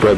Spread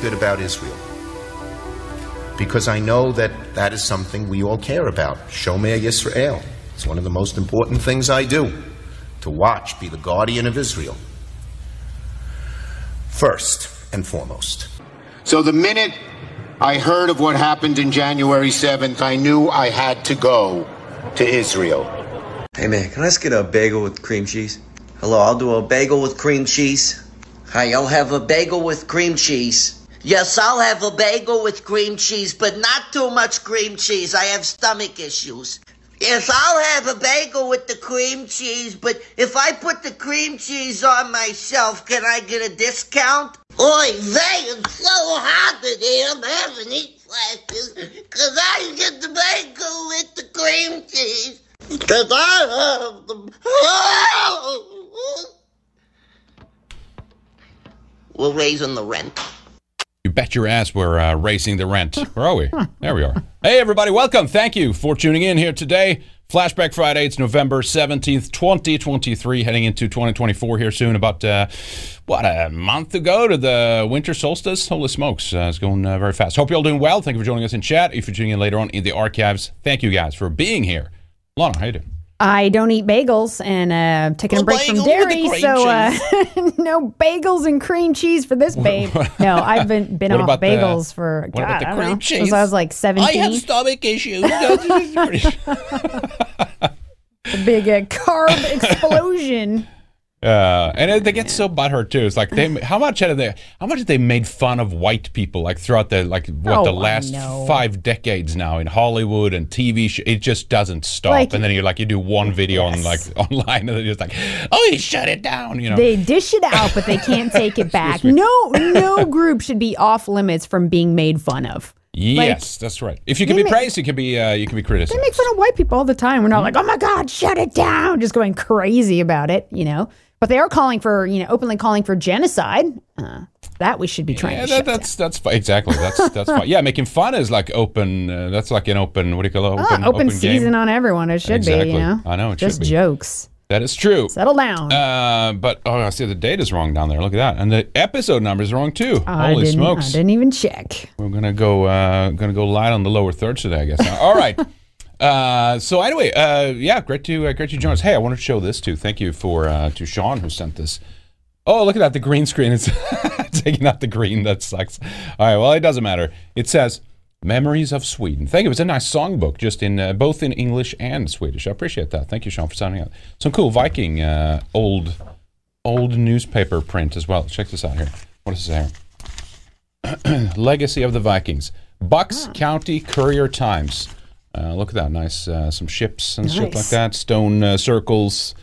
Bit about Israel, because I know that that is something we all care about. Shomer Yisrael. It's one of the most important things I do, to watch, be the guardian of Israel, first and foremost. So the minute I heard of what happened in January 7th, I knew I had to go to Israel. Hey man, can I just get a bagel with cream cheese? Hello, I'll do a bagel with cream cheese. Hi, I'll have a bagel with cream cheese. Yes, I'll have a bagel with cream cheese, but not too much cream cheese. I have stomach issues. Yes, I'll have a bagel with the cream cheese, but if I put the cream cheese on myself, can I get a discount? Oy vey, it's so hot in here, I'm having heat flashes, because I get the bagel with the cream cheese, because I have the... Oh! We're raising the rent. You bet your ass we're raising the rent. Where are we? There we are. Hey, everybody. Welcome. Thank you for tuning in here today. Flashback Friday. It's November 17th, 2023, heading into 2024 here soon. About, a month ago to the winter solstice. Holy smokes. It's going very fast. Hope you're all doing well. Thank you for joining us in chat. If you're tuning in later on in the archives, thank you guys for being here. Lana, how you doing? I don't eat bagels and taking a break from dairy, so no bagels and cream cheese for this babe. No, I've been off bagels for, God, I don't know, since I was like 17. I have stomach issues. A big carb explosion. And they get so butthurt too. It's like how much did they made fun of white people like throughout the the last 5 decades now in Hollywood and TV show. It just doesn't stop. Like, and then you do one video on online, and they're just like, oh, you shut it down. You know, they dish it out, but they can't take it back. No group should be off limits from being made fun of. Yes, that's right. If you can be praised, you can be criticized. They make fun of white people all the time. We're not like, oh my God, shut it down, just going crazy about it, you know. But they are calling for, openly calling for genocide. That we should be trying to shut down. That's fine. Exactly. That's fine. Yeah, making fun is like open. That's like an open. What do you call it? Open season game on everyone. It should be. You know. I know. It just should be. Jokes. That is true. Settle down. I see the date is wrong down there. Look at that, and the episode number is wrong too. Holy smokes! I didn't even check. We're gonna go light on the lower thirds today, I guess. All right. So anyway, great to join us. Hey, I wanted to show this too. Thank you to Sean who sent this. Oh, look at that, the green screen is taking out the green. That sucks. All right, well, it doesn't matter. It says Memories of Sweden. Thank you. It's a nice songbook, just in both in English and Swedish. I appreciate that. Thank you, Sean, for signing out. Some cool Viking old newspaper print as well. Check this out here. What is this here? Legacy of the Vikings. Bucks County Courier Times. Look at that, nice, some ships and shit like that, stone circles,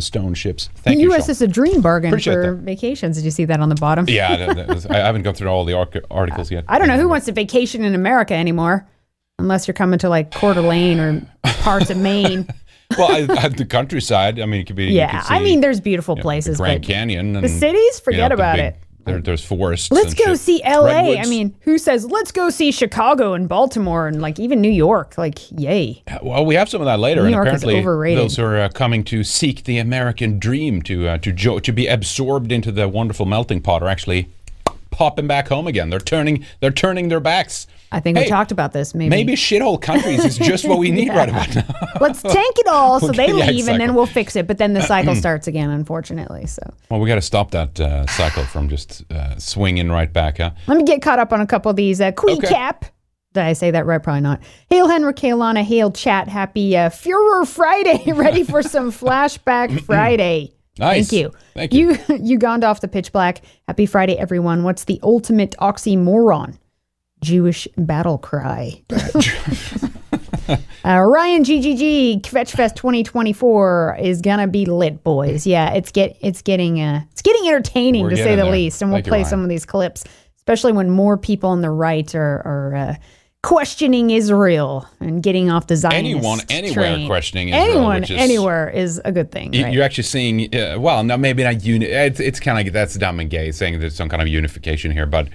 stone ships. Thank you, Sean. The U.S. is a dream bargain for vacations. Did you see that on the bottom? Yeah, I haven't gone through all the articles yet. I don't know who wants to vacation in America anymore, unless you're coming to like Coeur d'Alene or parts of Maine. Well, the countryside, I mean, it could be... Yeah, you could see, I mean, there's beautiful places. The Grand Canyon. And, the cities? Forget about it. There's forests. Let's go see L.A. Redwoods. I mean, who says, let's go see Chicago and Baltimore and like even New York? Like, yay. Well, we have some of that later. New York apparently is overrated. Those who are coming to seek the American dream to be absorbed into the wonderful melting pot are actually popping back home again. They're turning their backs. I think we talked about this. Maybe shithole countries is just what we need right about now. Let's tank it all so they leave, exactly. And then we'll fix it. But then the cycle starts again, unfortunately. So. Well, we got to stop that cycle from just swinging right back. Huh? Let me get caught up on a couple of these. Cap. Did I say that right? Probably not. Hail Henrik, hail Lana, hail chat. Happy Führer Friday. Ready for some Flashback Friday. Nice. Thank you. Thank you. You gone off the pitch black. Happy Friday, everyone. What's the ultimate oxymoron? Jewish battle cry. Ryan GGG Kvetchfest 2024 is gonna be lit, boys. Yeah, it's getting entertaining to say the least, and we'll play some of these clips, especially when more people on the right are questioning Israel and getting off the Zionist train. Questioning Israel. Anywhere is a good thing. Right? You're actually seeing, well, no, maybe not. It's kind of like, that's dumb and gay saying there's some kind of unification here, but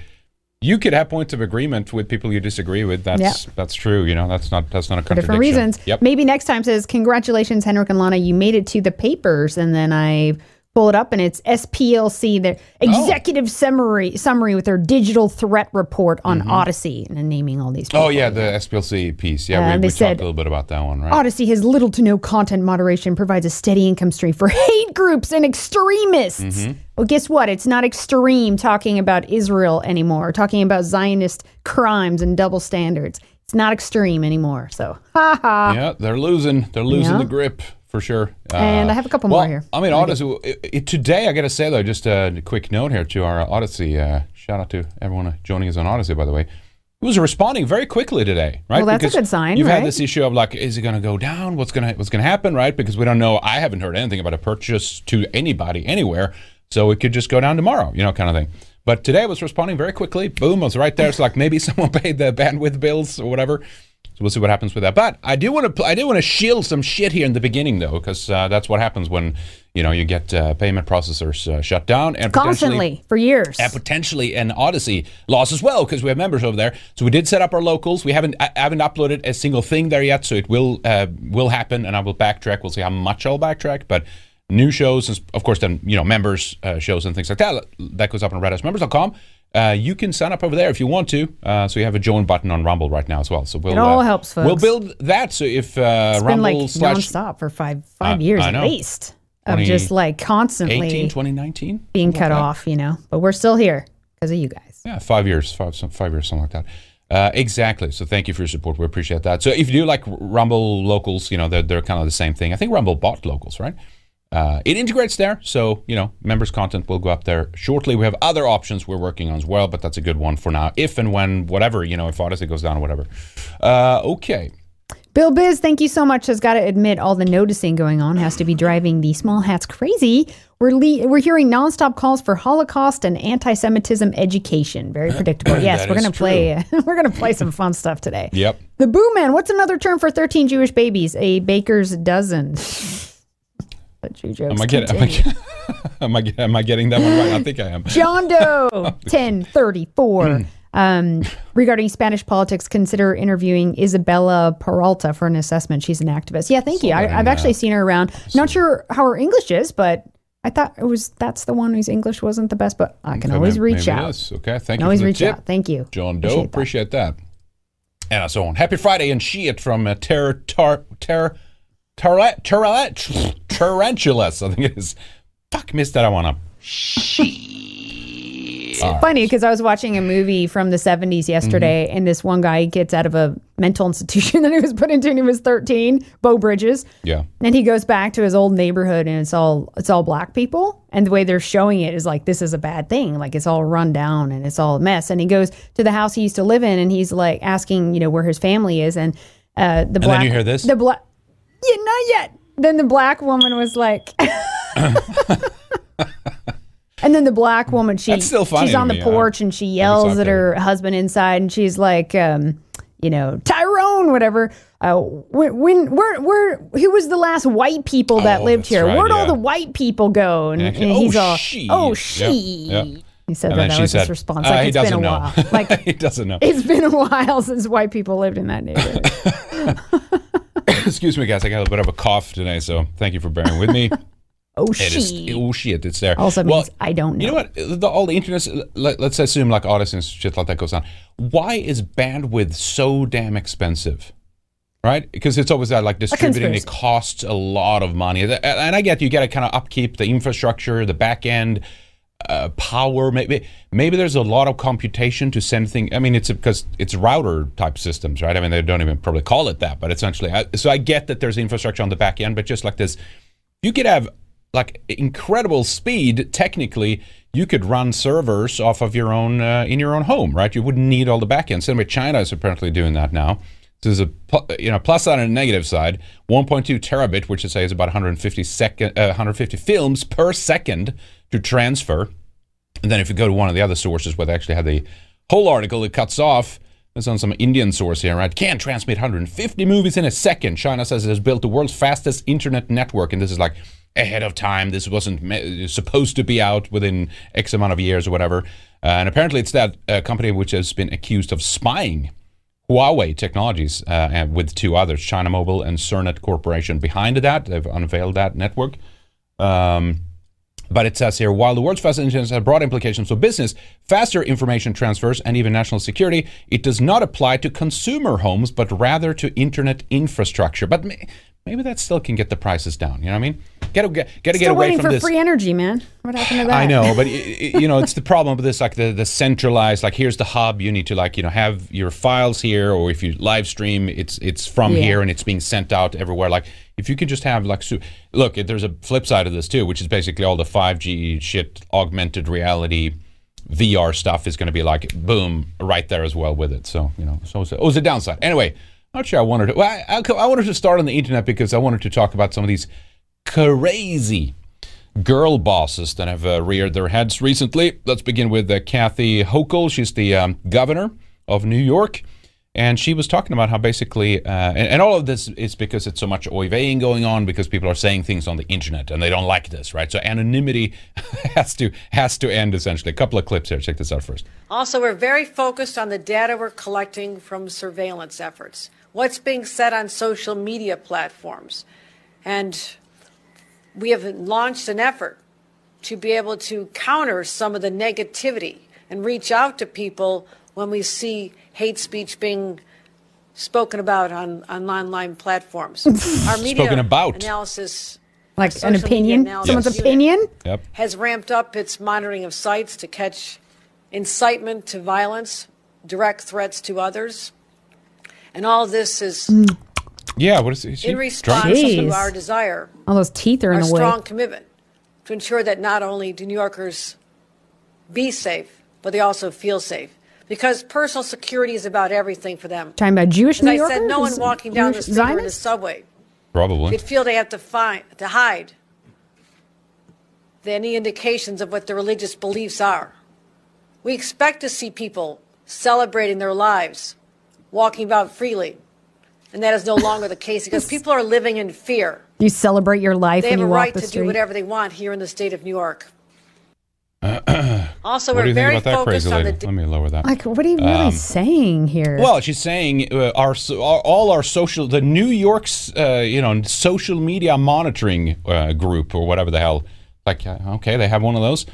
you could have points of agreement with people you disagree with. That's true. You know, that's not a contradiction. For different reasons. Yep. Maybe next time says, congratulations, Henrik and Lana, you made it to the papers, and then I pull it up and it's SPLC, their executive summary with their digital threat report on Odysee, and naming all these people. Oh yeah, the SPLC piece. Yeah, we talked a little bit about that one, right? Odysee has little to no content moderation, provides a steady income stream for hate groups and extremists. Well, guess what? It's not extreme talking about Israel anymore, talking about Zionist crimes and double standards. It's not extreme anymore. So, Yeah, they're losing the grip. For sure. And I have a couple more here. I mean, Odysee, today, I got to say, though, just a quick note here to our Odysee. Shout out to everyone joining us on Odysee, by the way. Who's responding very quickly today, right? Well, that's because a good sign, You've had this issue of, like, is it going to go down? What's going to happen, right? Because we don't know. I haven't heard anything about a purchase to anybody anywhere. So it could just go down tomorrow, you know, kind of thing. But today I was responding very quickly. Boom, I was right there. It's so, like, maybe someone paid the bandwidth bills or whatever. So we'll see what happens with that. But I do want to shield some shit here in the beginning, though, because that's what happens when, you know, you get payment processors shut down. And constantly, for years. And potentially an Odysee loss as well, because we have members over there. So we did set up our locals. We haven't uploaded a single thing there yet, so it will happen, and I will backtrack. We'll see how much I'll backtrack, but new shows, and of course, then, you know, members shows and things like that. That goes up on redicemembers.com. You can sign up over there if you want to. So you have a join button on Rumble right now as well. So it all helps, folks. We'll build that. So if it's Rumble been like nonstop for five years at least of just like constantly 2019 being cut off, you know. But we're still here because of you guys. Yeah, 5 years, something like that. Exactly. So thank you for your support. We appreciate that. So if you do like Rumble locals, you know they're kind of the same thing. I think Rumble bought locals, right? It integrates there, so, you know, members' content will go up there shortly. We have other options we're working on as well, but that's a good one for now, if and when, whatever, you know, if Odysee goes down or whatever. Okay. Bill Biz, thank you so much. Has got to admit, all the noticing going on has to be driving the small hats crazy. We're hearing nonstop calls for Holocaust and anti-Semitism education. Very predictable. Yes, we're gonna play some fun stuff today. Yep. The Boo Man. What's another term for 13 Jewish babies? A baker's dozen. Am I getting that one right? I think I am. John Doe, 1034. Regarding Spanish politics, consider interviewing Isabella Peralta for an assessment. She's an activist. Yeah, thank you. I've actually seen her around. Not sure how her English is, but I thought that's the one whose English wasn't the best, but I can always reach out. Okay, thank you. Always reach out. Thank you, John Doe. Appreciate that. And so on. Happy Friday and shit from Tarantulas, I think it is. Fuck, missed that one up. Shit. Right. Funny, because I was watching a movie from the 70s yesterday, and this one guy gets out of a mental institution that he was put into when he was 13, Bo Bridges. Yeah. And he goes back to his old neighborhood, and it's all black people. And the way they're showing it is like, this is a bad thing. Like, it's all run down, and it's all a mess. And he goes to the house he used to live in, and he's like asking, you know, where his family is. And the black. And then you hear this? Yeah, not yet. Then the black woman was like, and then the black woman, she's on the porch and she yells at her husband inside, and she's like, you know, Tyrone, whatever. Who was the last white people that lived here? Right, where'd all the white people go? And he's she. Yep. He said that was his response. Like, it's been a while. Like, he doesn't know. It's been a while since white people lived in that neighborhood. Excuse me, guys. I got a little bit of a cough today, so thank you for bearing with me. Oh shit! Oh shit! It's there. Also means I don't know. You know what? All the internet. Let's assume like Odysee and shit like that goes on. Why is bandwidth so damn expensive? Right? Because it's always that like distributing. It costs a lot of money, and I get you got to kind of upkeep the infrastructure, the back end, power. Maybe there's a lot of computation to send things. I mean, it's because it's router type systems, right? I mean, they don't even probably call it that, but essentially. So I get that there's infrastructure on the back end, but just like this, you could have like incredible speed. Technically, you could run servers off of your own in your own home, right? You wouldn't need all the backends. Anyway, China is apparently doing that now. So there's a plus side and a negative side. 1.2 terabit, which I say is about 150 films per second to transfer. And then if you go to one of the other sources where they actually have the whole article, it cuts off. It's on some Indian source here, right? Can transmit 150 movies in a second. China says it has built the world's fastest internet network, and this is like ahead of time. This wasn't supposed to be out within X amount of years or whatever. And apparently it's that company which has been accused of spying, Huawei Technologies, and with two others, China Mobile and Cernet Corporation. Behind that, they've unveiled that network. But it says here, while the world's fastest internet has broad implications for business, faster information transfers, and even national security, it does not apply to consumer homes, but rather to internet infrastructure. But maybe that still can get the prices down. You know what I mean? Gotta get away from this. Still waiting for free energy, man. What happened to that? I know, but it's the problem with this, like the centralized, like here's the hub. You need to have your files here, or if you live stream, it's from here and it's being sent out everywhere. Like if you could just have look, there's a flip side of this too, which is basically all the 5G shit, augmented reality, VR stuff is going to be like boom right there as well with it. So it's a downside. Anyway. Not sure I wanted to. Well, I wanted to start on the internet because I wanted to talk about some of these crazy girl bosses that have reared their heads recently. Let's begin with Kathy Hochul. She's the governor of New York, and she was talking about how basically, and all of this is because it's so much oivaying going on because people are saying things on the internet and they don't like this, right? So anonymity has to end essentially. A couple of clips here. Check this out first. Also, we're very focused on the data we're collecting from surveillance efforts. What's being said on social media platforms. And we have launched an effort to be able to counter some of the negativity and reach out to people when we see hate speech being spoken about on online platforms. Our media analysis, like an opinion, someone's opinion, has ramped up its monitoring of sites to catch incitement to violence, direct threats to others. And all this is what is it? In response to our desire. All those teeth are in the way. Our strong commitment to ensure that not only do New Yorkers be safe, but they also feel safe. Because personal security is about everything for them. Talking about Jewish New Yorkers? As I said, no one walking down the street or in the subway could feel they have to hide any indications of what their religious beliefs are. We expect to see people celebrating their lives, walking about freely, and that is no longer the case because people are living in fear. You celebrate your life and you walk the street. They have a right to do whatever they want here in the state of New York. Also, we're very focused on the. Let me lower that. Like, what are you really saying here? Well, she's saying the New York's, social media monitoring group or whatever the hell. Like, okay, they have one of those.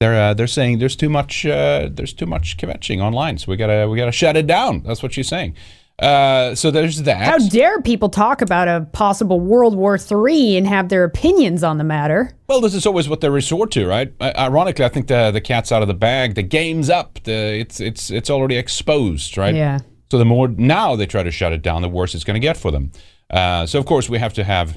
They're saying there's too much kvetching online, so we gotta shut it down. That's what she's saying. So there's that. How dare people talk about a possible World War III and have their opinions on the matter? Well, this is always what they resort to, right? Ironically, I think the cat's out of the bag. The game's up. It's already exposed, right? Yeah. So the more now they try to shut it down, the worse it's going to get for them. So of course we have to have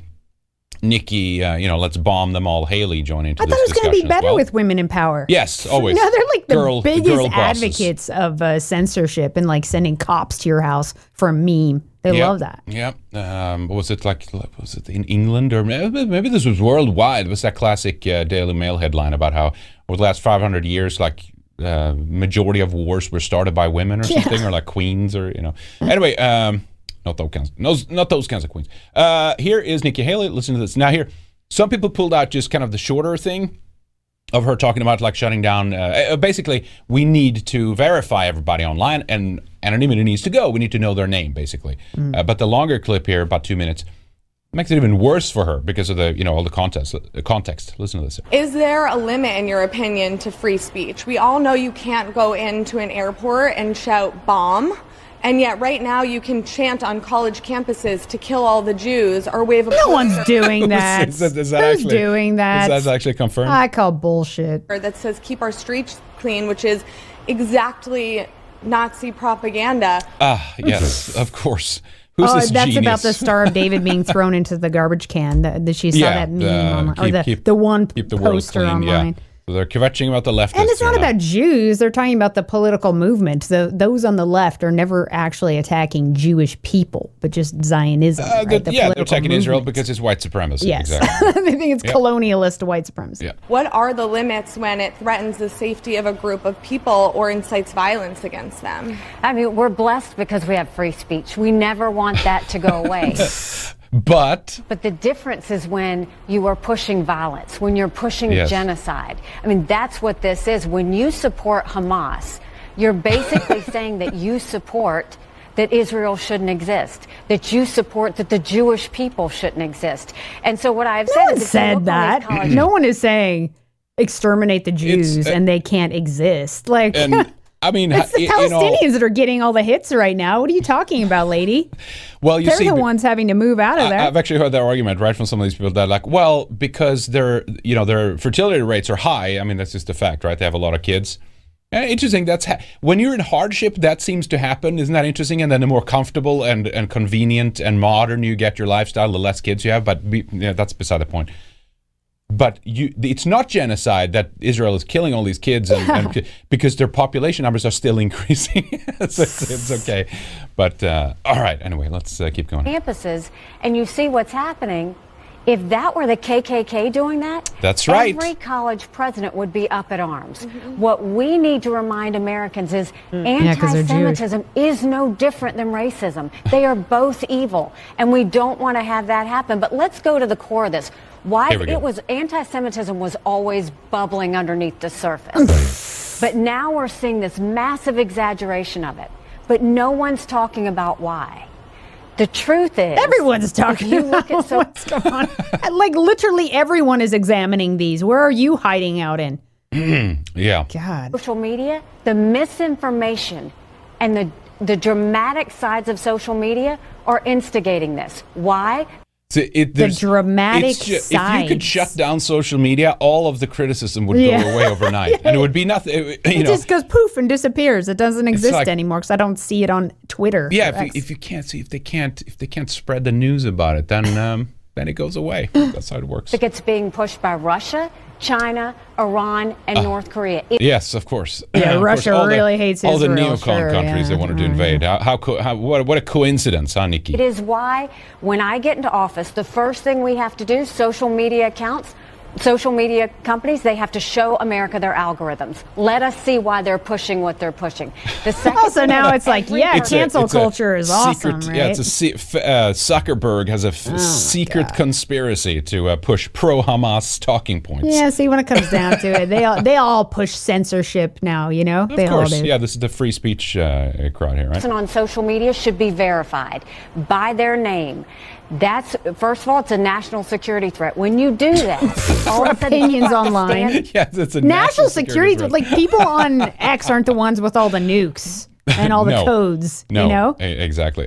Nikki, let's bomb them all. Haley joining into this discussion. I thought it was going to be better with women in power. Yes, always. No, they're like the biggest advocates of censorship and like sending cops to your house for a meme. They love that. Yeah. Was it in England or maybe this was worldwide? It was that classic Daily Mail headline about how over the last 500 years, majority of wars were started by women or something, or like queens or Anyway. Not those kinds of queens. Here is Nikki Haley. Listen to this. Now here, some people pulled out just kind of the shorter thing of her talking about like shutting down. Basically, we need to verify everybody online and anonymity needs to go. We need to know their name, basically. But the longer clip here, about 2 minutes, It makes it even worse for her because of the, all the context. Listen to this. Is there a limit, in your opinion, to free speech? We all know you can't go into an airport and shout bomb, and yet right now you can chant on college campuses to kill all the Jews or wave a... No one's doing that. Who's doing that? That's actually confirmed. I call bullshit. That says keep our streets clean, which is exactly Nazi propaganda. Ah, yes, of course. Who's this genius? About the Star of David being thrown into the garbage can. She saw that meme online. Keep the poster online. Yeah. So they're kvetching about the leftists. And it's not about Jews. They're talking about the political movement. So those on the left are never actually attacking Jewish people, but just Zionism. They're attacking Israel because it's white supremacy. Yes. Exactly. They think it's colonialist white supremacy. Yeah. What are the limits when it threatens the safety of a group of people or incites violence against them? I mean, we're blessed because we have free speech. We never want that to go away. But the difference is when you are pushing violence, when you're pushing genocide. I mean, that's what this is. When you support Hamas, you're basically saying that you support that Israel shouldn't exist, that you support that the Jewish people shouldn't exist. And so what I've said is that no one is saying exterminate the Jews and they can't exist. Like, I mean, it's the Palestinians that are getting all the hits right now. What are you talking about, lady? Well, they're the ones having to move out of there. I've actually heard that argument right from some of these people that are like, well, because their fertility rates are high. I mean, that's just a fact, right? They have a lot of kids. Interesting. That's when you're in hardship, that seems to happen. Isn't that interesting? And then the more comfortable and convenient and modern you get your lifestyle, the less kids you have. But that's beside the point. But it's not genocide that Israel is killing all these kids and because their population numbers are still increasing. So it's okay. But all right, anyway, let's keep going. Campuses, and you see what's happening. If that were the KKK doing that, that's right. Every college president would be up at arms. Mm-hmm. What we need to remind Americans is anti-Semitism is no different than racism. They are both evil, and we don't want to have that happen. But let's go to the core of this. Why it was anti-Semitism was always bubbling underneath the surface. But now we're seeing this massive exaggeration of it. But no one's talking about why. The truth is, everyone's talking about what's going on. Like, literally everyone is examining these. Where are you hiding out in? Yeah. God. Social media, the misinformation and the dramatic sides of social media are instigating this. Why? So the dramatic sides. If you could shut down social media, all of the criticism would go away overnight. And it would be nothing. It just goes poof and disappears. It doesn't exist anymore because I don't see it on Twitter. Yeah, if they can't spread the news about it, then it goes away. That's how it works. I think it's being pushed by Russia, China, Iran, and North Korea. Yes, of course. Yeah, Russia really hates Israel. All the neocon countries they wanted to invade. What a coincidence, huh, Nikki? It is why when I get into office, the first thing we have to do, social media accounts, social media companies, they have to show America their algorithms. Let us see why they're pushing what they're pushing. The second also now it's like, cancel culture is awesome, right? Yeah, it's Zuckerberg has a secret conspiracy to push pro-Hamas talking points. Yeah, see, when it comes down to it, they all push censorship now, Of course, this is the free speech crowd here, right? Person on social media should be verified by their name. That's, first of all, it's a national security threat. When you do that, all opinions online. Yes, it's a national security threat. Like, people on X aren't the ones with all the nukes and all the codes. No, exactly.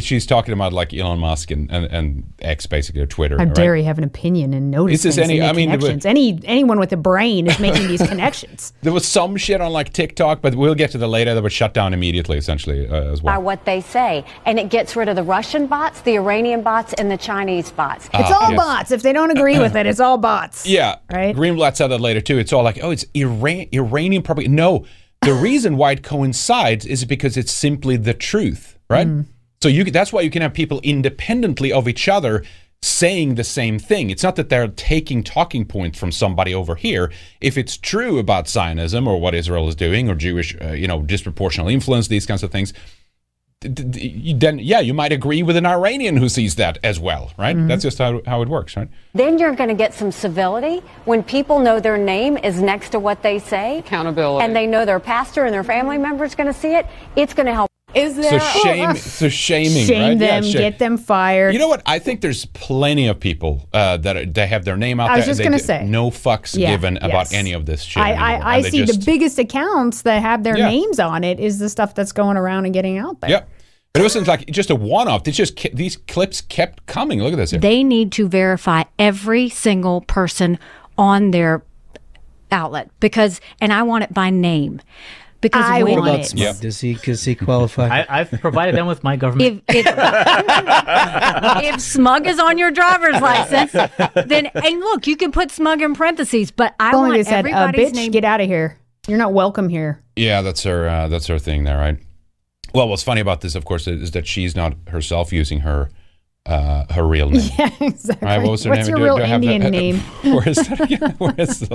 She's talking about like Elon Musk and X, basically, or Twitter. How dare you have an opinion and notice things connections. Anyone with a brain is making these connections. There was some shit on like TikTok, but we'll get to that later, that was shut down immediately, essentially, as well. By what they say. And it gets rid of the Russian bots, the Iranian bots, and the Chinese bots. It's all bots. If they don't agree with it, it's all bots. Yeah. Right? Greenblatt said that later, too. It's all like, it's Iranian propaganda. No. The reason why it coincides is because it's simply the truth, right? So that's why you can have people independently of each other saying the same thing. It's not that they're taking talking points from somebody over here. If it's true about Zionism or what Israel is doing or Jewish, disproportional influence, these kinds of things, then, you might agree with an Iranian who sees that as well, right? That's just how it works, right? Then you're going to get some civility when people know their name is next to what they say. Accountability. And they know their pastor and their family member is going to see it. It's going to help. Is there shaming, right? Them, yeah, get them fired. You know what? I think there's plenty of people that have their name out there. I was just going to say. No fucks given about any of this shit. I see the biggest accounts that have their names on it is the stuff that's going around and getting out there. Yep. But it wasn't like just a one-off. These clips kept coming. Look at this here. They need to verify every single person on their outlet because I want it by name. Because I want it. Yep. Does he qualify? I've provided them with my government. If smug is on your driver's license, then look, you can put smug in parentheses. But I want everybody's name. Bitch, get out of here. You're not welcome here. Yeah, that's her thing there, right? Well, what's funny about this, of course, is that she's not herself using her real name. Yeah, exactly. Right, what's your real Indian name? Where is that again?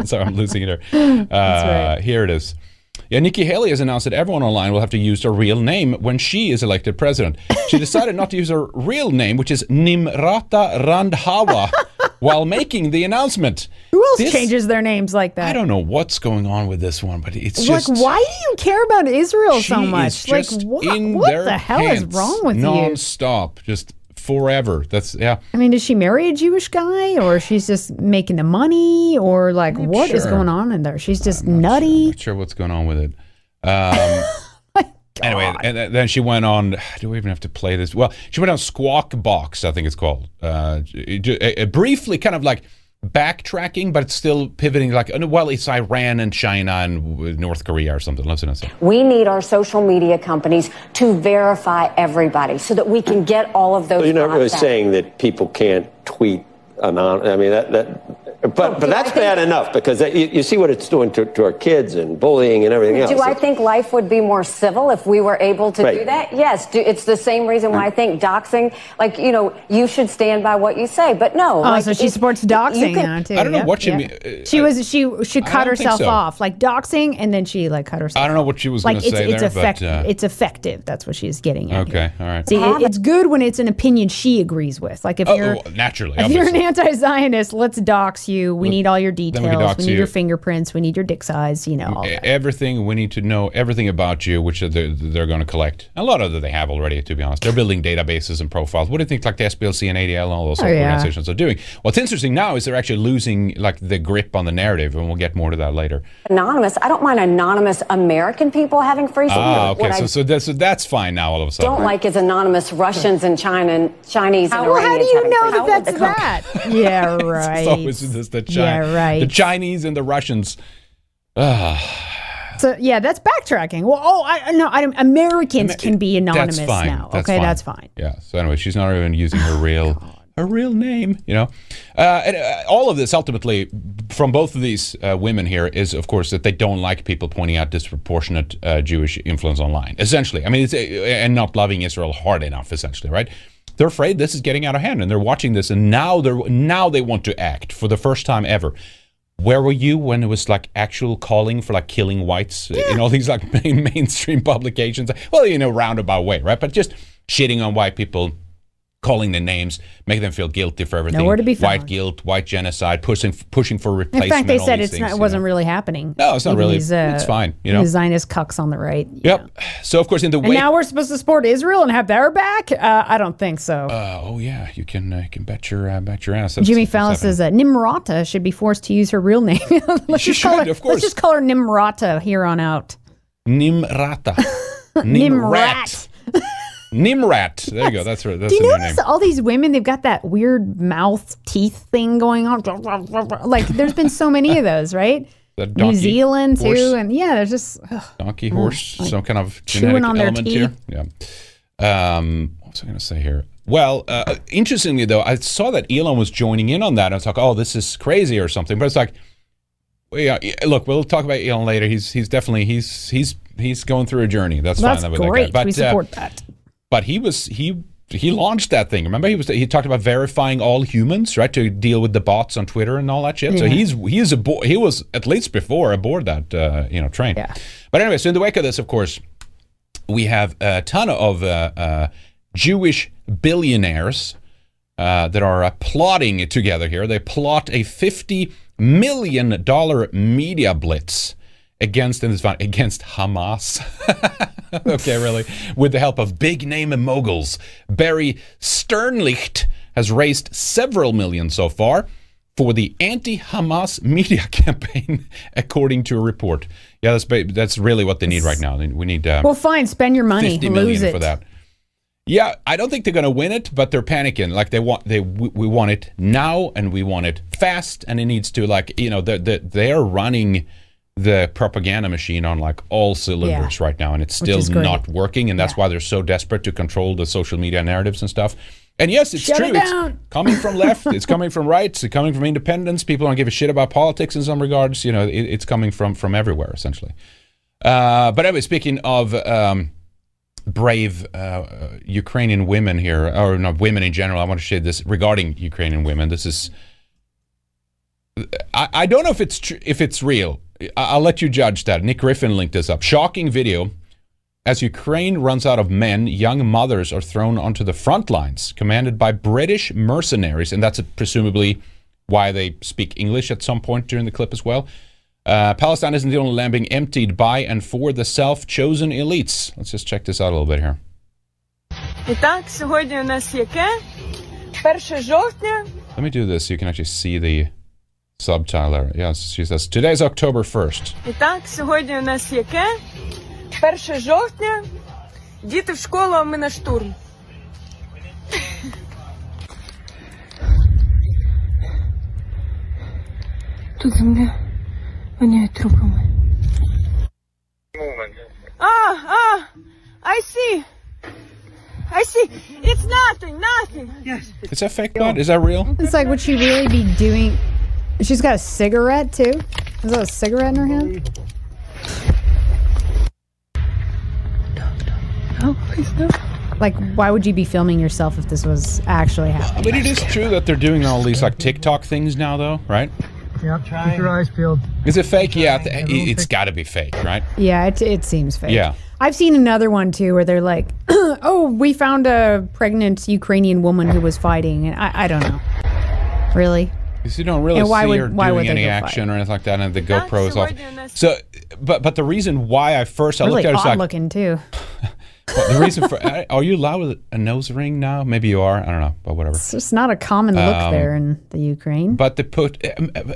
Sorry, I'm losing it here. That's right. Here it is. Yeah, Nikki Haley has announced that everyone online will have to use their real name when she is elected president. She decided not to use her real name, which is Nimrata Randhawa, while making the announcement. Who else changes their names like that? I don't know what's going on with this one, but it's just... Like, why do you care about Israel so much? What the hell is wrong with you? Non-stop, just forever. I mean, is she married a Jewish guy, or she's just making the money, or like what is going on in there? She's just nutty. I'm not sure what's going on with it. Anyway, and then she went on. Do we even have to play this? Well, she went on Squawk Box, I think it's called. Briefly, kind of like backtracking, but still pivoting. Like, well, it's Iran and China and North Korea or something. Listen. We need our social media companies to verify everybody so that we can get all of those. Well, you're not really saying that people can't tweet anonymous. I mean but that's bad enough because you see what it's doing to our kids and bullying and everything else. Do I think life would be more civil if we were able to do that? Yes. It's the same reason why I think doxing, you should stand by what you say, but no. Oh, so she supports doxing now, too. I don't know what she means. She cut herself off, like doxing, and then she cut herself off. I don't know what she was going to say there, but... It's effective. That's what she's getting at. Okay, all right. See, it's good when it's an opinion she agrees with. Like, if you're an anti-Zionist, let's dox you. We need all your details. We need your fingerprints. We need your dick size. All that. Everything. We need to know everything about you, which they're going to collect. A lot of that they have already, to be honest. They're building databases and profiles. What do you think, like the SPLC and ADL and all those organizations are doing? What's interesting now is they're actually losing the grip on the narrative, and we'll get more to that later. Anonymous. I don't mind anonymous American people having free speech. Okay. So that's fine now. All of a sudden, don't like is anonymous Russians and Chinese. How do you know that's that? Yeah, right. It's always the the Chinese and the Russians. So that's backtracking. Well, Americans can be anonymous now. That's fine. Yeah. So anyway, she's not even using her real name. And all of this ultimately from both of these women here is, of course, that they don't like people pointing out disproportionate Jewish influence online. Essentially, I mean, and not loving Israel hard enough. Essentially, right. They're afraid this is getting out of hand, and they're watching this, and now they want to act for the first time ever. Where were you when it was actual calling for killing whites in all these mainstream publications? Well, roundabout way, right? But just shitting on white people, calling their names, making them feel guilty for everything. Nowhere to be found. White guilt, white genocide, pushing for replacement. In fact, they said it wasn't really happening. No, it's not really. It's fine. The Zionist cucks on the right. Yep. So, of course, and now we're supposed to support Israel and have their back? I don't think so. You can bet your ass. Jimmy Fallon says that Nimrata should be forced to use her real name. She should, of course. Let's just call her Nimrata here on out. Nimrata. Nimrat. Nimrat. There you go. That's her. That's Do you notice name. All these women? They've got that weird mouth teeth thing going on. There's been so many of those, right? New Zealand horse. Too, and there's just donkey horse, some kind of genetic element here. Yeah. What was I going to say here? Well, interestingly though, I saw that Elon was joining in on that. And I was like, oh, this is crazy or something. But it's like, yeah, look, we'll talk about Elon later. He's definitely he's going through a journey. That's fine. That's great. But we support that. But he launched that thing. Remember, he talked about verifying all humans, right, to deal with the bots on Twitter and all that shit. Yeah. So he was at least before aboard that train. Yeah. But anyway, so in the wake of this, of course, we have a ton of Jewish billionaires that are plotting together here. They plot a $50 million media blitz against, and it's found against Hamas. Okay, really. With the help of big name and moguls, Barry Sternlicht has raised several million so far for the anti-Hamas media campaign, according to a report. Yeah, that's really what they need right now. We need well, fine, spend your money, 50 million lose it. For that. Yeah, I don't think they're going to win it, but they're panicking. Like we want it now, and we want it fast, and it needs to, like, you know, they are running the propaganda machine on like all cylinders right now, and it's still not working, and that's why they're so desperate to control the social media narratives and stuff. And yes, it's true. It's coming from left. It's coming from right. It's coming from independents. People don't give a shit about politics in some regards. You know, it's coming from everywhere, essentially. But anyway, speaking of brave Ukrainian women here, or not women in general, I want to share this regarding Ukrainian women. This is, I don't know if it's true, if it's real. I'll let you judge that. Nick Griffin linked this up. Shocking video. As Ukraine runs out of men, young mothers are thrown onto the front lines, commanded by British mercenaries. And that's presumably why they speak English at some point during the clip as well. Palestine isn't the only land being emptied by and for the self-chosen elites. Let's just check this out a little bit here. Let me do this so you can actually see the subtitle. Yes, she says, today's October 1st. 1 жовтня, діти в школу, а ми на штурм. Тут земля воняє трупами. I see. I see. It's nothing. Yes. Is that fake blood? Is that real? It's like, would she really be doing... She's got a cigarette, too? Is that a cigarette in her hand? No, please, no. Like, why would you be filming yourself if this was actually happening? But it is true that they're doing all these like TikTok things now, though, right? Yeah, keep your eyes peeled. Is it fake? Yeah, it's got to be fake, right? Yeah, it seems fake. Yeah, I've seen another one too where they're like, "Oh, we found a pregnant Ukrainian woman who was fighting," and I don't know, really. Because you don't really see her doing any action or anything like that, and the GoPro is off. So, but the reason why I first looked at it, it's like looking too. Well, the reason for are you allowed with a nose ring now? Maybe you are. I don't know, but whatever. It's just not a common look there in the Ukraine. But they put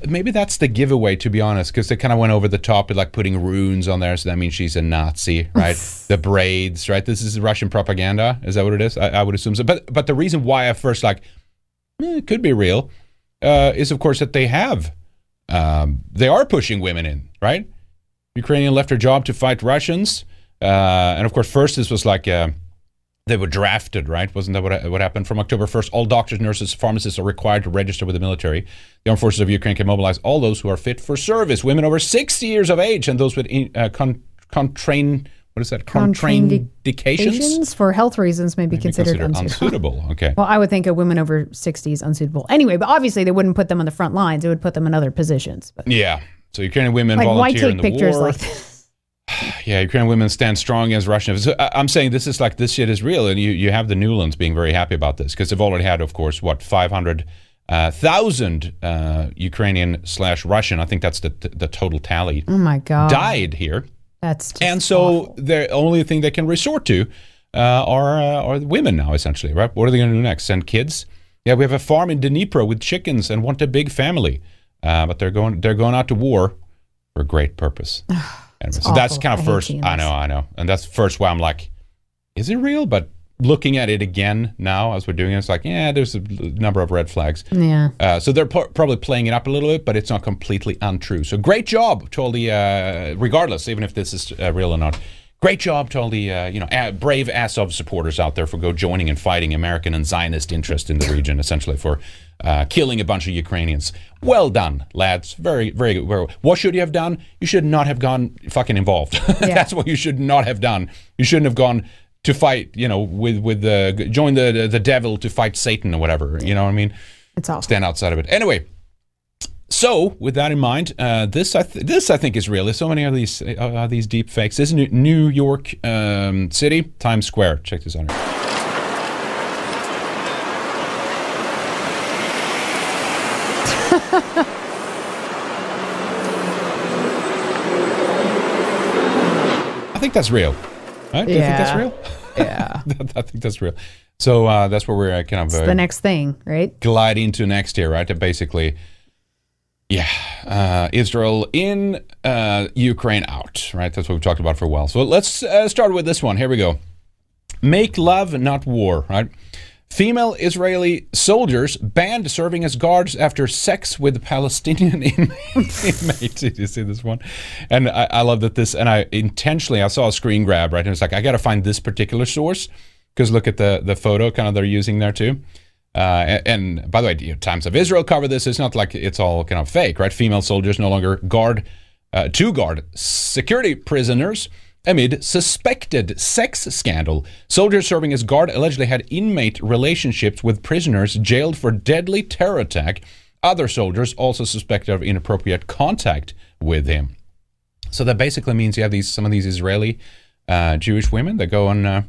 maybe that's the giveaway, to be honest, because they kind of went over the top with like putting runes on there, so that means she's a Nazi, right? The braids, right? This is Russian propaganda. Is that what it is? I would assume so. But the reason why I first like it could be real is of course that they have they are pushing women in, right? Ukrainian left her job to fight Russians. And of course, first this was like they were drafted, right? Wasn't that what happened? From October 1st, all doctors, nurses, pharmacists are required to register with the military. The armed forces of Ukraine can mobilize all those who are fit for service, women over 60 years of age, and those with contraindications for health reasons may be considered unsuitable. Okay. Well, I would think a woman over 60 is unsuitable. Anyway, but obviously they wouldn't put them on the front lines; they would put them in other positions. But. Yeah. So Ukrainian women like, volunteer in the war. Why take pictures like this? Yeah, Ukrainian women stand strong against Russian. So I'm saying this is like, this shit is real, and you have the Newlands being very happy about this because they've already had, of course, what, 500,000 Ukrainian/Russian. I think that's the total tally. Oh my God, died here. That's just and so awful. The only thing they can resort to are women now, essentially, right? What are they going to do next? Send kids? Yeah, we have a farm in Dnipro with chickens and want a big family, but they're going out to war for a great purpose. Anyway, so awful. That's kind of first, I know. And that's first why I'm like, is it real? But looking at it again now as we're doing it, it's like, yeah, there's a number of red flags. Yeah. So they're probably playing it up a little bit, but it's not completely untrue. So great job to all the, regardless, even if this is real or not, great job to all the, brave Azov supporters out there for joining and fighting American and Zionist interest in the region, essentially for killing a bunch of Ukrainians. Well done, lads. Very, very good. What should you have done? You should not have gone fucking involved. Yeah. That's what you should not have done. You shouldn't have gone to fight, you know, join the devil to fight Satan or whatever. You know what I mean? It's awful. Stand outside of it. Anyway. So, with that in mind, this I think is real. There's so many of these deep fakes. This is New York City, Times Square. Check this out. I think that's real. Right? Yeah. Do you think that's real? Yeah. I think that's real. So that's where we're kind of... the next thing, right? Gliding to next year, right? Basically, yeah, Israel in, Ukraine out, right? That's what we've talked about for a while. So let's start with this one. Here we go. Make love, not war, right? Female Israeli soldiers banned serving as guards after sex with Palestinian inmates. Did you see this one? And I love that this, and I saw a screen grab, right? And it's like, I got to find this particular source because look at the photo kind of they're using there too. And by the way, Times of Israel cover this. It's not like it's all kind of fake, right? Female soldiers no longer guard security prisoners amid suspected sex scandal. Soldiers serving as guard allegedly had intimate relationships with prisoners jailed for deadly terror attack. Other soldiers also suspected of inappropriate contact with him. So that basically means you have some of these Israeli Jewish women that go on...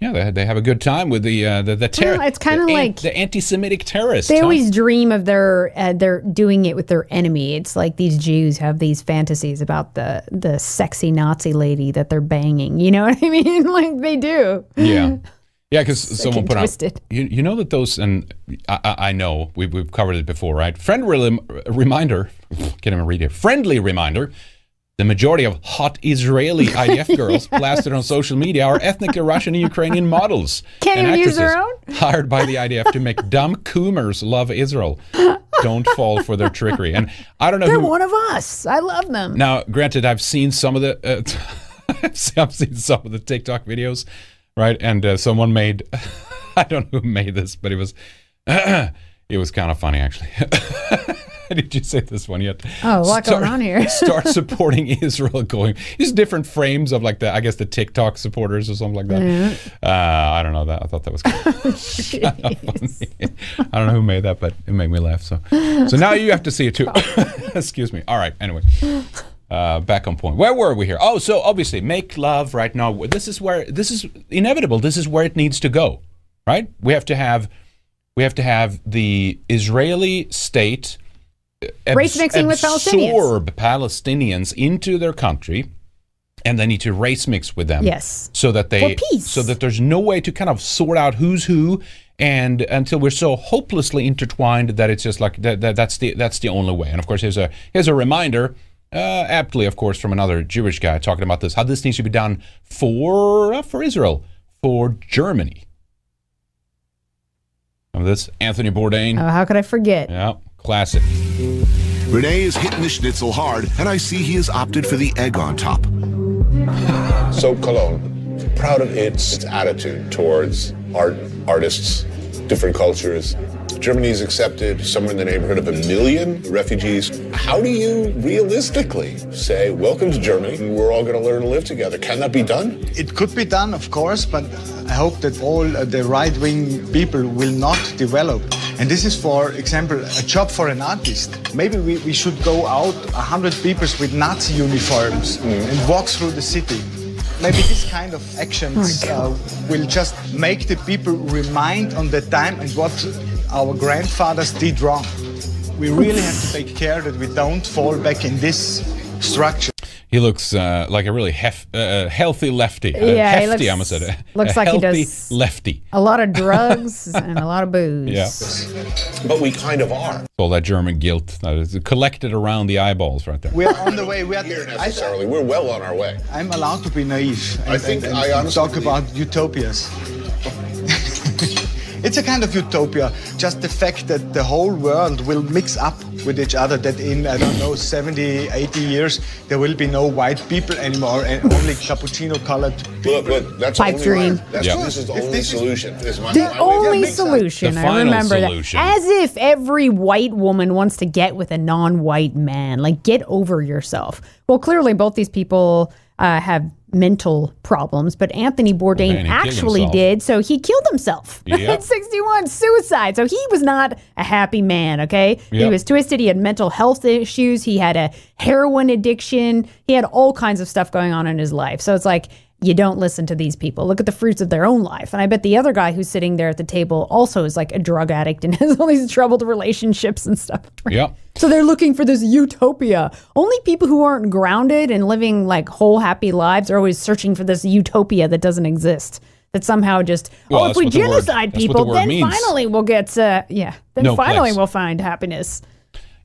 they have a good time with the terror. Well, it's kind of like the anti-Semitic terrorists. They always dream of their doing it with their enemy. It's like these Jews have these fantasies about the sexy Nazi lady that they're banging. You know what I mean? Like they do. Yeah, yeah. Because someone put out. You know that those, and I know we've covered it before, right? Friendly reminder. The majority of hot Israeli IDF girls blasted on social media are ethnically Russian and Ukrainian models and actresses hired by the IDF to make dumb coomers love Israel. Don't fall for their trickery. And I don't know They're one of us. I love them. Now, granted, I've seen some of the TikTok videos, right? And someone made I don't know who made this, but it was kind of funny actually. Did you say this one yet? Oh, a lot going on here. Start supporting Israel going. There's different frames of like the TikTok supporters or something like that. Mm-hmm. I don't know that. I thought that was kind of funny. I don't know who made that, but it made me laugh. So now you have to see it too. Excuse me. All right. Anyway, back on point. Where were we here? Oh, so obviously make love right now. This is inevitable. This is where it needs to go, right? We have to have the Israeli state race mixing with Palestinians. Absorb Palestinians into their country, and they need to race mix with them. Yes, so that there's no way to kind of sort out who's who, and until we're so hopelessly intertwined that it's just like that's the only way. And of course, here's a reminder, aptly, of course, from another Jewish guy talking about this, how this needs to be done for Israel, for Germany. Remember this, Anthony Bourdain. Oh, how could I forget? Yeah. Classic. Renee is hitting the schnitzel hard, and I see he has opted for the egg on top. So Cologne, proud of its attitude towards art, artists, different cultures. Germany's accepted somewhere in the neighborhood of 1 million refugees. How do you realistically say, welcome to Germany, we're all going to learn to live together? Can that be done? It could be done, of course, but I hope that all the right-wing people will not develop. And this is, for example, a job for an artist. Maybe we should go out 100 people with Nazi uniforms and walk through the city. Maybe this kind of actions will just make the people remind on the time and what our grandfathers did wrong. We really have to take care that we don't fall back in this structure. He looks like a really healthy lefty. Yeah, hefty, I must say. Looks like he does lefty. A lot of drugs and a lot of booze. Yeah. But we kind of are. All that German guilt is collected around the eyeballs right there. We are on the way. We are here necessarily. We're well on our way. I'm allowed to be naive. I think I honestly talk about utopias. It's a kind of utopia, just the fact that the whole world will mix up with each other, that in, I don't know, 70, 80 years, there will be no white people anymore, and only cappuccino-colored people. Look, that's pipe only dream. This is the only solution. The final solution. That. As if every white woman wants to get with a non-white man. Like, get over yourself. Well, clearly, both these people have mental problems, but Anthony Bourdain actually did, so he killed himself at 61, suicide. So he was not a happy man, okay? Yep. He was twisted, he had mental health issues, he had a heroin addiction, he had all kinds of stuff going on in his life. So it's like, you don't listen to these people. Look at the fruits of their own life. And I bet the other guy who's sitting there at the table also is like a drug addict and has all these troubled relationships and stuff. Right? Yeah. So they're looking for this utopia. Only people who aren't grounded and living like whole happy lives are always searching for this utopia that doesn't exist. That somehow just, well, oh, if we genocide people, then finally we'll get, we'll find happiness.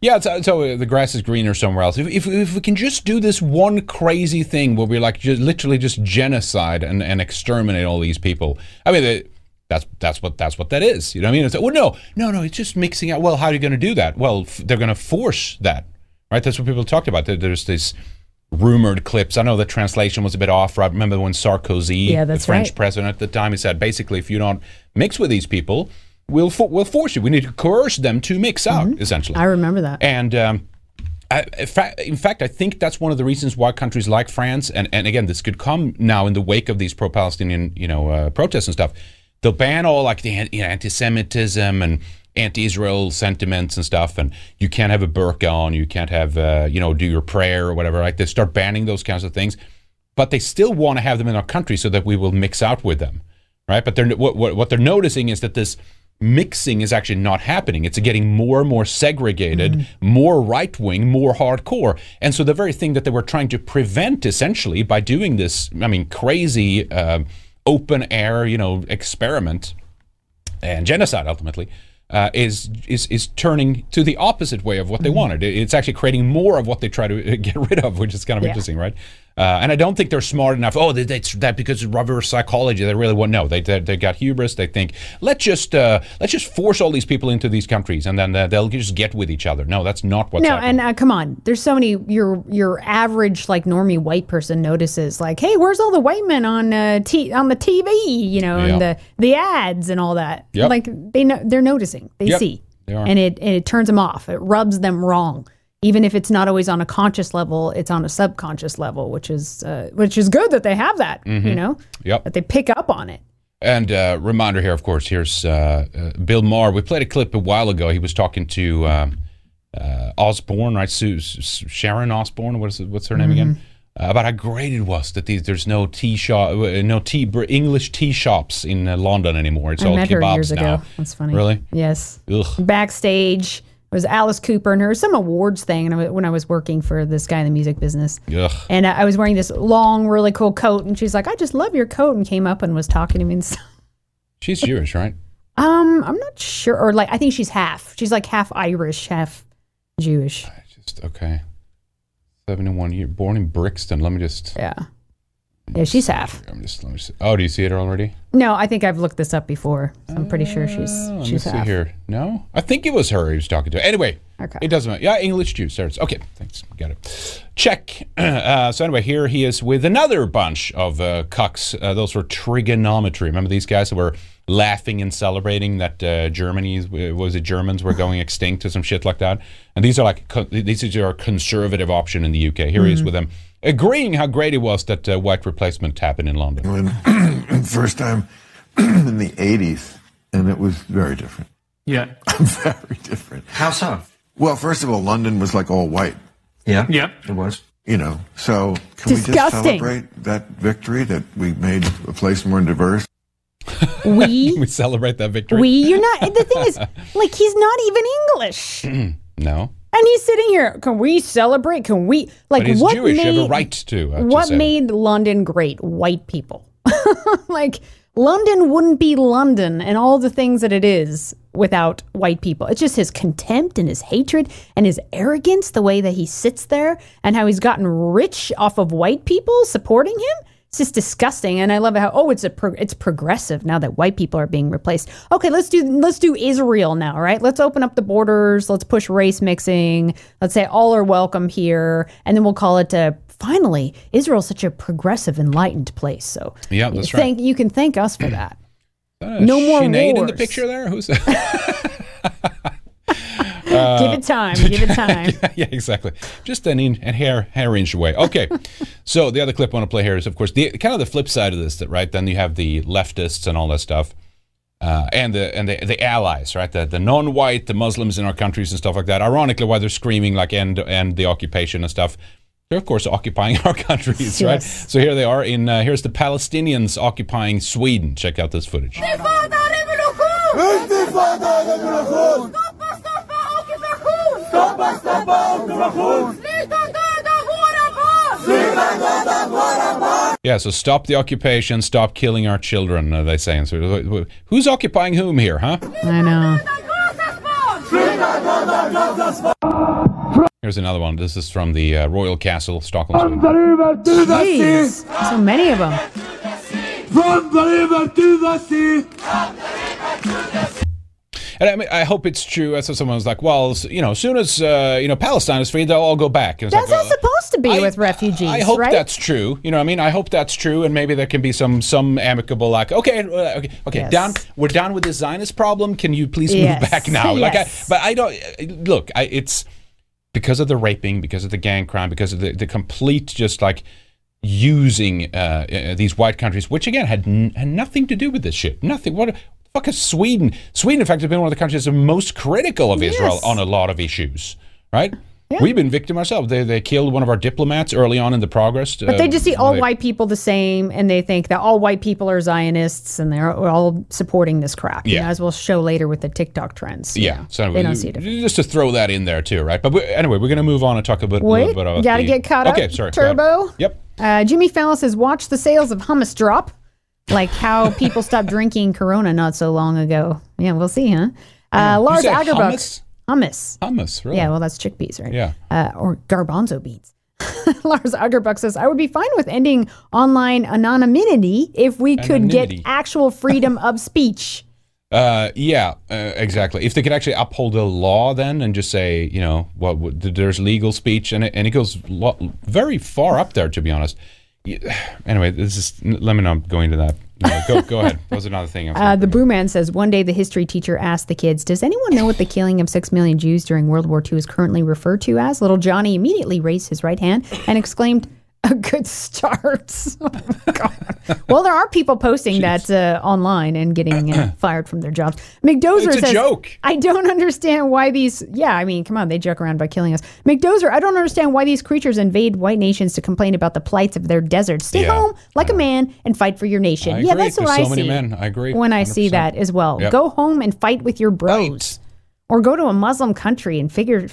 Yeah, so the grass is greener somewhere else. If we can just do this one crazy thing where we like just genocide and exterminate all these people. I mean, that's what that is. You know what I mean? It's like, well, no, it's just mixing out. Well, how are you going to do that? Well, they're going to force that, right? That's what people talked about. There's these rumored clips. I know the translation was a bit off. Right? Remember when Sarkozy, the French president at the time, he said basically, if you don't mix with these people, We'll force you. We need to coerce them to mix out, essentially. I remember that. And in fact, I think that's one of the reasons why countries like France, and again, this could come now in the wake of these pro-Palestinian, protests and stuff. They'll ban all like the anti-Semitism and anti-Israel sentiments and stuff. And you can't have a burqa on. You can't have do your prayer or whatever. Like they start banning those kinds of things, but they still want to have them in our country so that we will mix out with them, right? But they're what they're noticing is that this mixing is actually not happening. It's getting more and more segregated, more right-wing, more hardcore. And so the very thing that they were trying to prevent, essentially, by doing this, I mean, crazy open-air, experiment and genocide, ultimately, is turning to the opposite way of what they wanted. It's actually creating more of what they try to get rid of, which is kind of interesting, right? And I don't think they're smart enough. Oh, that's that because of reverse psychology. They really want no. They got hubris. They think let's just force all these people into these countries, and then they'll just get with each other. No, that's not what's happening. No, and come on, there's so many. Your average like normie white person notices like, hey, where's all the white men on the TV? And the ads and all that. Yep. Like they're noticing. They see, they are. and it turns them off. It rubs them wrong. Even if it's not always on a conscious level, it's on a subconscious level, which is good that they have that, that they pick up on it. And reminder here, of course, here's Bill Maher. We played a clip a while ago. He was talking to Osborne, right? Sharon Osborne, what's her name again? About how great it was that there's no tea shop, English tea shops in London anymore. It's all kebabs now. That's funny. Really? Yes. Ugh. Backstage. It was Alice Cooper and her some awards thing when I was working for this guy in the music business. Ugh. And I was wearing this long, really cool coat, and she's like, "I just love your coat," and came up and was talking to me and stuff. She's Jewish, right? I'm not sure, or I think she's half. She's like half Irish, half Jewish. Okay. 71 year, born in Brixton. Let me just. Yeah. Yeah, she's half. Do you see it already? No, I think I've looked this up before. So I'm pretty sure she's half. Let me see here. No, I think it was her he was talking to. Anyway, okay. It doesn't matter. Yeah, English Jews. There it is. Okay, thanks. Got it. Check. So anyway, here he is with another bunch of cucks. Those were trigonometry. Remember these guys that were laughing and celebrating that Germans were going extinct or some shit like that? And these are these are a conservative option in the UK. Here he is with them, agreeing how great it was that white replacement happened in London. First time in the 80s, and it was very different. Yeah. Very different. How so? Well, first of all, London was like all white. Yeah. Yeah. It was. So can we just celebrate that victory that we made a place more diverse? We celebrate that victory. The thing is, he's not even English. No. And he's sitting here, can we celebrate? Can we, like, but what Jewish, made, you have a right to, what made London great? White people. London wouldn't be London and all the things that it is without white people. It's just his contempt and his hatred and his arrogance, the way that he sits there and how he's gotten rich off of white people supporting him. It's just disgusting, and I love how it's progressive now that white people are being replaced. Okay, let's do Israel now, right? Let's open up the borders. Let's push race mixing. Let's say all are welcome here, and then we'll call it finally Israel's such a progressive, enlightened place. So yeah, that's right. You can thank us for that. No more wars. In the picture there, who's that? Give it time. Yeah, exactly. Just an hair-inch away. Okay, so the other clip I want to play here is, of course, the kind of the flip side of this, that, right? Then you have the leftists and all that stuff, and the allies, right? The non-white, the Muslims in our countries and stuff like that. Ironically, why they're screaming like end the occupation and stuff. They're of course occupying our countries, right? Yes. So here they are in here's the Palestinians occupying Sweden. Check out this footage. Yeah, so stop the occupation, stop killing our children, they say. And so, who's occupying whom here, huh? I know. Here's another one. This is from the Royal Castle, Stockholm. Jeez, so many of them. From the river to the sea. From the river to the sea. And I mean, I hope it's true. So someone's like, well, you know, as soon as, you know, Palestine is free, they'll all go back. That's like, not supposed to be with refugees, right? I hope that's true. You know what I mean? I hope that's true. And maybe there can be some amicable, like, okay, yes. We're done with this Zionist problem. Can you please move back now? Like, it's because of the raping, because of the gang crime, because of the complete just like using these white countries, which again had nothing to do with this shit. Nothing. What? Fuck is Sweden? Sweden, in fact, has been one of the countries that are most critical of Israel on a lot of issues, right? Yeah. We've been victim ourselves. They killed one of our diplomats early on in the progress. But they just see all white people the same, and they think that all white people are Zionists, and they're all supporting this crap. Yeah. You know, as we'll show later with the TikTok trends. Yeah. So anyway, they don't see it. Just to throw that in there too, right? But anyway, we're going to move on and talk a bit more about it. Gotta get caught up. Okay, sorry. Turbo. Yep. Jimmy Fallon says, watch the sales of hummus drop. Like how people stopped drinking Corona not so long ago. Yeah, we'll see, huh? Lars Agerbuch. Hummus, really? Yeah, well, that's chickpeas, right? Yeah. Or garbanzo beans. Lars Agerbuch says, I would be fine with ending online anonymity if we could get actual freedom of speech. Exactly. If they could actually uphold the law then and just say, you know, well, there's legal speech, and it goes very far up there, to be honest. Anyway, let me not go into that. No, go ahead. That was another thing. The Boo Man says, one day the history teacher asked the kids, does anyone know what the killing of 6 million Jews during World War II is currently referred to as? Little Johnny immediately raised his right hand and exclaimed, a good start. Oh, God. Well, there are people posting that online and getting fired from their jobs. McDozer says, joke. I don't understand why these... Yeah, I mean, come on, they joke around by killing us. McDozer, I don't understand why these creatures invade white nations to complain about the plights of their deserts. Stay home like a man and fight for your nation. I agree. That's what I see. Many men. I agree. When I see that as well. Yep. Go home and fight with your bros. Right. Or go to a Muslim country and figure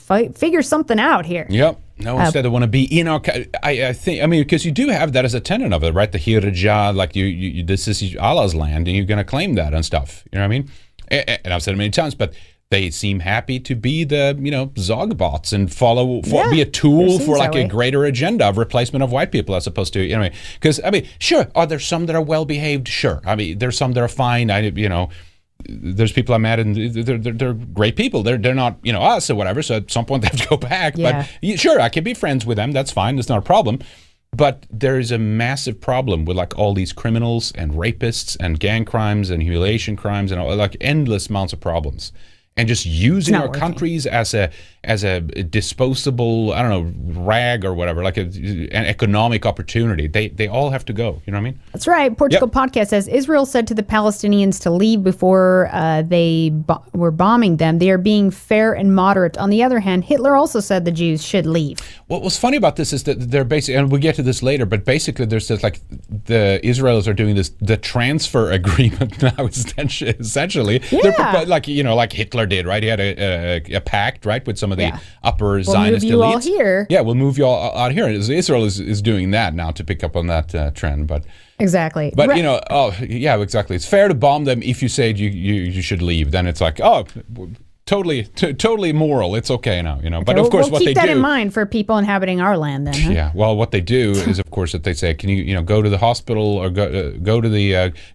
something out here. Yep. No, instead they want to be in our... I think, I mean, because you do have that as a tenet of it, right? The Hirajah, like you this is Allah's land, and you're going to claim that and stuff. You know what I mean? And I've said it many times, but they seem happy to be the, you know, Zogbots and be a tool for like a greater agenda of replacement of white people as opposed to, you know, because, I mean, sure, are there some that are well-behaved? Sure. I mean, there's some that are fine, you know. There's people I'm at, and they're great people. They're not, you know, us or whatever. So at some point they have to go back. Yeah. But sure, I can be friends with them. That's fine. It's not a problem. But there is a massive problem with like all these criminals and rapists and gang crimes and humiliation crimes and all, like endless amounts of problems. And just using our countries as a disposable, I don't know, rag or whatever, like an economic opportunity. They all have to go. You know what I mean? That's right. Portugal Podcast says, Israel said to the Palestinians to leave before they were bombing them. They are being fair and moderate. On the other hand, Hitler also said the Jews should leave. What was funny about this is that they're basically, and we'll get to this later, but basically there's this, like, the Israelis are doing this, the transfer agreement now, essentially. Yeah. They're like, you know, like Hitler did, right? He had a pact, right, with some of the upper Zionist elites. We'll move you all here. Yeah, we'll move you all out here. Israel is doing that now to pick up on that trend, but... Exactly. But, you know, exactly. It's fair to bomb them if you say you should leave. Then it's like, totally moral. It's okay now, you know. Okay, but of course, what they do. Keep that in mind for people inhabiting our land, then. Huh? Yeah. Well, what they do is, of course, that they say, "Can you know, go to the hospital or go to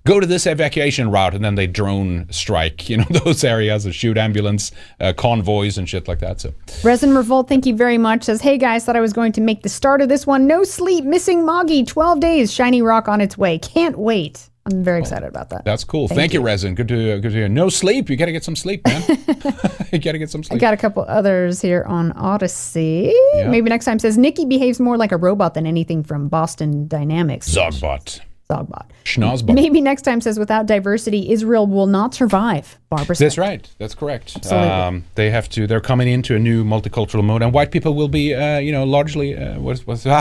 this evacuation route," and then they drone strike, you know, those areas and shoot ambulance convoys and shit like that. So. Resin Revolt, thank you very much. Says, "Hey guys, thought I was going to make the start of this one. No sleep, missing Moggy. 12 days, shiny rock on its way. Can't wait." I'm very excited about that. That's cool. Thank you, Resin. Good to hear. No sleep. You got to get some sleep, man. You got to get some sleep. I got a couple others here on Odysee. Yeah. Maybe next time. Says, Nikki behaves more like a robot than anything from Boston Dynamics. Zogbot. Dogbot. Schnauzbot. Maybe next time says, without diversity, Israel will not survive. Barbara. That's right. That's correct. Absolutely. They have to. They're coming into a new multicultural mode, and white people will be, largely. How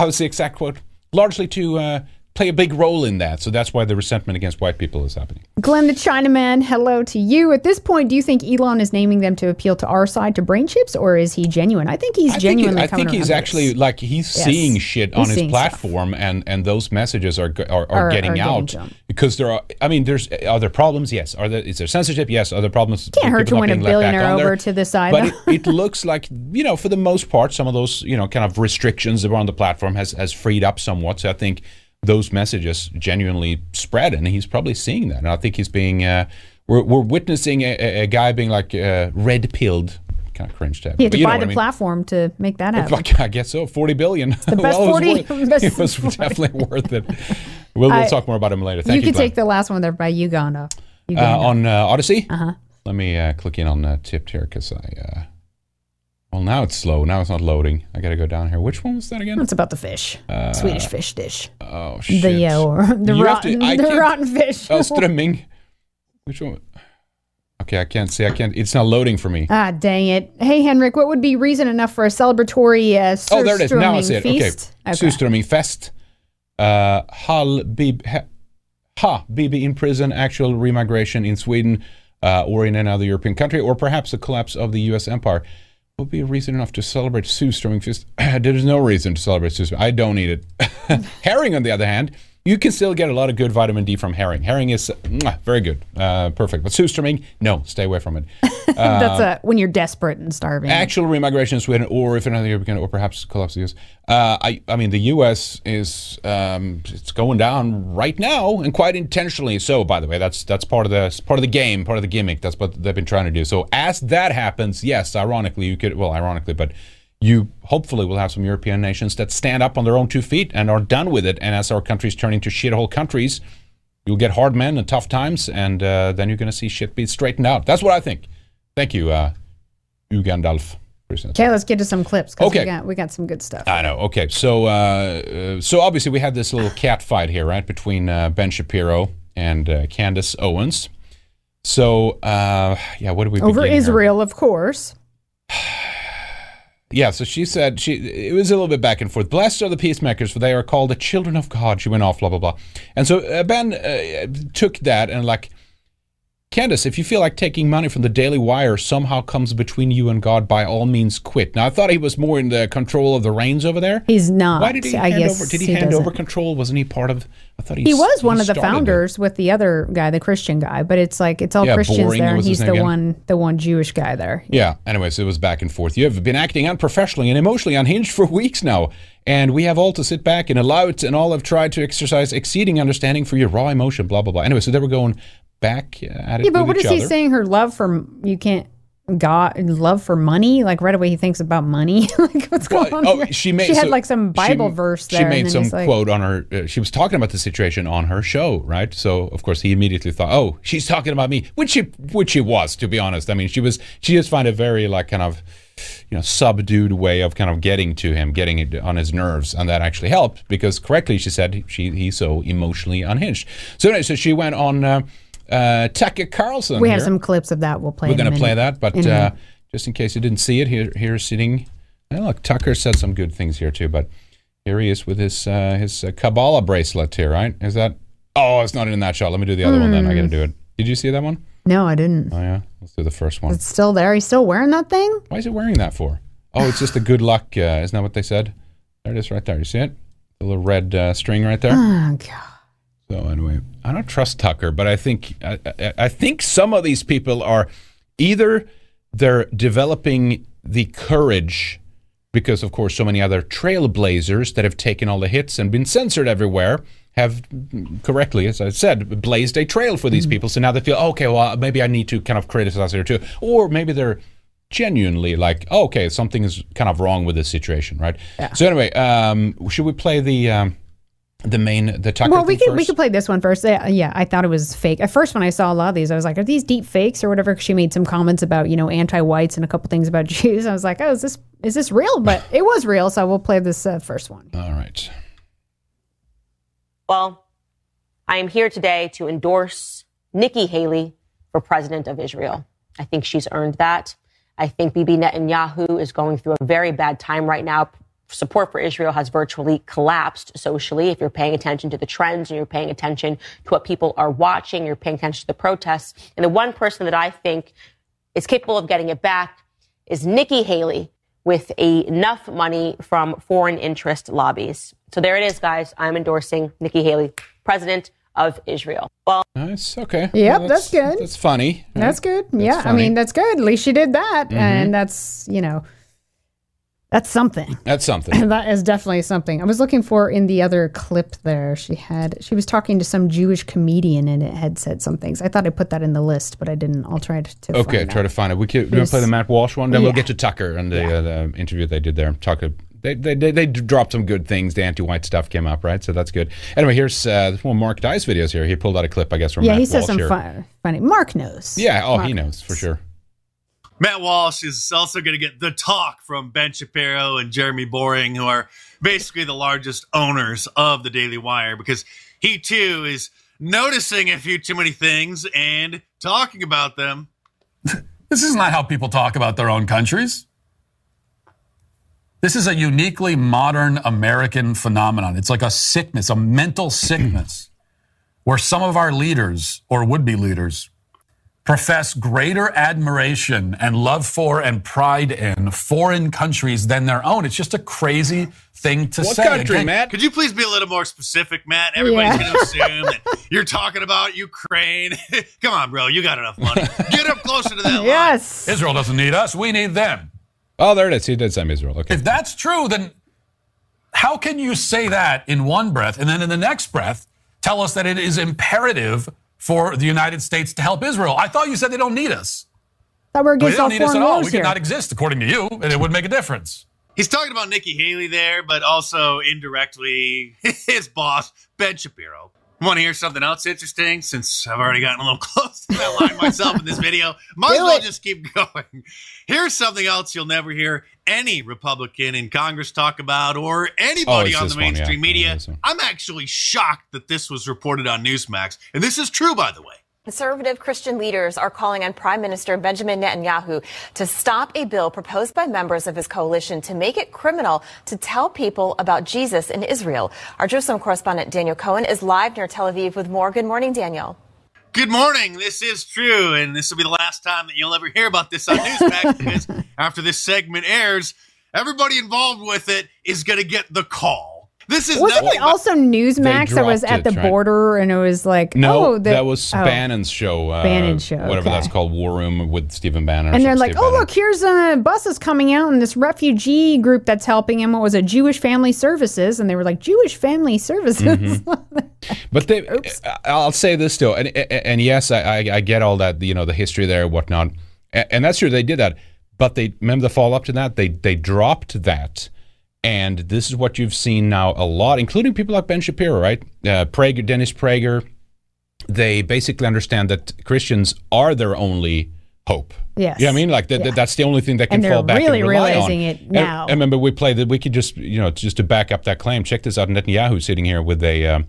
is the exact quote? Largely to play a big role in that. So that's why the resentment against white people is happening. Glenn the Chinaman, hello to you. At this point, do you think Elon is naming them to appeal to our side, to brain chips, or is he genuine? I think he's genuinely. I think he's seeing shit on his platform, and those messages are getting out getting because there are. I mean, are there problems? Yes. Is there censorship? Yes. Are there problems? Can't hurt to win a billionaire over to the side. But it looks like for the most part, some of those kind of restrictions that were on the platform has freed up somewhat. So I think those messages genuinely spread, and he's probably seeing that. And I think he's being, we're witnessing a guy being like red-pilled. Kind of cringe to have. You have to buy the platform to make that happen. I guess so. 40 billion. It's the best 40. It was definitely worth it. We'll talk more about him later. Thank you. You can take the last one there by Uganda. On Odysee? Uh-huh. Let me click in on Tipped here because I... Well, now it's slow. Now it's not loading. I got to go down here. Which one was that again? It's about the fish. Swedish fish dish. Oh, shit. The rotten fish. Oh, Strömming. Which one? Okay, I can't see. It's not loading for me. Ah, dang it. Hey, Henrik, what would be reason enough for a celebratory Surströmming feast? Oh, there it is. Now I see it. Okay. Surströmming fest. Bibi in prison. Actual remigration in Sweden or in another European country. Or perhaps the collapse of the U.S. empire. Would be a reason enough to celebrate Surströmming feast. There's no reason to celebrate Surströmming. I don't eat it. Herring, on the other hand, you can still get a lot of good vitamin D from herring. Herring is very good, perfect. But Surströmming, no, stay away from it. That's when you're desperate and starving. Actual remigration in Sweden, or if another European, or perhaps collapse the U.S. I mean, the U.S. is it's going down right now, and quite intentionally. So, by the way, that's part of the game, part of the gimmick. That's what they've been trying to do. So, as that happens, yes, ironically, you hopefully will have some European nations that stand up on their own two feet and are done with it. And as our countries turn into shithole countries, you'll get hard men and tough times, and then you're going to see shit be straightened out. That's what I think. Thank you, Ugandalf. Okay, let's get to some clips because we got some good stuff. I know. Okay, so obviously we had this little cat fight here, right, between Ben Shapiro and Candace Owens. So, what do we over Israel, of course. Yeah, so she said, it was a little bit back and forth. Blessed are the peacemakers, for they are called the children of God. She went off, blah, blah, blah. And so Ben took that and Candace, if you feel like taking money from the Daily Wire somehow comes between you and God, by all means quit. Now, I thought he was more in the control of the reins over there. He's not. Why did he hand over control? Wasn't he part of... I thought he was one of the founders with the other guy, the Christian guy, but it's it's all Christians boring, there, and he's the one Jewish guy there. Yeah, anyways, it was back and forth. You have been acting unprofessionally and emotionally unhinged for weeks now, and we have all to sit back and allow it, and all have tried to exercise exceeding understanding for your raw emotion, blah, blah, blah. Anyway, so they were going... back at it. Yeah, but what is he saying? Her love for love for money? Right away, he thinks about money. What's going on? Oh, she had some Bible verse there. She made some quote on her. She was talking about the situation on her show, right? So of course he immediately thought, oh, she's talking about me, which she was, to be honest. I mean, she just found a very subdued way of getting to him, getting on his nerves, and that actually helped because correctly she said he's so emotionally unhinged. So anyway, so she went on. Tucker Carlson. We have some clips of that. We'll play. We're going to play that, but just in case you didn't see it, here sitting. Look, Tucker said some good things here too, but here he is with his Kabbalah bracelet here, right? Is that? Oh, it's not in that shot. Let me do the other one then. I got to do it. Did you see that one? No, I didn't. Oh yeah, let's do the first one. It's still there. He's still wearing that thing. Why is he wearing that for? Oh, it's just the good luck. Isn't that what they said? There it is, right there. You see it? The little red string right there. Oh God. So anyway, I don't trust Tucker, but I think I think some of these people are either they're developing the courage because, of course, so many other trailblazers that have taken all the hits and been censored everywhere have correctly, as I said, blazed a trail for these people. So now they feel, okay, well, maybe I need to criticize here too. Or maybe they're genuinely something is wrong with this situation, right? Yeah. So anyway, should we play the Tucker thing first? We could play this one first. Yeah, I thought it was fake. At first, when I saw a lot of these, I was like, are these deep fakes or whatever? She made some comments about, anti-whites and a couple things about Jews. I was like, oh, is this real? But it was real, so we'll play this first one. All right. Well, I am here today to endorse Nikki Haley for president of Israel. I think she's earned that. I think Bibi Netanyahu is going through a very bad time right now. Support for Israel has virtually collapsed socially. If you're paying attention to the trends and you're paying attention to what people are watching, you're paying attention to the protests. And the one person that I think is capable of getting it back is Nikki Haley with enough money from foreign interest lobbies. So there it is, guys. I'm endorsing Nikki Haley, president of Israel. Well, nice. Okay. Yep, well, that's good. That's funny. Right? That's good. That's funny. I mean, that's good. At least she did that. Mm-hmm. And that's, you know, that's something. That's something. That is definitely something. I was looking for in the other clip there. She was talking to some Jewish comedian and it had said some things. I thought I put that in the list, but I didn't. I'll try to okay, find try it. To find it. We could play the Matt Walsh one. Then we'll get to Tucker and the interview they did there. Tucker. They dropped some good things. The anti-white stuff came up, right? So that's good. Anyway, here's one of Mark Dye's videos here. He pulled out a clip, I guess, from Matt Walsh. Yeah, he says some funny. Mark knows. Yeah, he knows for sure. Matt Walsh is also going to get the talk from Ben Shapiro and Jeremy Boring, who are basically the largest owners of the Daily Wire, because he, too, is noticing a few too many things and talking about them. This is not how people talk about their own countries. This is a uniquely modern American phenomenon. It's like a sickness, a mental sickness, where some of our leaders or would-be leaders profess greater admiration and love for and pride in foreign countries than their own. It's just a crazy thing to say. What country, Matt? Could you please be a little more specific, Matt? Everybody's going to assume that you're talking about Ukraine. Come on, bro. You got enough money. Get up closer to that line. Israel doesn't need us. We need them. Oh, there it is. He did say Israel. Okay. If that's true, then how can you say that in one breath and then in the next breath tell us that it is imperative for the United States to help Israel? I thought you said they don't need us. That we're against our foreign laws here. They don't need us at all. We could not exist, according to you, and it would make a difference. He's talking about Nikki Haley there, but also indirectly his boss, Ben Shapiro. Want to hear something else interesting? Since I've already gotten a little close to that line myself in this video, might as well just keep going. Here's something else you'll never hear any Republican in Congress talk about or anybody on the mainstream media. I'm actually shocked that this was reported on Newsmax. And this is true, by the way. Conservative Christian leaders are calling on Prime Minister Benjamin Netanyahu to stop a bill proposed by members of his coalition to make it criminal to tell people about Jesus in Israel. Our Jerusalem correspondent Daniel Cohen is live near Tel Aviv with more. Good morning, Daniel. Good morning. This is true, and this will be the last time that you'll ever hear about this on Newsmax because after this segment airs, everybody involved with it is going to get the call. This is also Newsmax that was at the border, and it was like, that was Bannon's show. Bannon's show. Whatever that's called, War Room with Stephen Bannon. And they're like, look, here's buses coming out and this refugee group that's helping him. What was it? Jewish Family Services. And they were like, Jewish Family Services. Mm-hmm. But they, I'll say this, though. And yes, I get all that, you know, the history there, whatnot. And that's true. They did that. But they remember the follow up to that? They dropped that. And this is what you've seen now a lot, including people like Ben Shapiro, right? Prager, Dennis Prager. They basically understand that Christians are their only hope. Yes. You know what I mean? Like that's the only thing that can fall back really and rely on. And they're really realizing it now. And remember, we played that. We could just, you know, just to back up that claim. Check this out. Netanyahu sitting here with a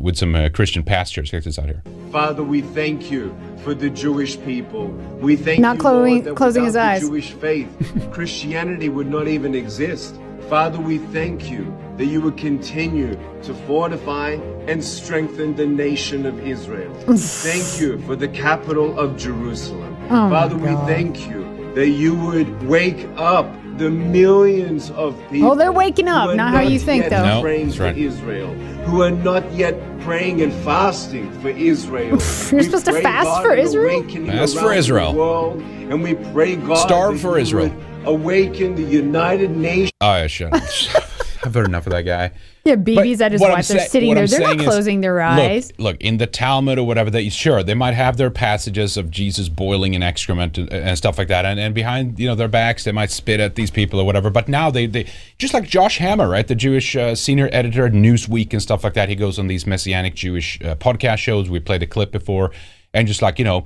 with some Christian pastors. Check this out here. Father, we thank you for the Jewish people. We thank closing his eyes. Jewish faith, Christianity would not even exist. Father, we thank you that you would continue to fortify and strengthen the nation of Israel. Thank you for the capital of Jerusalem. Oh, Father, we thank you that you would wake up the millions of people. Oh, they're waking up. Not how you think, though. No, praying for Israel, who are not yet praying and fasting for Israel. You're supposed to fast for Israel? Fast for Israel. World, and we pray God. Starve for Israel. Awaken the United Nations. Oh, yeah, shut up. I've heard enough of that guy. Yeah, BB's at his wife. They're sitting there. They're not closing their eyes. Look, in the Talmud or whatever, they might have their passages of Jesus boiling in excrement and stuff like that. And behind, you know, their backs, they might spit at these people or whatever. But now they just like Josh Hammer, right? The Jewish senior editor at Newsweek and stuff like that. He goes on these messianic Jewish podcast shows. We played a clip before. And just like, you know,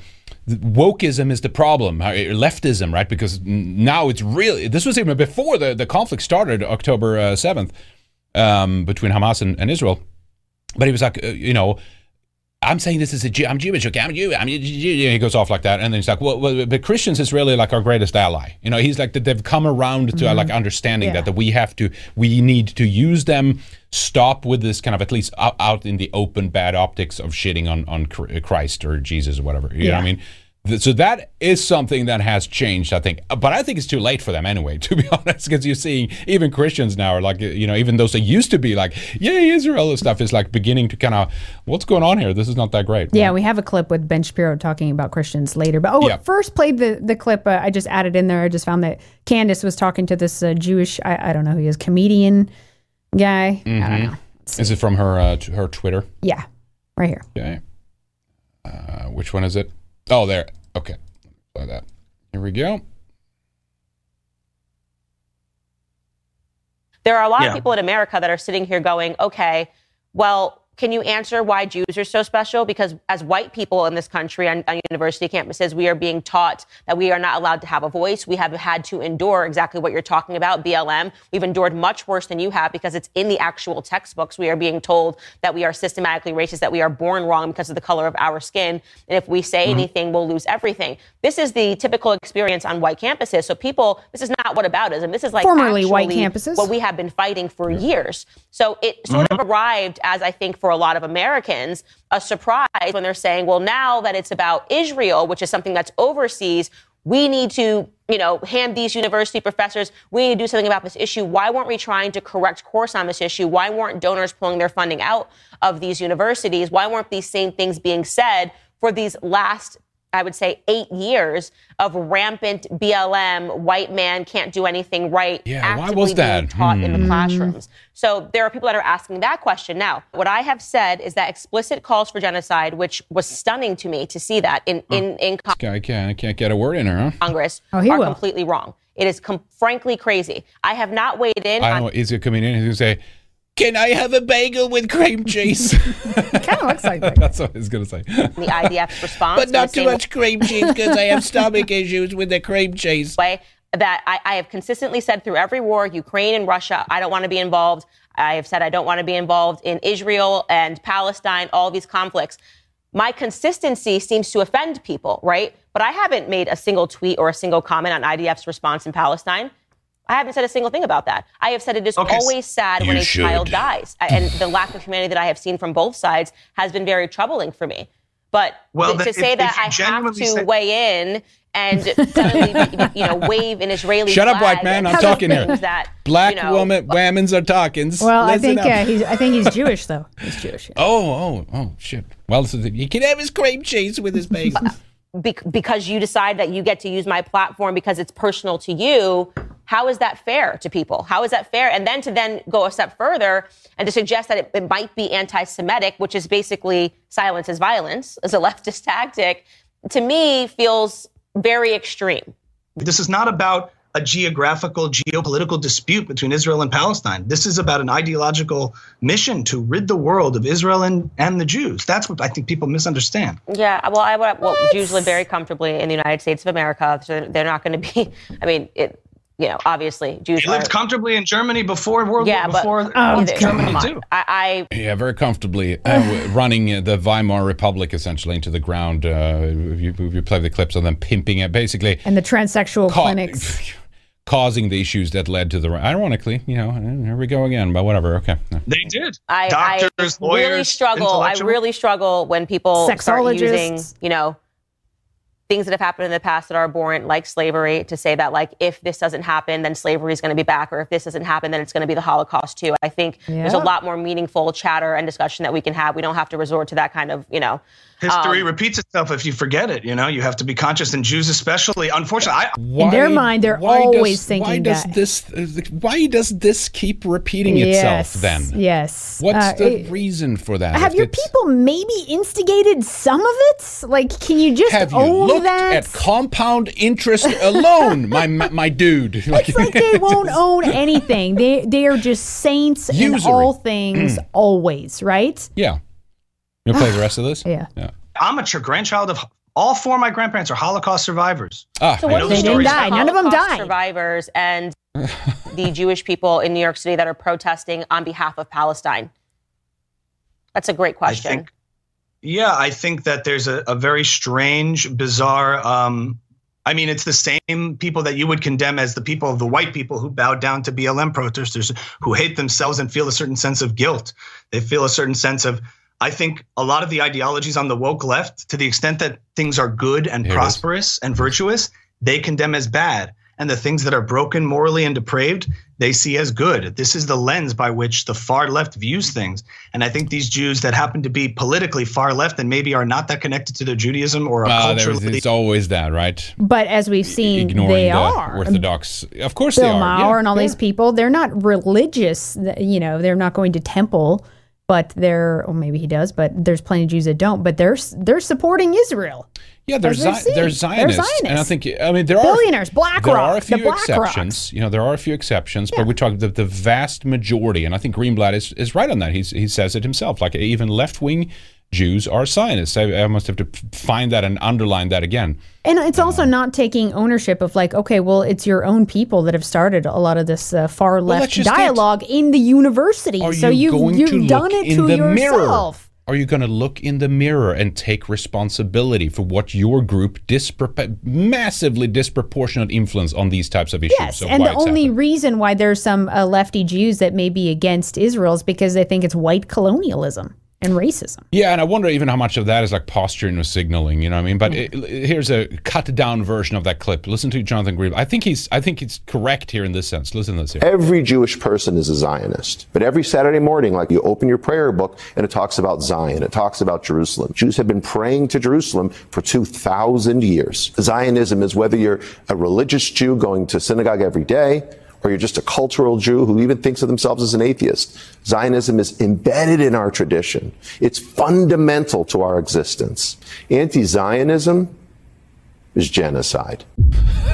wokeism is the problem, leftism, right? Because now it's really, this was even before the conflict started October 7th between Hamas and Israel. But he was like, you know, I'm saying this is a Jew. I'm Jewish. Okay, I'm Jew. I'm Jew. He goes off like that, and then he's like, "Well, but Christians is really like our greatest ally." You know, he's like that. They've come around to like understanding that we have to, we need to use them. Stop with this kind of at least out in the open bad optics of shitting on Christ or Jesus or whatever. You know what I mean? So that is something that has changed, I think. But I think it's too late for them anyway, to be honest, because you're seeing even Christians now are like, you know, even those that used to be like, yeah, Israel and stuff is like beginning to kind of, what's going on here? This is not that great. Yeah, right? We have a clip with Ben Shapiro talking about Christians later. But first played the clip I just added in there. I just found that Candace was talking to this Jewish, I don't know who he is, comedian guy. Mm-hmm. I don't know. Is it from her, her Twitter? Yeah, right here. Okay. Which one is it? Oh, there. Okay, play that. Here we go. There are a lot of people in America that are sitting here going, okay, well, can you answer why Jews are so special? Because as white people in this country on university campuses, we are being taught that we are not allowed to have a voice. We have had to endure exactly what you're talking about, BLM. We've endured much worse than you have because it's in the actual textbooks. We are being told that we are systematically racist, that we are born wrong because of the color of our skin. And if we say anything, we'll lose everything. This is the typical experience on white campuses. So people, this is not whataboutism. This is like formerly white campuses, what we have been fighting for years. So it sort of arrived as, I think, for a lot of Americans, a surprise when they're saying, well, now that it's about Israel, which is something that's overseas, we need to, you know, hand these university professors, we need to do something about this issue. Why weren't we trying to correct course on this issue? Why weren't donors pulling their funding out of these universities? Why weren't these same things being said for these last, I would say, 8 years of rampant BLM, white man can't do anything right, actively why was that being taught in the classrooms? So there are people that are asking that question now. What I have said is that explicit calls for genocide, which was stunning to me to see that in Congress. I can't get a word in her, huh? Congress are completely wrong. It is frankly crazy. I have not weighed in. I don't know, is it coming in who say, can I have a bagel with cream cheese? It kind of looks like that. That's what I was going to say. The IDF's response. But not too much cream cheese because I have stomach issues with the cream cheese. Way that I have consistently said through every war, Ukraine and Russia, I don't want to be involved. I have said I don't want to be involved in Israel and Palestine, all these conflicts. My consistency seems to offend people, right? But I haven't made a single tweet or a single comment on IDF's response in Palestine. I haven't said a single thing about that. I have said it is always sad when a child dies. And the lack of humanity that I have seen from both sides has been very troubling for me. But to say that I have to weigh in and suddenly, you know, wave an Israeli flag. Shut up, white man. I'm talking here. That, black women's are talking. Well, I think he's Jewish, though. He's Jewish. Yeah. Oh, shit. Well, so he can have his cream cheese with his bagel. Because you decide that you get to use my platform because it's personal to you, how is that fair to people? How is that fair? And then to then go a step further and to suggest that it might be anti-Semitic, which is basically silence is violence, as a leftist tactic, to me feels very extreme. This is not about a geographical, geopolitical dispute between Israel and Palestine. This is about an ideological mission to rid the world of Israel and the Jews. That's what I think people misunderstand. Yeah, well, Jews live very comfortably in the United States of America, so they're not going to be, I mean, obviously Jews lived comfortably in Germany before World War. Yeah, but Germany too. Very comfortably running the Weimar Republic essentially into the ground. You play the clips of them pimping it basically. And the transsexual clinics. Causing the issues that led to the, ironically, you know, here we go again, but whatever, okay. They did. Doctors, lawyers, I really struggle when people start using, you know, things that have happened in the past that are abhorrent, like slavery, to say that, like, if this doesn't happen, then slavery is going to be back, or if this doesn't happen, then it's going to be the Holocaust, too. I think there's a lot more meaningful chatter and discussion that we can have. We don't have to resort to that kind of, you know. History repeats itself if you forget it, you know. You have to be conscious, and Jews especially. Unfortunately, in their mind, they're always thinking why does this keep repeating itself then? Yes. What's the reason for that? Have your people maybe instigated some of it? Like, can you just own that? At compound interest alone, my dude. Like, it's like they won't own anything. They are just saints in all things always, right? Yeah. You play the rest of this? Yeah. I'm a grandchild of all four of my grandparents are Holocaust survivors. So what did they die? None of them died. Survivors and the Jewish people in New York City that are protesting on behalf of Palestine. That's a great question. I think Yeah, I think that there's a very strange, bizarre, I mean, it's the same people that you would condemn as the people, the white people who bow down to BLM protesters, who hate themselves and feel a certain sense of guilt. They feel a certain sense of, I think a lot of the ideologies on the woke left, to the extent that things are good and prosperous and virtuous, they condemn as bad. And the things that are broken morally and depraved, they see as good. This is the lens by which the far left views things. And I think these Jews that happen to be politically far left and maybe are not that connected to their Judaism or culturally. It's always that, right? But as we've seen, they are. Orthodox. Of course they are. Bill Maher and all these people, they're not religious. You know, they're not going to temple, but they're, or maybe he does, but there's plenty of Jews that don't, but they're supporting Israel. Yeah, they're Zionists, and I think there are billionaires, BlackRock. There are a few exceptions, but we talk the vast majority, and I think Greenblatt is right on that. He says it himself. Like even left-wing Jews are Zionists. I must have to find that and underline that again. And it's also not taking ownership of it's your own people that have started a lot of this far left dialogue in the university. So you've done it to yourself. Are you going to look in the mirror and take responsibility for what your group massively disproportionate influence on these types of issues? Yes, and the only reason why there's some lefty Jews that may be against Israel is because they think it's white colonialism and racism. Yeah, and I wonder even how much of that is like posturing or signaling, you know what I mean? But here's a cut-down version of that clip. Listen to Jonathan Greenblatt. I think it's correct here in this sense. Listen to this here. Every Jewish person is a Zionist, but every Saturday morning, like you open your prayer book and it talks about Zion, it talks about Jerusalem. Jews have been praying to Jerusalem for 2,000 years. Zionism is whether you're a religious Jew going to synagogue every day, or you're just a cultural Jew who even thinks of themselves as an atheist. Zionism is embedded in our tradition. It's fundamental to our existence. Anti-Zionism is genocide.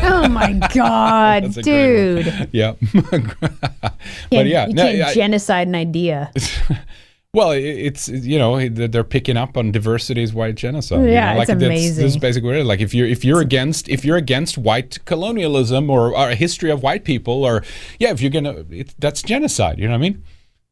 Oh my God, dude. Yeah. You can't genocide an idea. Well, it's, they're picking up on diversity as white genocide. Yeah, it's amazing. This is basically what it is. Like if you're against white colonialism or a history of white people that's genocide. You know what I mean?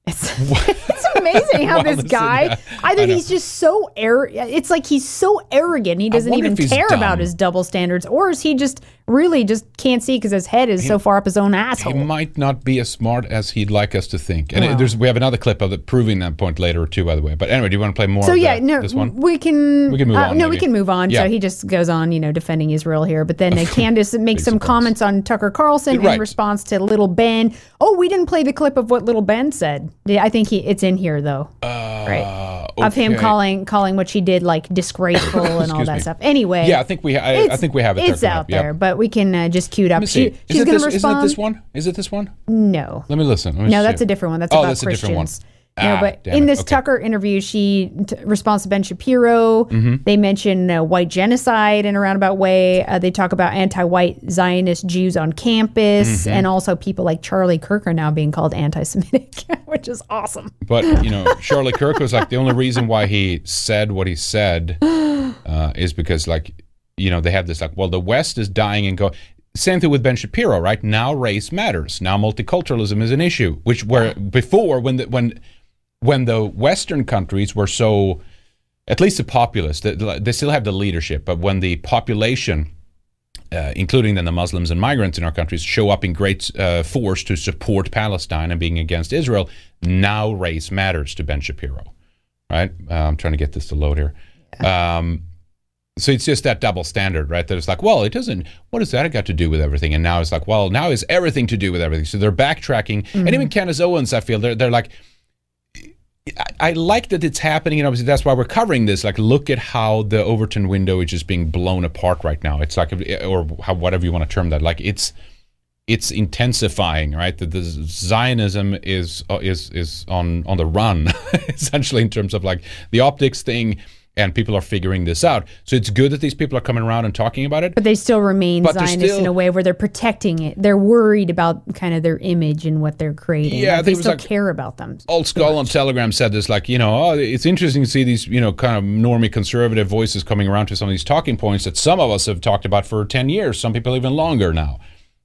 It's amazing how this guy, I think he's just so arrogant. It's like he's so arrogant. He doesn't even care about his double standards, or is he just really just can't see because his head is so far up his own asshole? He might not be as smart as he'd like us to think. And we have another clip of it proving that point later too, by the way. But anyway, do you want to play more this one? We can move on. No, maybe we can move on. Yeah. So he just goes on, defending Israel here. But then Candace makes some comments on Tucker Carlson in response to Little Ben. Oh, we didn't play the clip of what Little Ben said. I think it's in here though, of him calling what she did like disgraceful and all that stuff. Anyway, yeah, I think we have it. It's out there, but we can just cue it up. She's going to respond. Is it this one? Is it this one? No. Let me listen. No, that's a different one. That's about Christians. A different one. Tucker interview, she responds to Ben Shapiro. Mm-hmm. They mention white genocide in a roundabout way. They talk about anti-white Zionist Jews on campus, and also people like Charlie Kirk are now being called anti-Semitic, which is awesome. But Charlie Kirk was like the only reason why he said what he said is because they have this the West is dying and going. Same thing with Ben Shapiro, right? Now race matters. Now multiculturalism is an issue, which where before when the Western countries were so, at least the populace, they still have the leadership, but when the population, including then the Muslims and migrants in our countries, show up in great force to support Palestine and being against Israel, now race matters to Ben Shapiro, right? I'm trying to get this to load here. So it's just that double standard, right? That it's like, well, it doesn't, what does that got to do with everything? And now it's like, well, now it's everything to do with everything. So they're backtracking. Mm-hmm. And even Candace Owens, I feel, they're like, I like that it's happening, and obviously that's why we're covering this. Like, look at how the Overton window is just being blown apart right now. It's like, or how, whatever you want to term that. Like, it's intensifying, right? That the Zionism is on the run, essentially, in terms of like the optics thing. And people are figuring this out. So it's good that these people are coming around and talking about it. But they still remain Zionists in a way where they're protecting it. They're worried about kind of their image and what they're creating. Yeah, they still care about them. Old Skull on Telegram said this, it's interesting to see these, kind of normie conservative voices coming around to some of these talking points that some of us have talked about for 10 years, some people even longer now.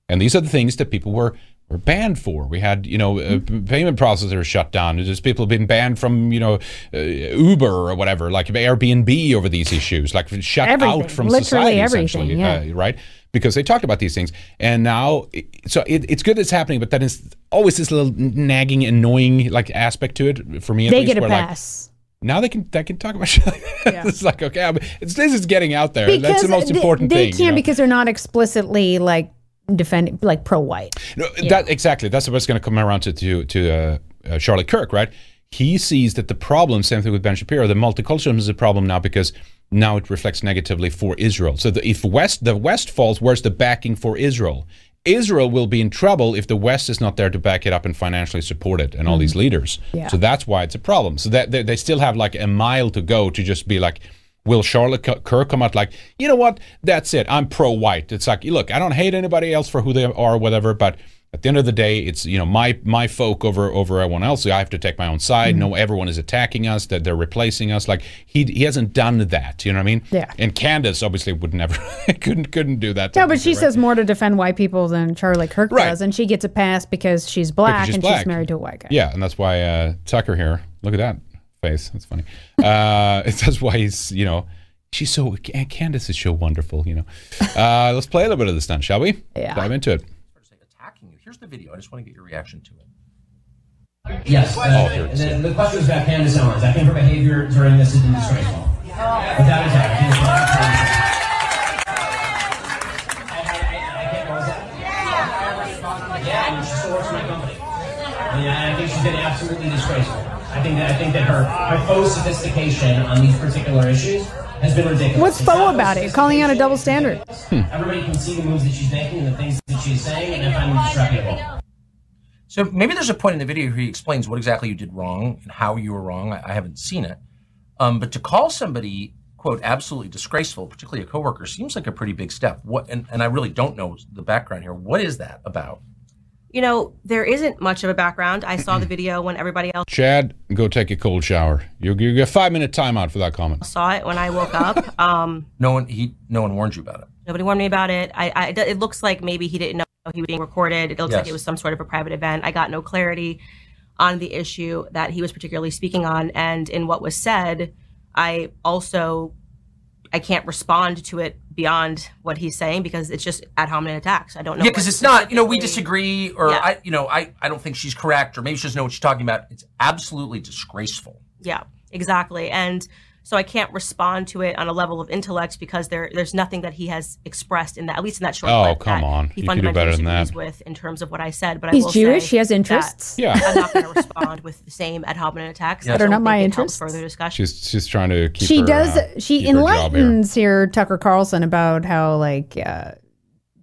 And these are the things that people were were banned for. We had, you know, payment processors shut down. There's people have been banned from, you know, Uber or whatever, like Airbnb over these issues, like shut out from society, essentially, right? Because they talked about these things. And now, so it's good it's happening, but that is always this little nagging, annoying, like, aspect to it for me. At least, they get a pass. Like, now they can talk about shit like that. Yeah. It's like, okay, this is getting out there. Because that's the most important thing. They can, you know? Because they're not explicitly, like, defending, like, pro-white. No, exactly. That's what's going to come around to Charlie Kirk, right? He sees that the problem, same thing with Ben Shapiro, the multiculturalism is a problem now because now it reflects negatively for Israel. So if the West falls, where's the backing for Israel? Israel will be in trouble if the West is not there to back it up and financially support it and all these leaders. Yeah. So that's why it's a problem. So that they still have like a mile to go to just be like, will Charlotte Kirk come out like, you know what, that's it, I'm pro-white. It's like, look, I don't hate anybody else for who they are or whatever, but at the end of the day, it's, you know, my folk over everyone else. I have to take my own side. No, everyone is attacking us, that they're replacing us. Like he hasn't done that. You know what I mean? Yeah. And Candace obviously would never couldn't do that. No, but she says more to defend white people than Charlie Kirk does, and she gets a pass because she's black she's married to a white guy. Yeah, and that's why Tucker here. Look at that face. That's funny. That's why he's, you know, she's so Candace is so wonderful. You know, let's play a little bit of this then, shall we? Yeah. Dive into it. Here's the video. I just want to get your reaction to it. Yes. And then the question was about Candace Owens. I think her behavior during this has been disgraceful. Without a doubt. I can't go with that. Yeah, she still works for my company. And I think she's been absolutely disgraceful. I think that her faux sophistication on these particular issues has been ridiculous. What's faux about it? Calling out a double standard. Everybody can see the moves that she's making and the things that she's saying, and I find them disreputable. So maybe there's a point in the video where he explains what exactly you did wrong and how you were wrong. I haven't seen it. But to call somebody, quote, absolutely disgraceful, particularly a coworker, seems like a pretty big step. What? And I really don't know the background here. What is that about? You know, there isn't much of a background. I saw the video when everybody else... Chad, go take a cold shower. You get a 5-minute timeout for that comment. I saw it when I woke up. No one warned you about it. Nobody warned me about it. It looks like maybe he didn't know he was being recorded. It looks like it was some sort of a private event. I got no clarity on the issue that he was particularly speaking on. And in what was said, I can't respond to it beyond what he's saying because it's just ad hominem attacks. I don't know. Yeah, because it's not, you know, we disagree or, I don't think she's correct or maybe she doesn't know what she's talking about. It's absolutely disgraceful. Yeah, exactly. And so I can't respond to it on a level of intellect because there's nothing that he has expressed in that, at least in that short clip. Oh, come on. You can do better than that. With in terms of what I said, but he's Jewish. He has interests. Yeah. I'm not going to respond with the same ad hominem attacks. That are not my interests. Further discussion. She's trying to keep. She does. She enlightens here Tucker Carlson about how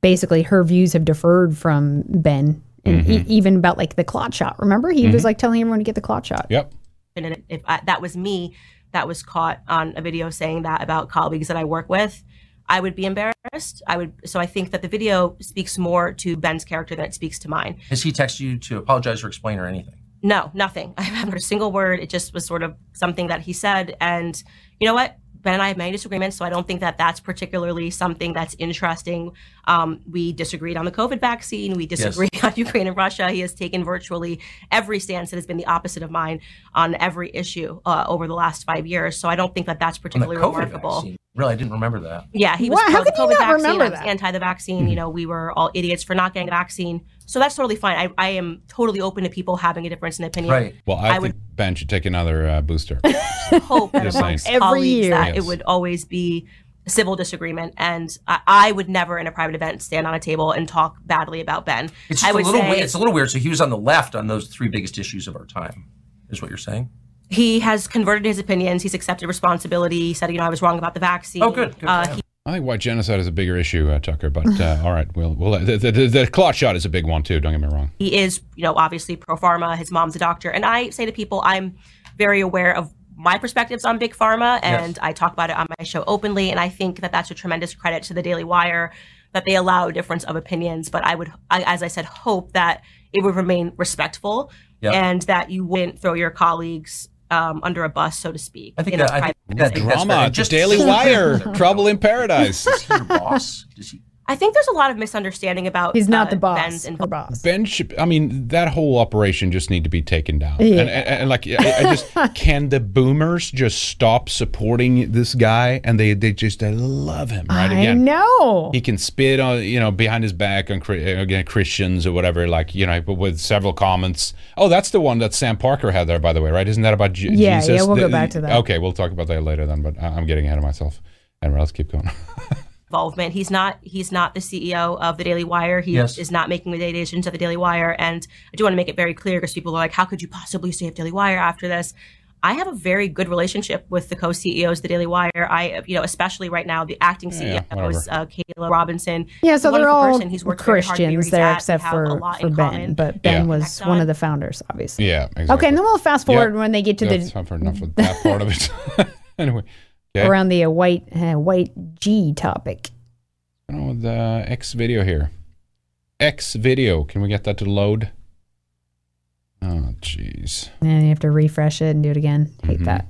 basically her views have differed from Ben, and even about like the clot shot. Remember, he was like telling everyone to get the clot shot. Yep. And if that was me. That was caught on a video saying that about colleagues that I work with, I would be embarrassed. So I think that the video speaks more to Ben's character than it speaks to mine. Has he texted you to apologize or explain or anything? No, nothing. I haven't heard a single word. It just was sort of something that he said. And you know what? Ben and I have many disagreements, so I don't think that that's particularly something that's interesting. We disagreed on the COVID vaccine. We disagreed on Ukraine and Russia. He has taken virtually every stance that has been the opposite of mine on every issue over the last 5 years. So I don't think that that's particularly remarkable. Vaccine. Really, I didn't remember that. Yeah, he was pro the COVID vaccine. I was anti the vaccine. You know, we were all idiots for not getting the vaccine. So that's totally fine. I am totally open to people having a difference in opinion. Right. Well, I think Ben should take another booster. Hope that amongst colleagues year. That it would always be civil disagreement, and I would never in a private event stand on a table and talk badly about Ben. It's just it's a little weird. So he was on the left on those three biggest issues of our time, is what you're saying? He has converted his opinions. He's accepted responsibility. He said, you know, I was wrong about the vaccine. Oh, good. I think white genocide is a bigger issue, Tucker, but all right, the clot shot is a big one too, don't get me wrong. He is, you know, obviously pro-pharma, his mom's a doctor, and I say to people, I'm very aware of my perspectives on big pharma, and I talk about it on my show openly, and I think that that's a tremendous credit to the Daily Wire, that they allow a difference of opinions, but I as I said, hope that it would remain respectful, and that you wouldn't throw your colleagues under a bus, so to speak. I think that drama, just Daily Wire, Trouble in Paradise. Is he your boss? Does he I think there's a lot of misunderstanding about he's not the boss. I mean, that whole operation just need to be taken down. Yeah. And like, I just can the boomers just stop supporting this guy? And they love him, right? Again, I know he can spit on behind his back on Christians or whatever. Like with several comments. Oh, that's the one that Sam Parker had there, by the way, right? Isn't that about Jesus? Yeah, we'll go back to that. Okay, we'll talk about that later then. But I'm getting ahead of myself. And let's keep going. Involvement. He's not the CEO of the Daily Wire. He is not making recommendations of the Daily Wire. And I do want to make it very clear, because people are like, how could you possibly save Daily Wire after this? I have a very good relationship with the co-CEOs of the Daily Wire. I, especially right now, the acting CEO is Kayla Robinson. Yeah, so they're all Christians there, except for Ben. But Ben was one of the founders, obviously. Yeah, exactly. Okay, and then we'll fast forward when they get to that's enough with that part of it. Anyway. Okay. Around the white G topic. I don't know the X video here. X video. Can we get that to load? Oh, jeez. And you have to refresh it and do it again. Hate that.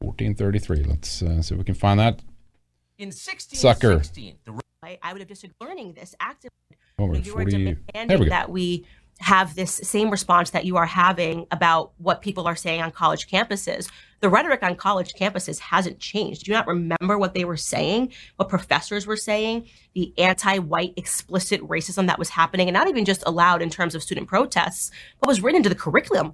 1433. Let's see if we can find that. In 1616, sucker. I would have just learning this actively. You were demanding that we have this same response that you are having about what people are saying on college campuses. The rhetoric on college campuses hasn't changed. Do you not remember what they were saying, what professors were saying, the anti-white explicit racism that was happening, and not even just allowed in terms of student protests, but was written into the curriculum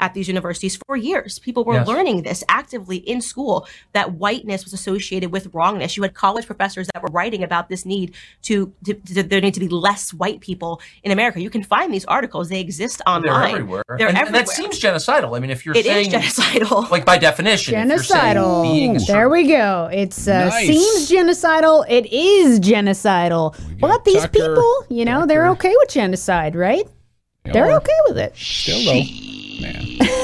at these universities for years. People were learning this actively in school, that whiteness was associated with wrongness. You had college professors that were writing about this need to there need to be less white people in America. You can find these articles. They exist online. They're everywhere. And that seems genocidal. I mean, if you're saying it is genocidal. Like by definition. Genocidal. There we go. It seems genocidal. It is genocidal. But these people, they're okay with genocide, right? They're okay with it. Still though, man,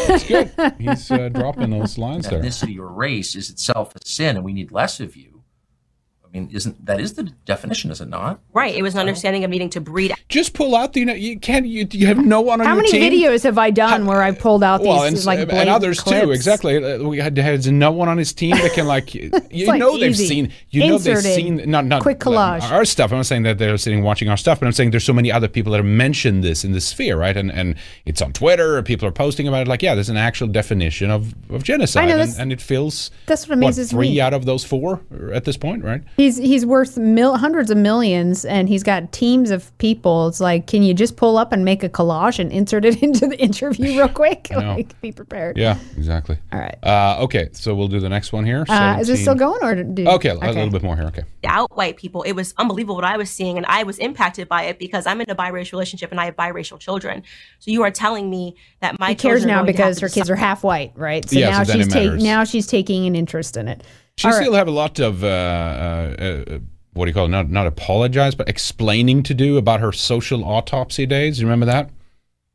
it's good. He's dropping those lines there. Ethnicity or race is itself a sin, and we need less of you. I mean, is the definition, is it not? Right. It was an understanding of needing to breed. Just pull out the you have no one on your team. How many videos have I done where I pulled out these and others clips? Too? Exactly. We had no one on his team that can they've seen quick collage our stuff. I'm not saying that they're sitting watching our stuff, but I'm saying there's so many other people that have mentioned this in the sphere, right? And it's on Twitter. People are posting about it. There's an actual definition of genocide, and it feels that's what amazes me. 3 out of those 4 at this point, right? He's worth hundreds of millions, and he's got teams of people. It's like, can you just pull up and make a collage and insert it into the interview real quick? Be prepared. Yeah, exactly. All right. Okay, so we'll do the next one here. Is this still going, or a little bit more here? Okay. Out white people, it was unbelievable what I was seeing, and I was impacted by it because I'm in a biracial relationship and I have biracial children. So you are telling me that my children cares now because her kids are half white, right? So now she's taking an interest in it. She still have a lot of, what do you call it, not apologize, but explaining to do about her social autopsy days. You remember that?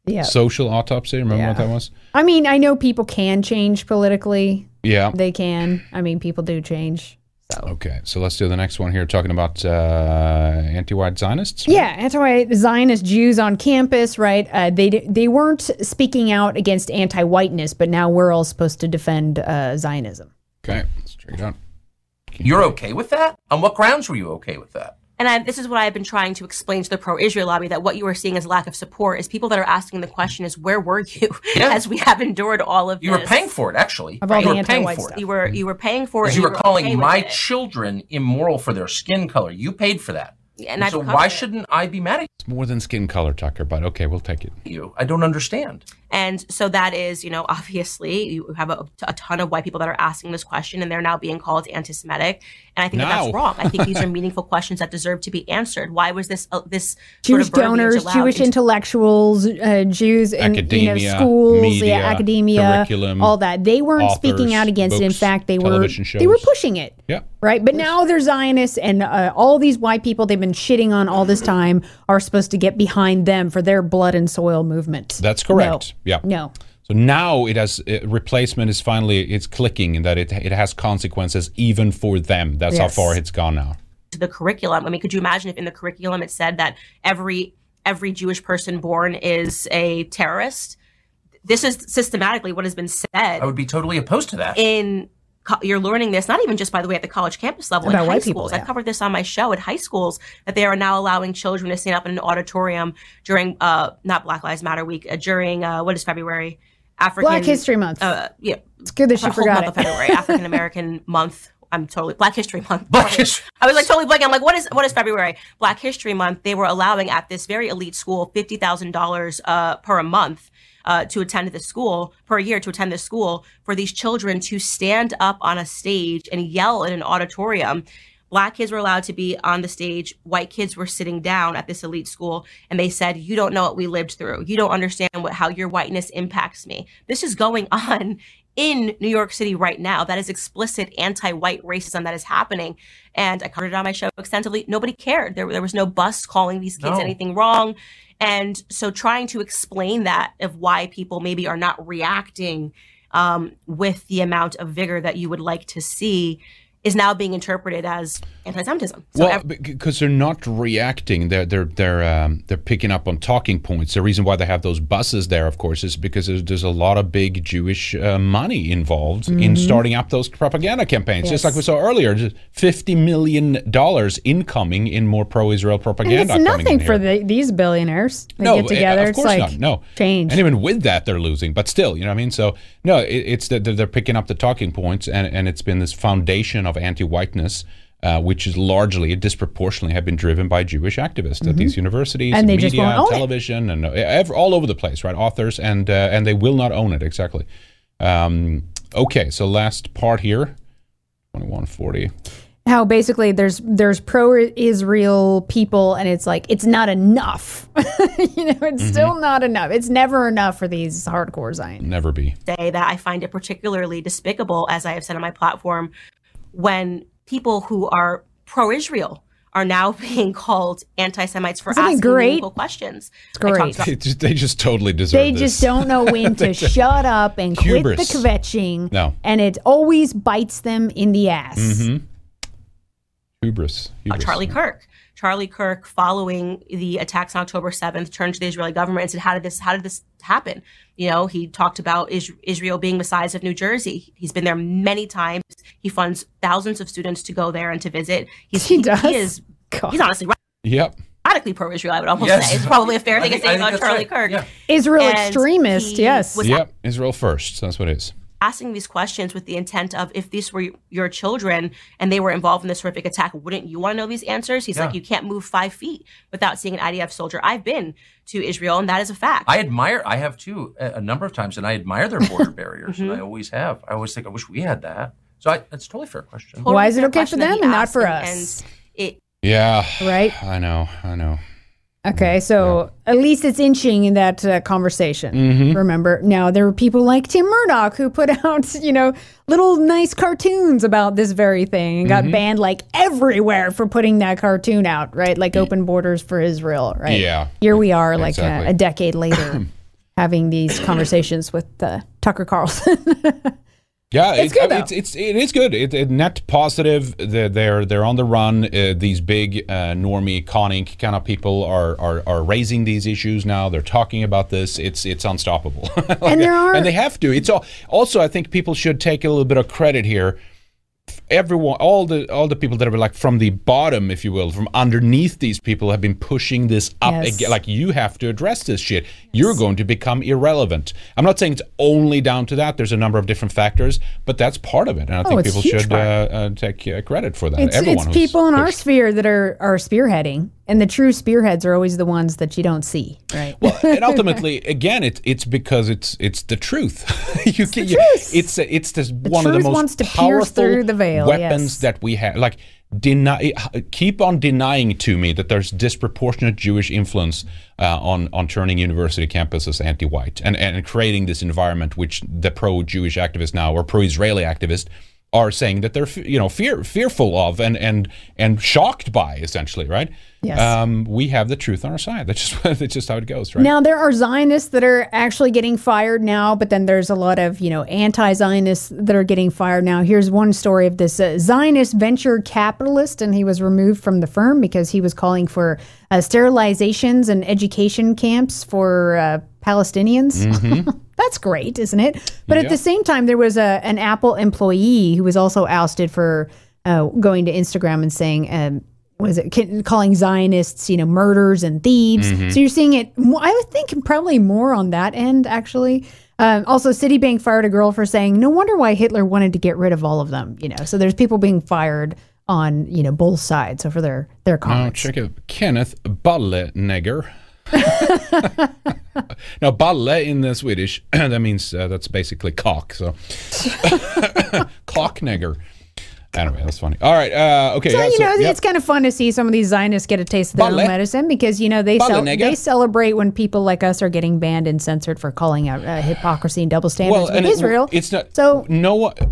Yeah. Social autopsy, remember what that was? I mean, I know people can change politically. Yeah. They can. I mean, people do change. Okay, so let's do the next one here, talking about anti-white Zionists. Right? Yeah, anti-white Zionist Jews on campus, right? They weren't speaking out against anti-whiteness, but now we're all supposed to defend Zionism. Okay, let's check it out. You're okay with that? On what grounds were you okay with that? And this is what I've been trying to explain to the pro-Israel lobby, that what you are seeing as lack of support is people that are asking the question is, where were you as we have endured all of this? You were paying for it, actually. Right. You were paying for it. You were paying for it. You were calling my children immoral for their skin color. You paid for that. And so why shouldn't I be mad at you? It's more than skin color, Tucker, but okay, we'll take it. I don't understand. And so that is, obviously you have a ton of white people that are asking this question, and they're now being called anti-Semitic. And I think that's wrong. I think these are meaningful questions that deserve to be answered. Why was this this Jewish sort of donors, Jewish intellectuals, Jews in academia, schools, media, academia, all that? They weren't speaking out against it. In fact, they were pushing it. Yeah. Right. But now they're Zionists, and all these white people they've been shitting on all this time are supposed to get behind them for their blood and soil movement. That's correct. No. Yeah. No. So now it has replacement is finally it's clicking, and that it has consequences even for them. That's how far it's gone now. To the curriculum. I mean, could you imagine if in the curriculum it said that every Jewish person born is a terrorist? This is systematically what has been said. I would be totally opposed to that. In you're learning this, not even just, by the way, at the college campus level, in high schools. I covered this on my show at high schools, that they are now allowing children to stand up in an auditorium during, not Black Lives Matter week, during, what is February? African Black History Month. Yeah. It's good that you forgot it. February, African American month. I'm totally, Black History Month. I was like totally blanking. I'm like, what is February? Black History Month. They were allowing at this very elite school $50,000 per month to attend the school, per year to attend the school, for these children to stand up on a stage and yell in an auditorium. Black kids were allowed to be on the stage. White kids were sitting down at this elite school, and they said, you don't know what we lived through. You don't understand how your whiteness impacts me. This is going on in New York City right now. That is explicit anti-white racism that is happening. And I covered it on my show extensively. Nobody cared. There was no bus calling these kids anything wrong. And so trying to explain that, of why people maybe are not reacting with the amount of vigor that you would like to see, is now being interpreted as anti-Semitism. So because they're not reacting, they're picking up on talking points. The reason why they have those buses there, of course, is because there's a lot of big Jewish money involved in starting up those propaganda campaigns. Yes. Just like we saw earlier, just $50 million incoming in more pro-Israel propaganda. And it's nothing for these billionaires. They get together. Of course it's like not. No change. And even with that, they're losing. But still, you know what I mean. So no, it's that they're picking up the talking points, and it's been this foundation of anti-whiteness, which is largely disproportionately have been driven by Jewish activists at these universities, and media, and television, and all over the place, right? Authors, and they will not own it, exactly. Okay, so last part here, 2140. How basically there's pro-Israel people, and it's like, it's not enough. It's still not enough. It's never enough for these hardcore Zionists. Never be. Say that I find it particularly despicable, as I have said on my platform, when people who are pro-Israel are now being called anti-Semites for asking meaningful questions. It's great. They just totally deserve this. They just don't know when to shut up and quit the kvetching, and it always bites them in the ass. Hubris. Charlie Kirk, following the attacks on October 7th, turned to the Israeli government and said, how did this happen? You know, he talked about Israel being the size of New Jersey. He's been there many times. He funds thousands of students to go there and to visit. He's honestly right. Yep. Radically pro-Israel, I would almost say. It's probably a fair thing to say about Charlie Kirk. Yeah. Israel and extremist, yes. Yep, Israel first. That's what it is. Asking these questions with the intent of, if these were your children and they were involved in this horrific attack, wouldn't you want to know these answers? He's like, you can't move 5 feet without seeing an IDF soldier. I've been to Israel, and that is a fact. I have too, a number of times, and I admire their border barriers, and I always have. I always think, I wish we had that. So that's a totally fair question. Why is it okay for them and not for us? Right? I know. Okay, so at least it's inching in that conversation. Remember, now there were people like Tim Murdoch who put out, little nice cartoons about this very thing, and got banned like everywhere for putting that cartoon out, right? Like Open Borders for Israel, right? Yeah. Here we are, like a decade later, having these conversations with Tucker Carlson. Yeah, it is good. It net positive. They're on the run. These big normie, conic kind of people are raising these issues now. They're talking about this. It's unstoppable. And they have to. It's also, I think people should take a little bit of credit here. Everyone, all the people that are like from the bottom, if you will, from underneath, these people have been pushing this up. Yes. Again, like, you have to address this shit. Yes. You're going to become irrelevant. I'm not saying it's only down to that. There's a number of different factors, but that's part of it. And I think people should take credit for that. It's people in our sphere that are spearheading. And the true spearheads are always the ones that you don't see, right? Well, and ultimately, again, it's because it's the truth. Truth. One of the most powerful weapons that we have. Like, keep on denying to me that there's disproportionate Jewish influence on turning university campuses anti-white and creating this environment which the pro-Jewish activists now, or pro-Israeli activists, are saying that they're fearful of and shocked by, essentially, right? Yes. We have the truth on our side. That's just how it goes, right? Now, there are Zionists that are actually getting fired now, but then there's a lot of, anti-Zionists that are getting fired now. Here's one story of this Zionist venture capitalist, and he was removed from the firm because he was calling for sterilizations and education camps for Palestinians. That's that's great, isn't it? But at the same time, there was an Apple employee who was also ousted for going to Instagram and saying, calling Zionists, murderers and thieves. Mm-hmm. So you're seeing it, I would think probably more on that end, actually. Also, Citibank fired a girl for saying, no wonder why Hitler wanted to get rid of all of them. So there's people being fired on, both sides. So for their comments. Check out Kenneth Ballenegger. Now, balle in the Swedish, that means that's basically cock. So cocknegger. Anyway, that's funny. All right. Okay. So, it's kind of fun to see some of these Zionists get a taste of their own medicine because, they celebrate when people like us are getting banned and censored for calling out hypocrisy and double standards with Israel. It's not. So,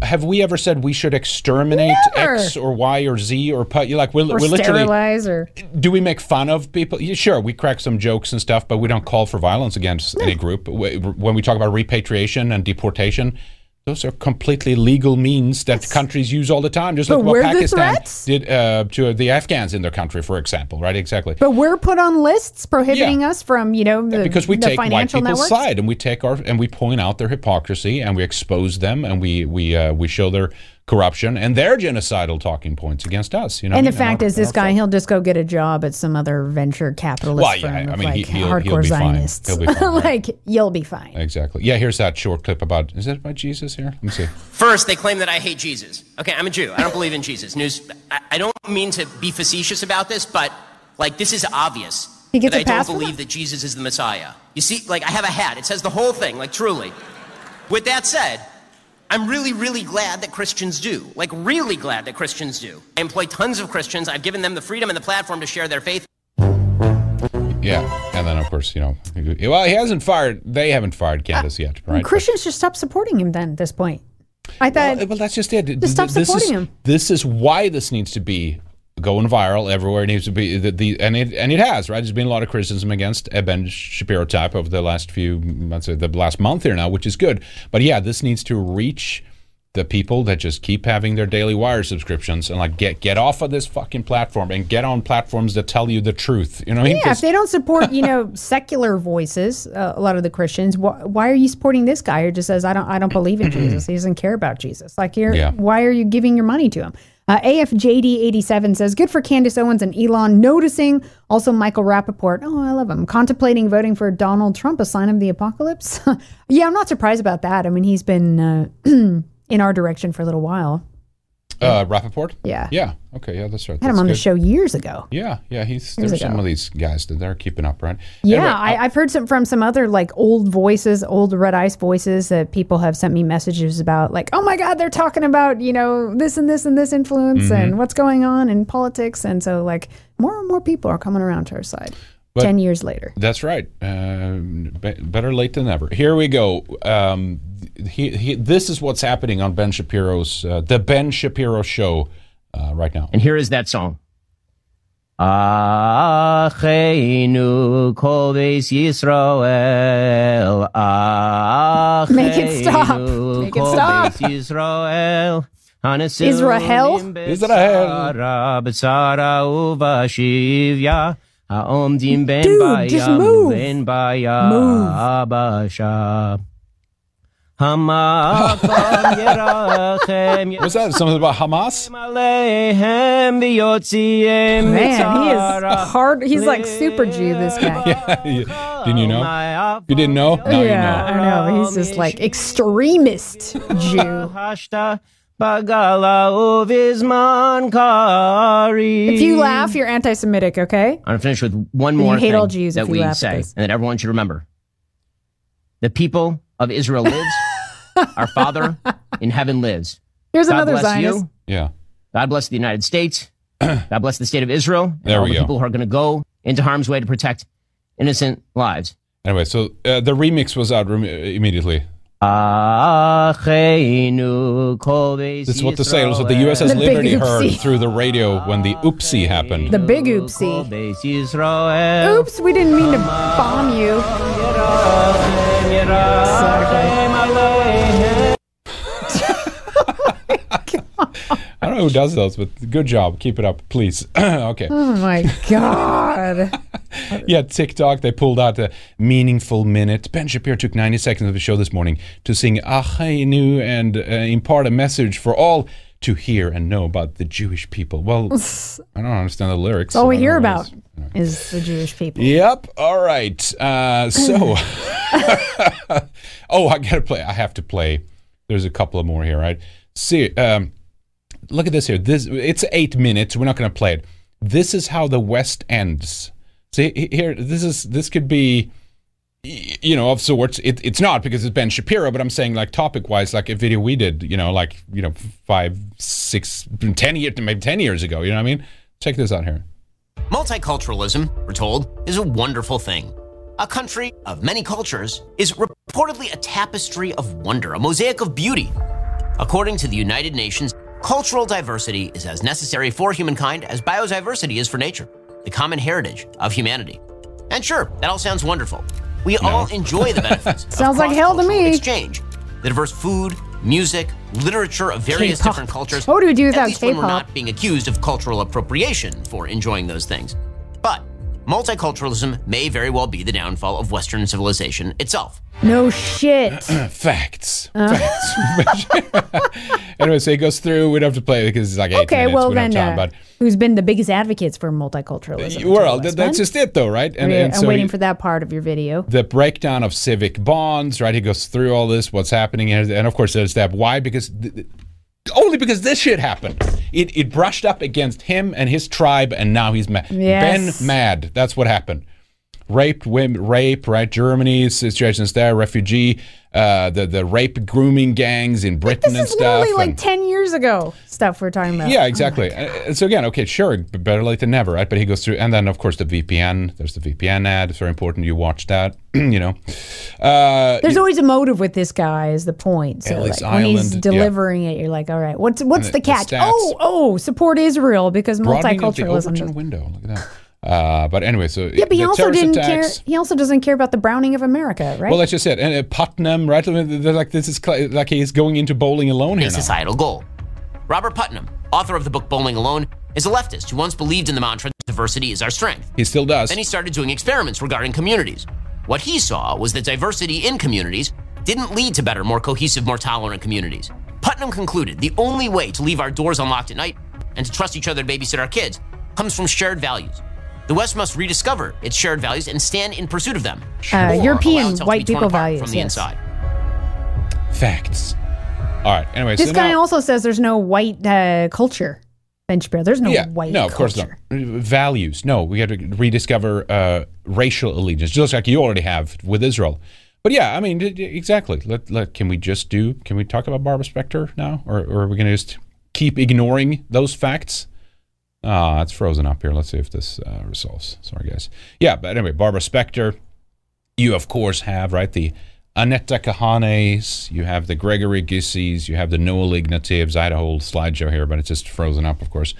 have we ever said we should exterminate X or Y or Z or put? We're sterilize literally. Do we make fun of people? Yeah, sure, we crack some jokes and stuff, but we don't call for violence against any group. When we talk about repatriation and deportation, those are completely legal means that countries use all the time. Just look what Pakistan did to the Afghans in their country, for example, right? Exactly. But we're put on lists prohibiting us from, because we take white people's side and we take we point out their hypocrisy and we expose them and we show their corruption and their genocidal talking points against us. And the fact is, this guy, he'll just go get a job at some other venture capitalist firm. I mean, he'll be Zionists. Fine. He'll be fine. You'll be fine. Exactly. Yeah, here's that short clip about, is that about Jesus here? Let me see. First, they claim that I hate Jesus. Okay, I'm a Jew. I don't believe in Jesus. News. I don't mean to be facetious about this, but, this is obvious. That I don't believe that Jesus is the Messiah. You see, I have a hat. It says the whole thing, truly. With that said, I'm really, really glad that Christians do. Really glad that Christians do. I employ tons of Christians. I've given them the freedom and the platform to share their faith. Yeah, and then, of course, he hasn't fired. They haven't fired Candace yet, right? Christians just stopped supporting him then at this point. I thought... Well, that's just it. Just stop supporting him. This is why this needs to be going viral everywhere. It needs to be... And it has, right? There's been a lot of criticism against a Ben Shapiro type over the last the last month here now, which is good. But yeah, this needs to reach the people that just keep having their Daily Wire subscriptions and get off of this fucking platform and get on platforms that tell you the truth. You know what I mean? Yeah, if they don't support, secular voices, a lot of the Christians, why are you supporting this guy who just says, I don't believe in Jesus. He doesn't care about Jesus. Why are you giving your money to him? AFJD87 says, good for Candace Owens and Elon noticing. Also, Michael Rappaport. Oh, I love him. Contemplating voting for Donald Trump, a sign of the apocalypse. Yeah, I'm not surprised about that. I mean, he's been in our direction for a little while. Rappaport? Yeah. Yeah. Okay. Yeah, that's right. Had him on the show years ago. Yeah. Yeah. There's some of these guys that they're keeping up, right? Yeah. Anyway, I've heard from some other old voices, old Red Ice voices that people have sent me messages about, oh my God, they're talking about, this and this and this influence and what's going on in politics. And so more and more people are coming around to our side. But 10 years later. That's right. Better late than never. Here we go. This is what's happening on Ben Shapiro's, the Ben Shapiro show right now. And here is that song. Achinu kol beis Yisrael. Make it stop. Make it stop. Yisrael. Israel. Dude, just move. What's that? Something about Hamas? Man, he is hard. He's super Jew, this guy. Yeah. Didn't you know? You didn't know? Now you know. I know. He's just extremist Jew. If you laugh, you're anti-Semitic, okay? I'm going to finish with one more thing all Jews that we say, and that everyone should remember. The people of Israel lives. Our Father in heaven lives. Here's God another Zionist. Yeah. God bless the United States. God bless the state of Israel. And there all we the go. People who are going to go into harm's way to protect innocent lives. Anyway, so the remix was out immediately. This is what the sailors of the U.S.S. Liberty heard through the radio when the oopsie happened. The big oopsie. Oops, we didn't mean to bomb you. I don't know who does those, but good job. Keep it up, please. Okay. Oh, my God. Yeah, TikTok, they pulled out a meaningful minute. Ben Shapiro took 90 seconds of the show this morning to sing Achinu and impart a message for all to hear and know about the Jewish people. Well, I don't understand the lyrics. All we hear about is the Jewish people. Yep. All right. Oh, I have to play. There's a couple of more here, right? See, look at this here. It's 8 minutes. We're not going to play it. This is how the West ends. See here, this could be, you know, of sorts. It's not because it's Ben Shapiro, but I'm saying like topic-wise, like a video we did, like 5, 6, 10 years ago. You know what I mean? Check this out here. Multiculturalism, we're told, is a wonderful thing. A country of many cultures is reportedly a tapestry of wonder, a mosaic of beauty. According to the United Nations, cultural diversity is as necessary for humankind as biodiversity is for nature, the common heritage of humanity. And sure, that all sounds wonderful. We all enjoy the benefits of sounds like hell to me. Exchange, the diverse food, music, literature of various different cultures. What do we do without K-pop? At least when we're not being accused of cultural appropriation for enjoying those things. But multiculturalism may very well be the downfall of Western civilization itself. No shit. Facts. Anyway, so it goes through. We don't have to play it because it's like 8 minutes. Okay, well then, who's been the biggest advocates for multiculturalism? Well, that's just it though, right? And so I'm waiting for that part of your video. The breakdown of civic bonds, right? He goes through all this, what's happening. And of course, there's that why, because... Only because this shit happened. It brushed up against him and his tribe, and now he's mad. Yes. Ben mad. That's what happened. Rape, right? Germany's situations there, refugee, the rape grooming gangs in Britain and stuff. This is literally like 10 years ago stuff we're talking about. Yeah, exactly. So again, okay, sure, better late than never, right? But he goes through, and then of course the VPN, there's the VPN ad, it's very important you watch that, There's always a motive with this guy is the point. So like, when he's delivering it, you're like, all right, what's the catch? The support Israel because multiculturalism. The window, look at that. But anyway, so yeah, but he also didn't care. He also doesn't care about the browning of America, right? Well, that's just it. And Putnam, right? They're like this is like he's going into Bowling Alone here. A societal goal. Robert Putnam, author of the book Bowling Alone, is a leftist who once believed in the mantra that diversity is our strength. He still does. Then he started doing experiments regarding communities. What he saw was that diversity in communities didn't lead to better, more cohesive, more tolerant communities. Putnam concluded the only way to leave our doors unlocked at night and to trust each other to babysit our kids comes from shared values. The West must rediscover its shared values and stand in pursuit of them. European white people values from the inside. Facts. All right. Anyway, this guy also says there's no white culture. There's no white culture. No, of course not. Values. No, we got to rediscover racial allegiance, just like you already have with Israel. But yeah, I mean, exactly. Can we talk about Barbara Spector now, or are we going to just keep ignoring those facts? It's frozen up here. Let's see if this resolves. Sorry, guys. Yeah, but anyway, Barbara Spector, you, of course, have, right, the Anetta Kahanes, you have the Gregory Gissies, you have the Noah Lignatives. I had a whole slideshow here, but it's just frozen up, of course.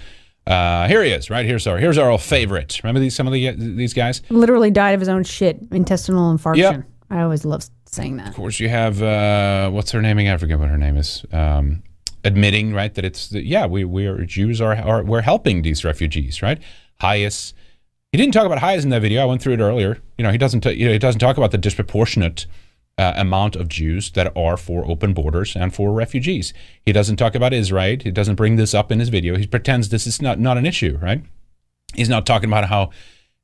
Here he is, right? Here's our old favorite. Remember these guys? Literally died of his own shit, intestinal infarction. Yep. I always love saying that. Of course, you have, what's her name? I forget what her name is. Admitting, right, that it's we are Jews are we're helping these refugees, right? Hayes, he didn't talk about Hayes in that video. I went through it earlier. He doesn't talk about the disproportionate amount of Jews that are for open borders and for refugees. He doesn't talk about Israel. He doesn't bring this up in his video. He pretends this is not an issue, right? He's not talking about how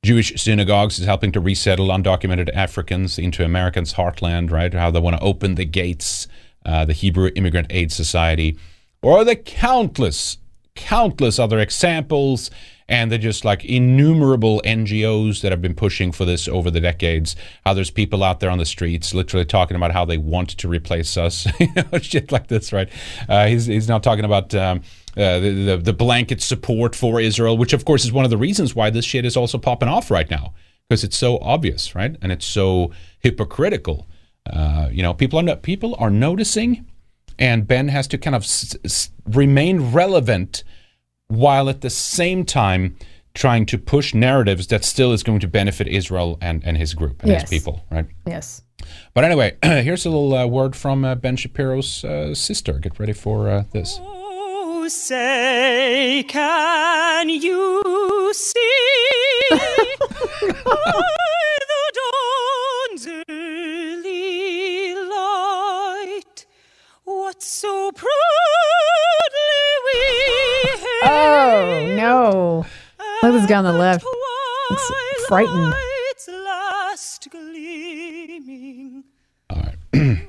Jewish synagogues is helping to resettle undocumented Africans into Americans' heartland, right? How they want to open the gates. The Hebrew Immigrant Aid Society, or the countless other examples, and they're just like innumerable NGOs that have been pushing for this over the decades. How there's people out there on the streets literally talking about how they want to replace us, shit like this, right? He's not talking about the blanket support for Israel, which of course is one of the reasons why this shit is also popping off right now, because it's so obvious, right? And it's so hypocritical. People are noticing, and Ben has to kind of remain relevant while at the same time trying to push narratives that still is going to benefit Israel and his group and his people, right? Yes. But anyway, here's a little word from Ben Shapiro's sister. Get ready for this. Oh, say, can you see? Oh no! Look who's on the left. It's frightened. All right.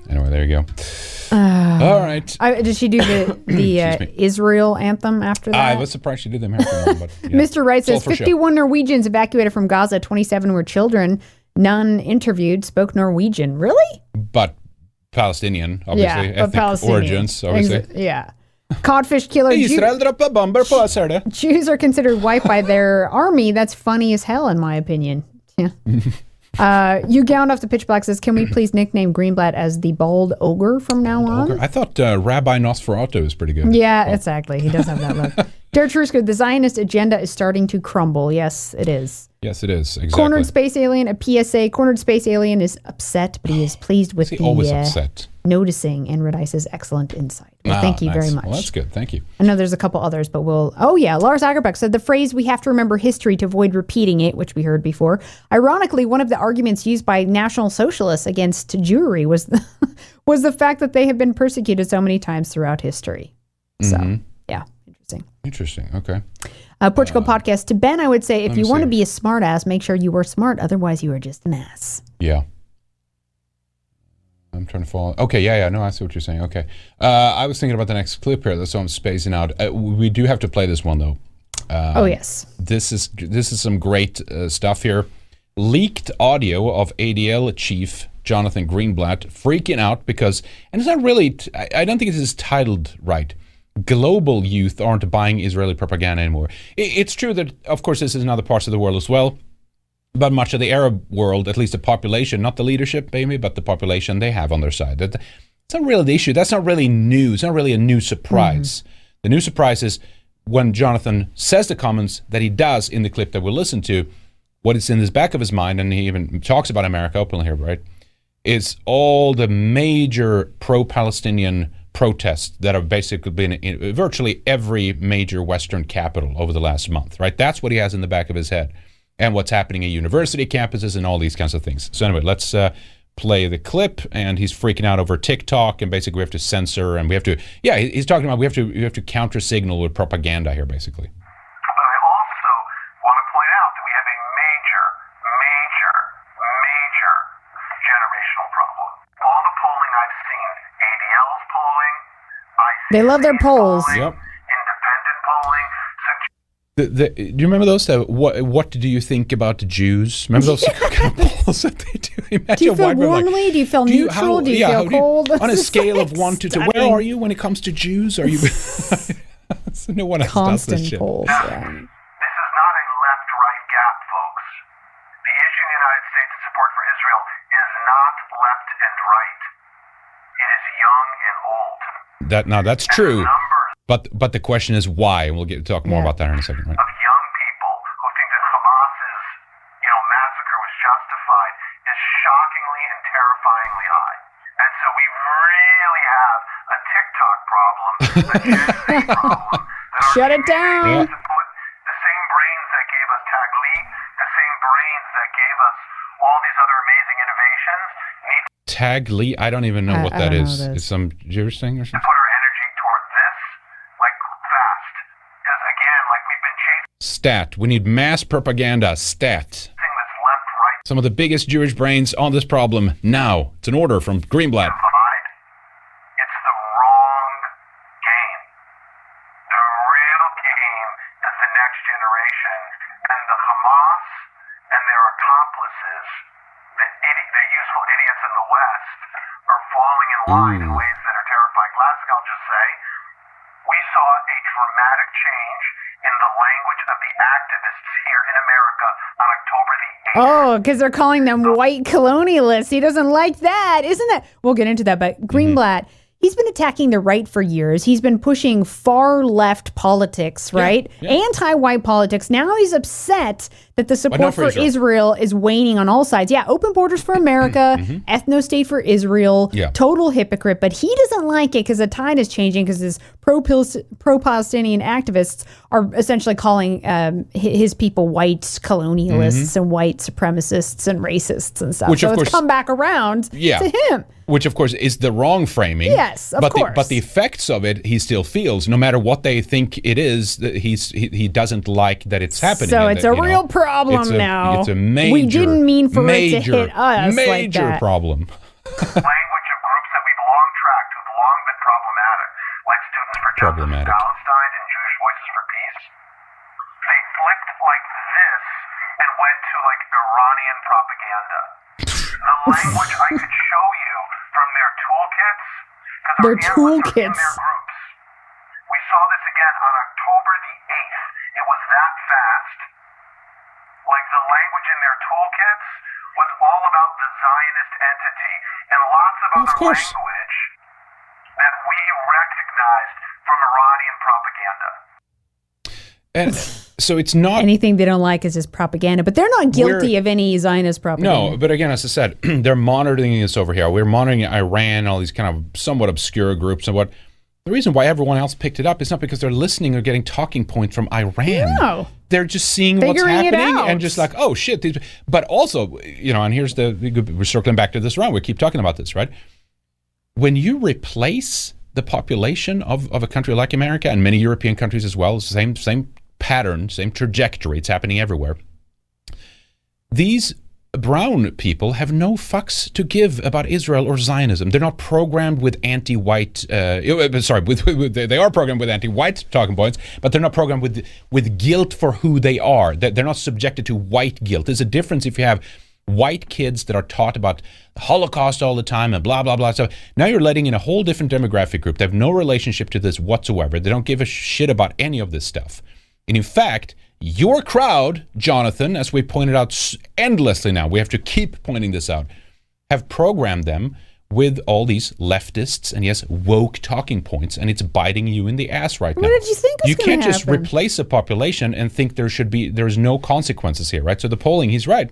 Anyway, there you go. All right. Did she do the Israel anthem after that? I was surprised she did them after that. But, yeah. Mr. Wright says 51 Norwegians evacuated from Gaza. 27 were children. None interviewed spoke Norwegian. Really? But Palestinian, obviously. Yeah, ethnic Palestinian. Origins, obviously. Yeah. Codfish killer. Israel dropped a bomber på Asarda. Jews are considered white by their army. That's funny as hell, in my opinion. Yeah. You gowned off the pitch black says, can we please nickname Greenblatt as the bald ogre from now on? Ogre. I thought Rabbi Nosferatu was pretty good. Yeah, exactly. He does have that look. Derek Truska, the Zionist agenda is starting to crumble. Yes, it is. Yes, it is. Exactly. Cornered Space Alien, a PSA. Cornered Space Alien is upset, but he is pleased with the noticing, and Redicemembers says excellent insight. Well, thank you very much. Well, that's good. Thank you. I know there's a couple others, but we'll... Oh, yeah. Lars Agerbeck said the phrase, we have to remember history to avoid repeating it, which we heard before. Ironically, one of the arguments used by National Socialists against Jewry was the fact that they have been persecuted so many times throughout history. So, yeah. Interesting. Okay. Portugal podcast. To Ben, I would say, if you want to be a smart ass, make sure you are smart. Otherwise, you are just an ass. Yeah. I'm trying to follow. Okay. Yeah. No, I see what you're saying. Okay. I was thinking about the next clip here. That's why I'm spacing out. We do have to play this one, though. Oh, yes. This is some great stuff here. Leaked audio of ADL chief Jonathan Greenblatt freaking out because, and it's not really, I don't think this is titled right. Global youth aren't buying Israeli propaganda anymore. It's true that, of course, this is in other parts of the world as well, but much of the Arab world, at least the population, not the leadership maybe, but the population they have on their side. That's not really the issue. That's not really new. It's not really a new surprise. Mm-hmm. The new surprise is when Jonathan says the comments that he does in the clip that we'll listen to, what is in his back of his mind, and he even talks about America openly here, right, is all the major pro-Palestinian protests that have basically been in virtually every major Western capital over the last month, right? That's what he has in the back of his head, and what's happening at university campuses and all these kinds of things. So anyway, let's play the clip, and he's freaking out over TikTok, and basically we have to censor, and we have to, yeah, he's talking about we have to counter signal with propaganda here, basically. They love their polls. Yep. Independent polling. Do you remember those? What do you think about Jews? Remember those kind of polls that they do? Imagine do you feel warmly? Like, do you feel neutral? Do you feel cold? On a scale of 1 to 10, where are you when it comes to Jews? Are you? No one else does this shit. Constant polls. Yeah. This is not a left-right gap, folks. The issue in the United States of support for Israel is not left and right. It is young and old. That's true, but the question is why. We'll talk more about that in a second. Right? Of young people who think that Hamas's massacre was justified is shockingly and terrifyingly high, and so we really have a TikTok problem, a problem. Shut it down. Yeah. The same brains that gave us Taglit, the same brains that gave us all these other amazing innovations. Taglit, I don't even know what that is. It's some Jewish thing or something? Put our energy toward this, fast. Because again, we've been chasing... Stat. We need mass propaganda. Stat. Left, right. Some of the biggest Jewish brains on this problem now. It's an order from Greenblatt. It's the wrong game. The real game is the next generation and the Hamas and their accomplices. The useful idiots in the West are falling in line in ways that are terrifying. Last thing I'll just say, we saw a dramatic change in the language of the activists here in America on October the 8th. Oh, because they're calling them white colonialists. He doesn't like that. Isn't that? We'll get into that, but Greenblatt... Mm-hmm. He's been attacking the right for years. He's been pushing far left politics, right? Yeah, yeah. Anti-white politics. Now he's upset that the support for Israel is waning on all sides. Yeah, open borders for America, ethno-state for Israel, total hypocrite. But he doesn't like it because the tide is changing because his pro-Palestinian activists are essentially calling his people white colonialists and white supremacists and racists and stuff. Which, so of course, it's come back around to him. Which, of course, is the wrong framing. Yes, of course. But the effects of it, he still feels, no matter what they think it is, he doesn't like that it's happening. So it's a real problem now. It's a major, we didn't mean for it to hit us like that. Major problem. Language of groups that we've long tracked, who've long been problematic, like Students for Justice in Palestine and Jewish Voices for Peace. They flipped like this and went to like Iranian propaganda. The language I could show you from their toolkits, because our analysts are in their groups. We saw this again on October the 8th. It was that fast. Like, the language in their toolkits was all about the Zionist entity and lots of other language that we recognized from Iranian propaganda. And so it's not... Anything they don't like is just propaganda, but they're not guilty of any Zionist propaganda. No, but again, as I said, they're monitoring this over here. We're monitoring Iran, all these kind of somewhat obscure groups and what... The reason why everyone else picked it up is not because they're listening or getting talking points from Iran. No. They're just seeing what's happening and just like, oh, shit. But also, you know, and here's the... We're circling back to this round. We keep talking about this, right? When you replace the population of a country like America and many European countries as well, it's the same pattern, same trajectory, it's happening everywhere. These brown people have no fucks to give about Israel or Zionism. They're not programmed with anti-white, they are programmed with anti-white talking points, but they're not programmed with guilt for who they are. They're not subjected to white guilt. There's a difference if you have white kids that are taught about the Holocaust all the time and blah, blah, blah. So now you're letting in a whole different demographic group. They have no relationship to this whatsoever. They don't give a shit about any of this stuff. And in fact, your crowd, Jonathan, as we pointed out endlessly now, we have to keep pointing this out, have programmed them with all these leftists and, yes, woke talking points, and it's biting you in the ass right now. What did you think was going to happen? You can't just replace a population and think there's no consequences here, right? So the polling, he's right.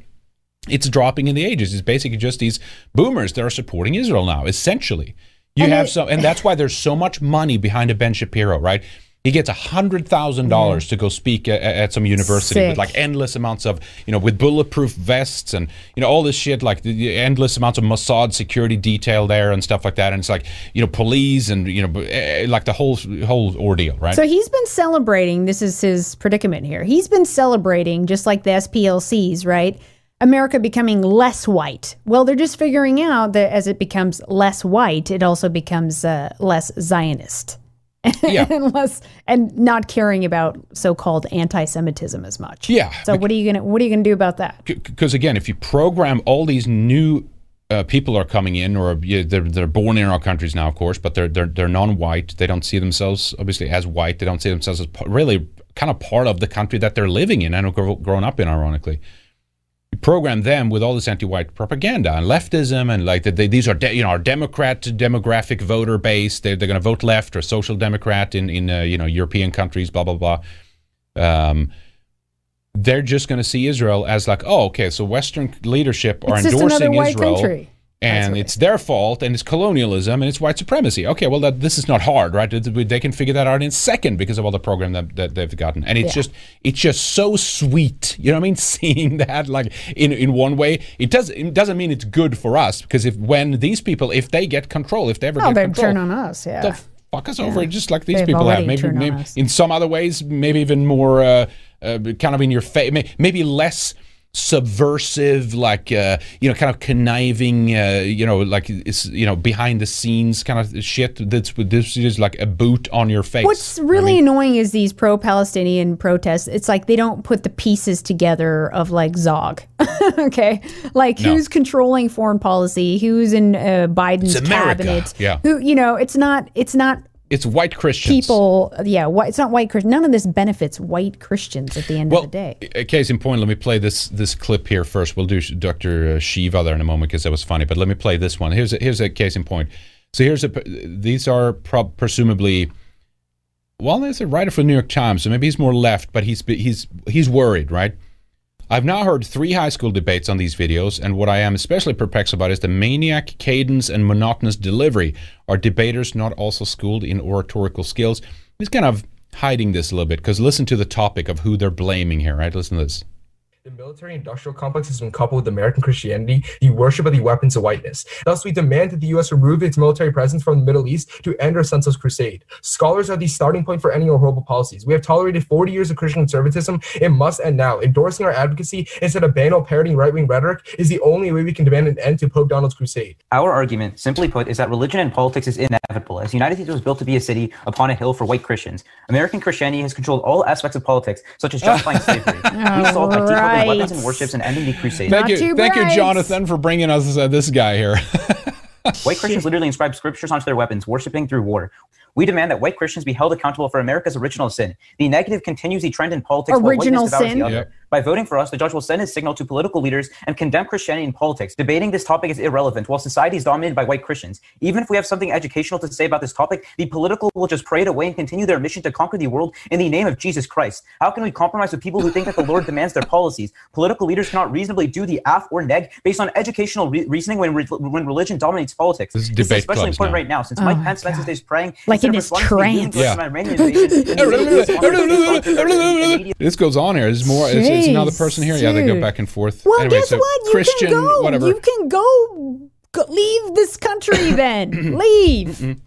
It's dropping in the ages. It's basically just these boomers that are supporting Israel now, essentially. And that's why there's so much money behind a Ben Shapiro, right? He gets $100,000 to go speak at some university with like endless amounts of, you know, with bulletproof vests and, you know, all this shit, like the endless amounts of Mossad security detail there and stuff like that. And it's like, you know, police and, you know, like the whole ordeal, right? So he's been celebrating, this is his predicament here. He's been celebrating, just like the SPLCs, right? America becoming less white. Well, they're just figuring out that as it becomes less white, it also becomes less Zionist. And not caring about so-called anti-Semitism as much. Yeah. So what are you gonna do about that? Because again, if you program all these new people are coming in, or they're born in our countries now, of course, but they're non-white. They don't see themselves obviously as white. They don't see themselves as really kind of part of the country that they're living in and grown up in, ironically. You program them with all this anti-white propaganda and leftism, and like that these are our Democrat demographic voter base. They're going to vote left or social Democrat in European countries. Blah blah blah. They're just going to see Israel as like, oh, okay, so Western leadership are endorsing Israel, and it's their fault, and it's colonialism, and it's white supremacy. Okay, well, this is not hard, right? They can figure that out in a second because of all the program that they've gotten. And it's just so sweet, you know what I mean? Seeing that, like, in one way, it doesn't mean it's good for us, because when these people, if they get control, if they ever get control, turn on us, they'll fuck us over, just like these people have. Maybe in some other ways, maybe even more kind of in your face, maybe less subversive, like kind of conniving, like it's, behind the scenes kind of shit. This is like a boot on your face. What's really annoying is these pro-Palestinian protests. It's like they don't put the pieces together of like Zog. Okay, like who's controlling foreign policy? Who's in Biden's cabinet? Yeah. Who it's not. It's white Christians. People, it's not white Christians. None of this benefits white Christians at the end of the day. Case in point, let me play this clip here first. We'll do Dr. Shiva there in a moment because that was funny, but let me play this one. Here's a case in point. So these are presumably, there's a writer for the New York Times, so maybe he's more left, but he's worried, right? I've now heard 3 high school debates on these videos, and what I am especially perplexed about is the maniac cadence and monotonous delivery. Are debaters not also schooled in oratorical skills? He's kind of hiding this a little bit, because listen to the topic of who they're blaming here, right? Listen to this. The military-industrial complex has been coupled with American Christianity, the worship of the weapons of whiteness. Thus, we demand that the U.S. remove its military presence from the Middle East to end our senseless crusade. Scholars are the starting point for any horrible policies. We have tolerated 40 years of Christian conservatism. It must end now. Endorsing our advocacy instead of banal parroting right-wing rhetoric is the only way we can demand an end to Pope Donald's crusade. Our argument, simply put, is that religion and politics is inevitable. As the United States was built to be a city upon a hill for white Christians, American Christianity has controlled all aspects of politics, such as justifying slavery. We saw that weapons and worships and ending the crusades. Thank you, Jonathan, for bringing us this guy here. White Christians literally inscribe scriptures onto their weapons, worshiping through war. We demand that white Christians be held accountable for America's original sin. The negative continues the trend in politics. Original sin. Yep. By voting for us, the judge will send his signal to political leaders and condemn Christianity in politics. Debating this topic is irrelevant while society is dominated by white Christians. Even if we have something educational to say about this topic, the political will just pray it away and continue their mission to conquer the world in the name of Jesus Christ. How can we compromise with people who think that the Lord demands their policies? Political leaders cannot reasonably do the af or neg based on educational reasoning when religion dominates politics. This is especially important right now since Mike Pence spends his days praying. Like in his trance. This goes on here. There's more. It's another person here. Yeah, they go back and forth. Well, anyway, guess what? You Christian, can go. Whatever. You can go. Leave this country then. Leave.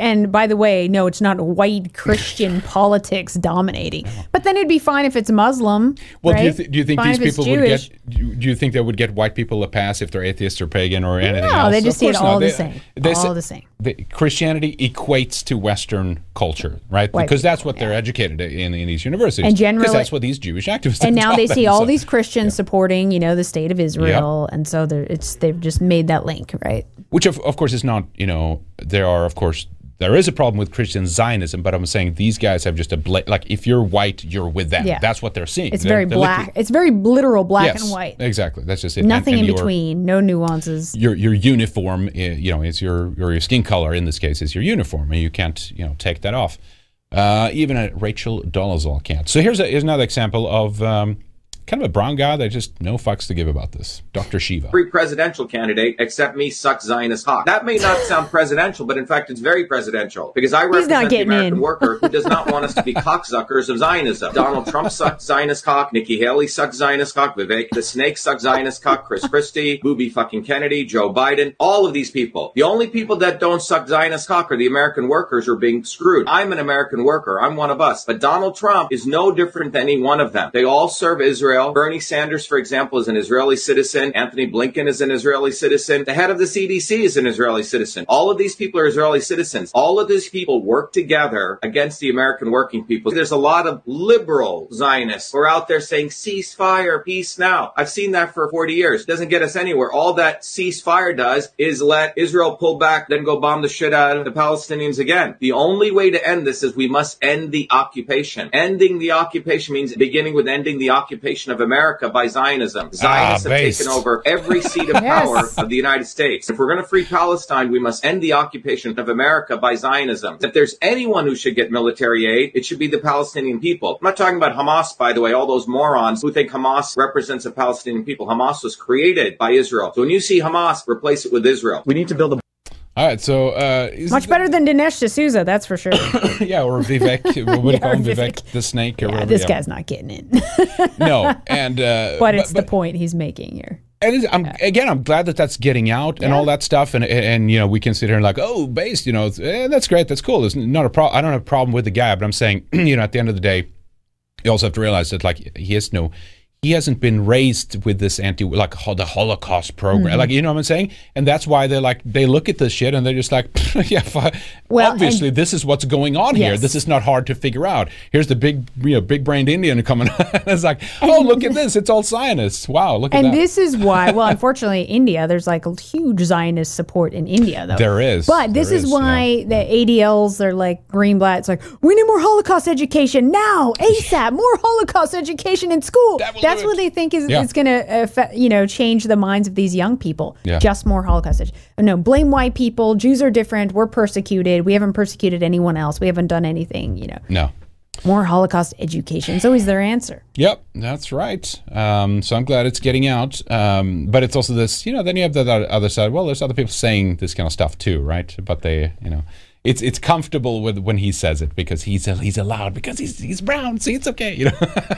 And by the way, no, it's not white Christian politics dominating. But then it'd be fine if it's Muslim. Well, right? Do you think fine these people would get? Do you think they would get white people a pass if they're atheist or pagan or anything else? No, they just see it all the same. All the same. Christianity equates to Western culture, right? White because that's what they're educated in these universities. And generally, because that's what these Jewish activists. And now they see all these Christians supporting, the state of Israel, and so they've just made that link, right? Which of course is not, there is a problem with Christian Zionism, but I'm saying these guys have just if you're white, you're with them. Yeah. That's what they're seeing. It's very black. It's very literal black and white. Exactly. That's just it. Nothing in between. No nuances. Your uniform, is your skin color. In this case, is your uniform, and you can't, take that off. Even a Rachel Dolezal can't. So here's another example of kind of a brown guy that just no fucks to give about this. Dr. Shiva. Every presidential candidate except me sucks Zionist hot. That may not sound presidential, but in fact it's very presidential because I represent the American worker who does not want us to be cocksuckers of Zionism. Donald Trump sucks Zionist cock. Nikki Haley sucks Zionist cock. Vivek the Snake sucks Zionist cock. Chris Christie, Booby fucking Kennedy, Joe Biden, all of these people. The only people that don't suck Zionist cock are the American workers who are being screwed. I'm an American worker. I'm one of us. But Donald Trump is no different than any one of them. They all serve Israel. Bernie Sanders, for example, is an Israeli citizen. Anthony Blinken is an Israeli citizen. The head of the CDC is an Israeli citizen. All of these people are Israeli citizens. All of these people work together against the American working people. There's a lot of liberal Zionists who are out there saying, ceasefire, peace now. I've seen that for 40 years. It doesn't get us anywhere. All that ceasefire does is let Israel pull back, then go bomb the shit out of the Palestinians again. The only way to end this is we must end the occupation. Ending the occupation means beginning with ending the occupation of America by Zionism. Zionists have taken over every seat of power of the United States. If we're going to free Palestine, we must end the occupation of America by Zionism. If there's anyone who should get military aid, it should be the Palestinian people. I'm not talking about Hamas, by the way, all those morons who think Hamas represents the Palestinian people. Hamas was created by Israel. So when you see Hamas, replace it with Israel. We need to build a... All right, so... much better than Dinesh D'Souza, that's for sure. Yeah, or Vivek. We would call him Vivek the Snake or whatever. This guy's not getting it. No, and... But the point he's making here. And I'm glad that that's getting out and all that stuff. And we can sit here and like, oh, based, that's great, that's cool. It's not a problem. I don't have a problem with the guy, but I'm saying, at the end of the day, you also have to realize that, he hasn't been raised with this the Holocaust program, what I'm saying? And that's why they look at this shit and they're just like, obviously this is what's going on here. This is not hard to figure out. Here's the big-brained Indian coming. It's like, look at this. It's all Zionists. Wow, look at that. And this is why, unfortunately, India, there's huge Zionist support in India, though. There is. But this is why the ADLs, they're like Greenblatt. It's like, we need more Holocaust education now, ASAP, more Holocaust education in school. That's what they think is it's going to, change the minds of these young people. Yeah. Just more Holocaust. No, blame white people. Jews are different. We're persecuted. We haven't persecuted anyone else. We haven't done anything. No. More Holocaust education. It's always their answer. Yep, that's right. So I'm glad it's getting out. But it's also this, then you have the other side. Well, there's other people saying this kind of stuff too, right? But they, it's comfortable with when he says it because he's allowed because he's brown, so it's okay.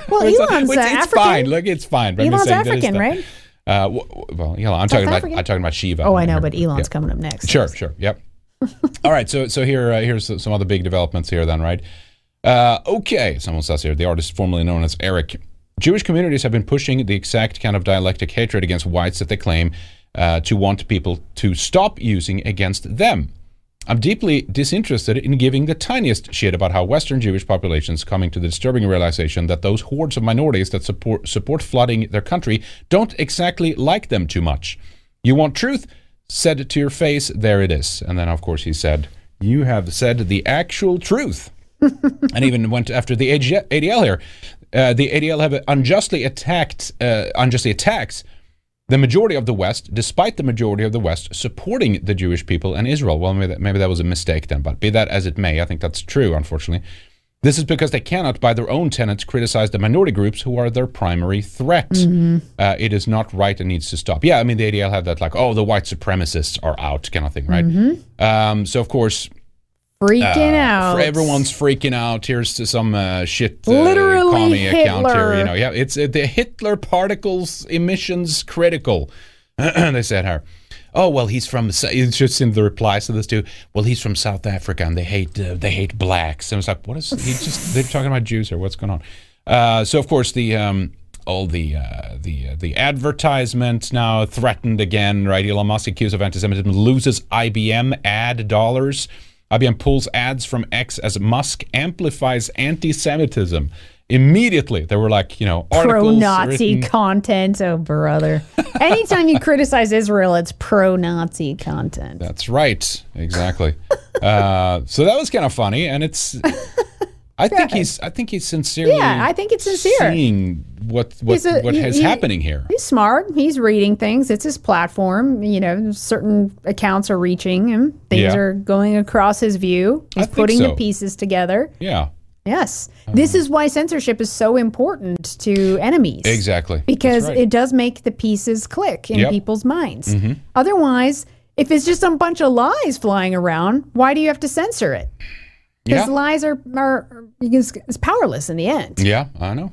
Well, Elon's African. Fine. Look, it's fine. But Elon's African, right? Well, I'm talking about Shiva. Oh, I know, but Elon's coming up next. Sure. Yep. All right. So here, here's some other big developments here then, right? Okay, someone says here, the artist formerly known as Eric. Jewish communities have been pushing the exact kind of dialectic hatred against whites that they claim to want people to stop using against them. I'm deeply disinterested in giving the tiniest shit about how Western Jewish populations coming to the disturbing realization that those hordes of minorities that support flooding their country don't exactly like them too much. You want truth? Said it to your face, there it is. And then, of course, he said, you have said the actual truth. And even went after the ADL here. The ADL have unjustly attacks the majority of the West, despite the majority of the West supporting the Jewish people and Israel. Well, maybe that was a mistake then, but be that as it may, I think that's true, unfortunately. This is because they cannot, by their own tenets, criticize the minority groups who are their primary threat. Mm-hmm. It is not right and needs to stop. Yeah, I mean, the ADL had that, like, oh, the white supremacists are out kind of thing, right? Mm-hmm. So, of course... Freaking out. Everyone's freaking out. Here's to some shit commie Hitler. Account here. Yeah, it's the Hitler particles emissions critical. They said her. Oh well, he's from. It's just in the replies to this too. Well, he's from South Africa, and they hate blacks. And it's like, what is he just? They're talking about Jews here. What's going on? So of course the. All the advertisements now threatened again. Right? Elon Musk accused of anti-Semitism loses IBM ad dollars. IBM pulls ads from X as Musk amplifies anti-Semitism. Immediately, they were like, articles pro-Nazi written. Content. Oh, brother. Anytime you criticize Israel, it's pro-Nazi content. That's right. Exactly. So that was kind of funny. And it's... I think he's sincerely. Yeah, I think it's sincere. Seeing what is happening here. He's smart. He's reading things. It's his platform. Certain accounts are reaching him. Things are going across his view. He's putting the pieces together. Yeah. Yes. This is why censorship is so important to enemies. Exactly. Because it does make the pieces click in people's minds. Mm-hmm. Otherwise, if it's just a bunch of lies flying around, why do you have to censor it? Because lies is powerless in the end. Yeah, I know.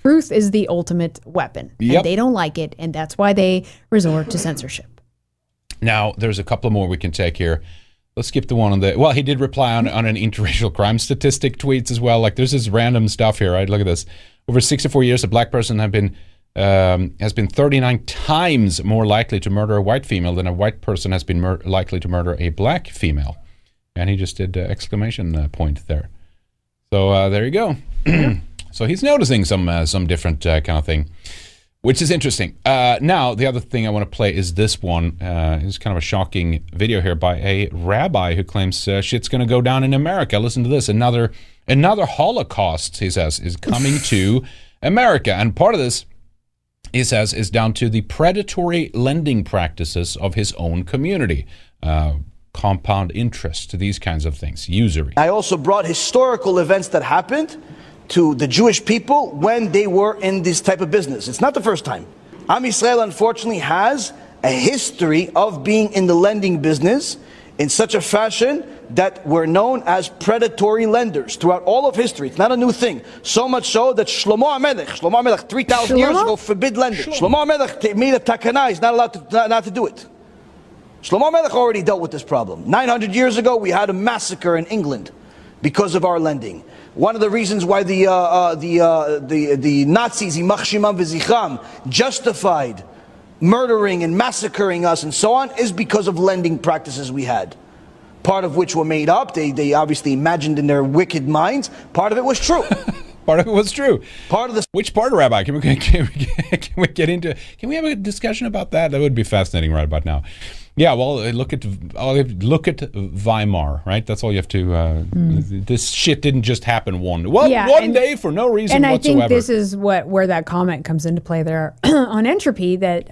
Truth is the ultimate weapon. Yep. And they don't like it, and that's why they resort to censorship. Now, there's a couple more we can take here. Let's skip the one on the... Well, he did reply on an interracial crime statistic tweets as well. Like, there's this random stuff here, right? Look at this. Over 64 years, a black person has been 39 times more likely to murder a white female than a white person has been likely to murder a black female. And he just did exclamation point there. So there you go. So he's noticing some different kind of thing, which is interesting. Now, the other thing I want to play is this one. It's kind of a shocking video here by a rabbi who claims shit's going to go down in America. Listen to this. Another Holocaust, he says, is coming to America. And part of this, he says, is down to the predatory lending practices of his own community. Compound interest to these kinds of things, usury. I also brought historical events that happened to the Jewish people when they were in this type of business. It's not the first time. Am Yisrael, unfortunately, has a history of being in the lending business in such a fashion that we're known as predatory lenders throughout all of history. It's not a new thing. So much so that Shlomo HaMelech 3,000 years ago forbid lending. Shlomo HaMelech made a takana. He's not allowed to, not to do it. Shlomo HaMelech already dealt with this problem. 900 years ago, we had a massacre in England because of our lending. One of the reasons why the Nazis, Yimach Shimam v'Zichram, justified murdering and massacring us and so on is because of lending practices we had. Part of which were made up. They obviously imagined in their wicked minds. Part of it was true. Part of it was true. Part of the which part, Rabbi? Can we get into? Can we have a discussion about that? That would be fascinating right about now. Yeah, well, look at Weimar, right? That's all you have to. This shit didn't just happen one day for no reason whatsoever. And I think this is where that comment comes into play there on entropy, that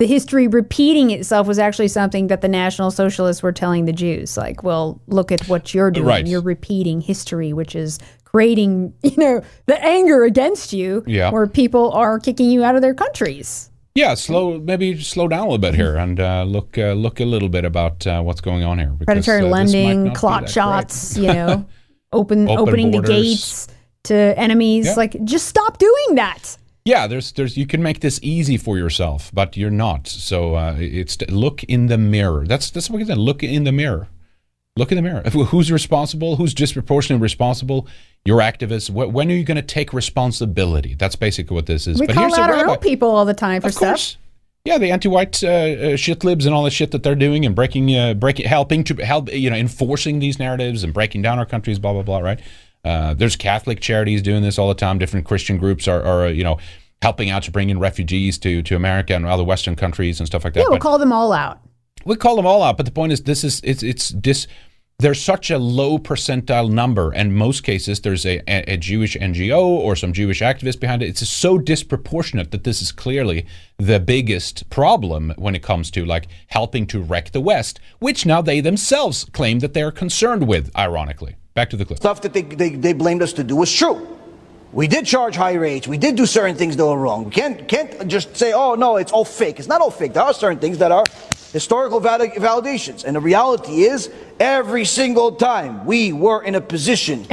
the history repeating itself was actually something that the National Socialists were telling the Jews, like, well, look at what you're doing. Right. You're repeating history, which is creating, you know, the anger against you, where people are kicking you out of their countries. Yeah, maybe slow down a little bit here and look a little bit about what's going on here. Because, predatory lending, clot shots, you know, opening borders. The gates to enemies. Yep. Like, just stop doing that. Yeah, there's you can make this easy for yourself, but you're not. So it's look in the mirror. That's what I said. Look in the mirror. Look in the mirror. Who's responsible? Who's disproportionately responsible? Your activists. When are you going to take responsibility? That's basically what this is. We call out our own people all the time for stuff. Yeah, the anti-white shit libs and all the shit that they're doing and helping to you know, enforcing these narratives and breaking down our countries, blah blah blah. Right? There's Catholic charities doing this all the time. Different Christian groups are you know, helping out to bring in refugees to America and other Western countries and stuff like that. Yeah, we'll call them all out. We call them all out, but the point is, there's such a low percentile number, and most cases there's a Jewish NGO or some Jewish activist behind it. It's so disproportionate that this is clearly the biggest problem when it comes to, like, helping to wreck the West, which now they themselves claim that they're concerned with, ironically. Back to the clip. Stuff that they blamed us to do was true. We did charge high rates. We did do certain things that were wrong. We can't just say, oh, no, it's all fake. It's not all fake. There are certain things that are historical validations. And the reality is, every single time we were in a position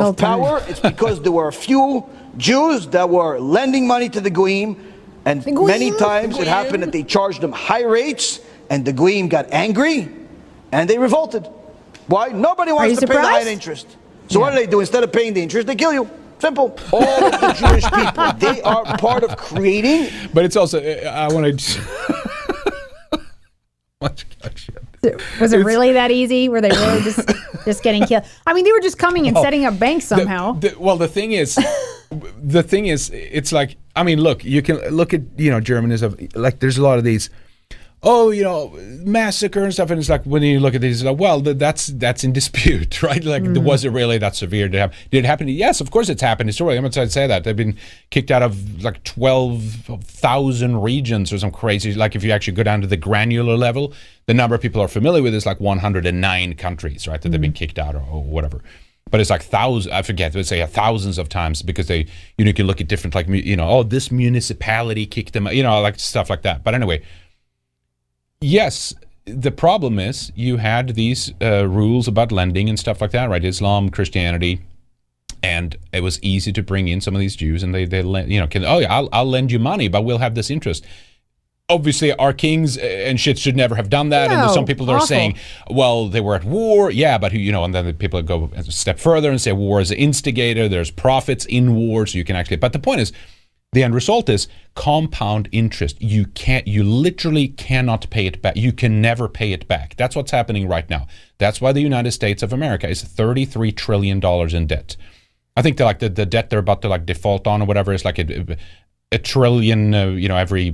of power, it's because there were a few Jews that were lending money to the Goyim. And many times it happened that they charged them high rates, and the Goyim got angry, and they revolted. Why? Nobody wants to pay the high interest. So what do they do? Instead of paying the interest, they kill you. Simple. All of the Jewish people, they are part of creating. But it's also, I want to. Was it really that easy? Were they really just getting killed? I mean, they were just coming and setting up banks somehow. The thing is, it's like, I mean, look, you can look at, you know, Germanism. Like, there's a lot of these, you know, massacre and stuff. And it's like, when you look at these, like, well, that's in dispute, right? Like, was it really that severe? Did it happen? Yes, of course it's happened. Historically, I'm not trying to say that. They've been kicked out of like 12,000 regions or some crazy, like, if you actually go down to the granular level, the number of people are familiar with is like 109 countries, right? That they've been kicked out or whatever. But it's like thousands, I forget, let's say thousands of times, because they, you know, you can look at different, like, you know, oh, this municipality kicked them, you know, like stuff like that. But anyway, yes, the problem is you had these rules about lending and stuff like that, right? Islam, Christianity, and it was easy to bring in some of these Jews, and they you know, I'll lend you money, but we'll have this interest. Obviously, our kings and shit should never have done that. No, and there's some people that are saying, well, they were at war. Yeah, but, you know, and then the people go a step further and say war is an instigator. There's profits in war, so you can actually. But the point is, the end result is compound interest. You literally cannot pay it back. You can never pay it back. That's what's happening right now. That's why the United States of America is $33 trillion in debt. I think like the debt they're about to like default on or whatever is like a trillion, you know, every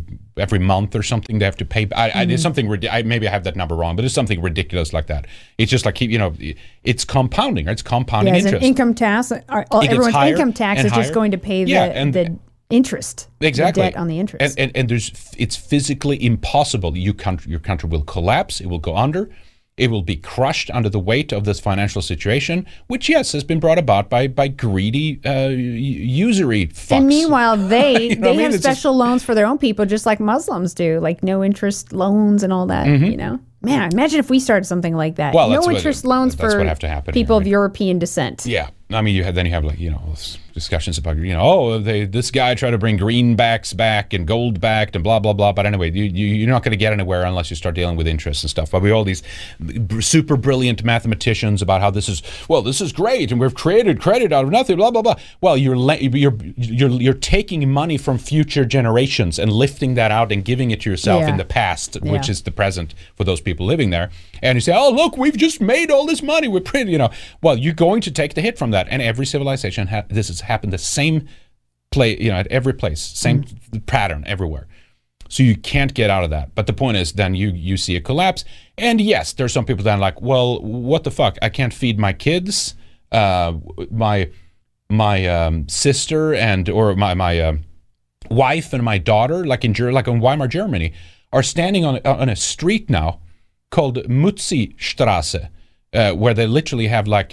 month or something they have to pay. It's something ridiculous. Maybe I have that number wrong, but it's something ridiculous like that. It's just like, you know, it's compounding, right? It's compounding interest. An income tax. Everyone's income tax is just going to pay the interest, exactly, the debt on the interest, and it's physically impossible. Your country will collapse. It will go under. It will be crushed under the weight of this financial situation, which yes has been brought about by greedy usury fucks. And meanwhile, they you know they have special loans for their own people, just like Muslims do, like no interest loans and all that. You know, man, imagine if we started something like that. Well, no interest loans for people of European descent. Yeah. I mean, you have like, you know, discussions about, you know, this guy tried to bring greenbacks back and gold back and blah blah blah. But anyway, you're not going to get anywhere unless you start dealing with interest and stuff. But we have all these super brilliant mathematicians about how this is great and we've created credit out of nothing, blah blah blah. Well, you're taking money from future generations and lifting that out and giving it to yourself in the past, which is the present for those people living there. And you say, oh look, we've just made all this money. We're pretty, you know. Well, you're going to take the hit from that. And every civilization, this has happened the same place, you know, at every place, same pattern everywhere. So you can't get out of that. But the point is, then you see a collapse. And yes, there's some people that are like, well, what the fuck? I can't feed my kids, my sister and or my wife and my daughter, like in Weimar, Germany, are standing on a street now called Mutzistrasse. where they literally have like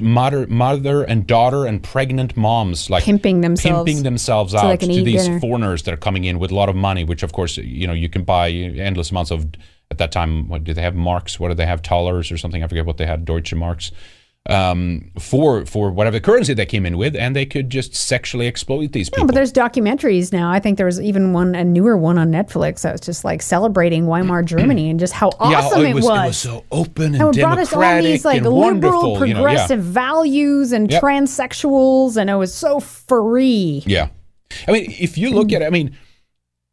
mother and daughter and pregnant moms like pimping themselves so out to these foreigners that are coming in with a lot of money, which of course, you know, you can buy endless amounts of. At that time, what did they have? Marks? What did they have? Thalers or something? I forget what they had. Deutsche Marks. For whatever currency they came in with, and they could just sexually exploit these people. Yeah, but there's documentaries now. I think there was even a newer one on Netflix that was just like celebrating Weimar Germany and just how awesome it was. It was so open and democratic, brought us all these like liberal, progressive values and transsexuals, and it was so free. Yeah, I mean, if you look at it, I mean,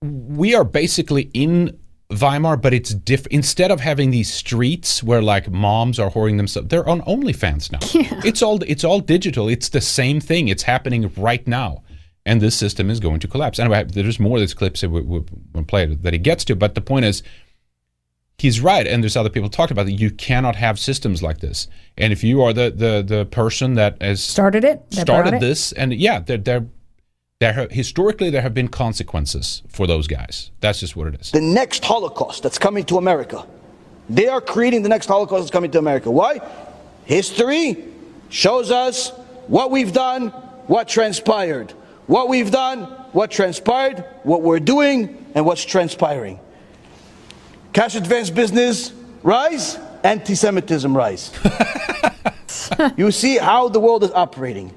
we are basically in Weimar, but it's different. Instead of having these streets where like moms are whoring themselves, they're on OnlyFans now. Yeah. It's all digital. It's the same thing. It's happening right now, and this system is going to collapse. Anyway, there's more of these clips that we'll play that he gets to, but the point is, he's right, and there's other people talked about that. You cannot have systems like this, and if you are the person that has started this, and historically, there have been consequences for those guys. That's just what it is. The next Holocaust that's coming to America. They are creating the next Holocaust that's coming to America. Why? History shows us what we've done, what transpired. What we've done, what transpired, what we're doing, and what's transpiring. Cash advance business rise, anti-Semitism rise. You see how the world is operating.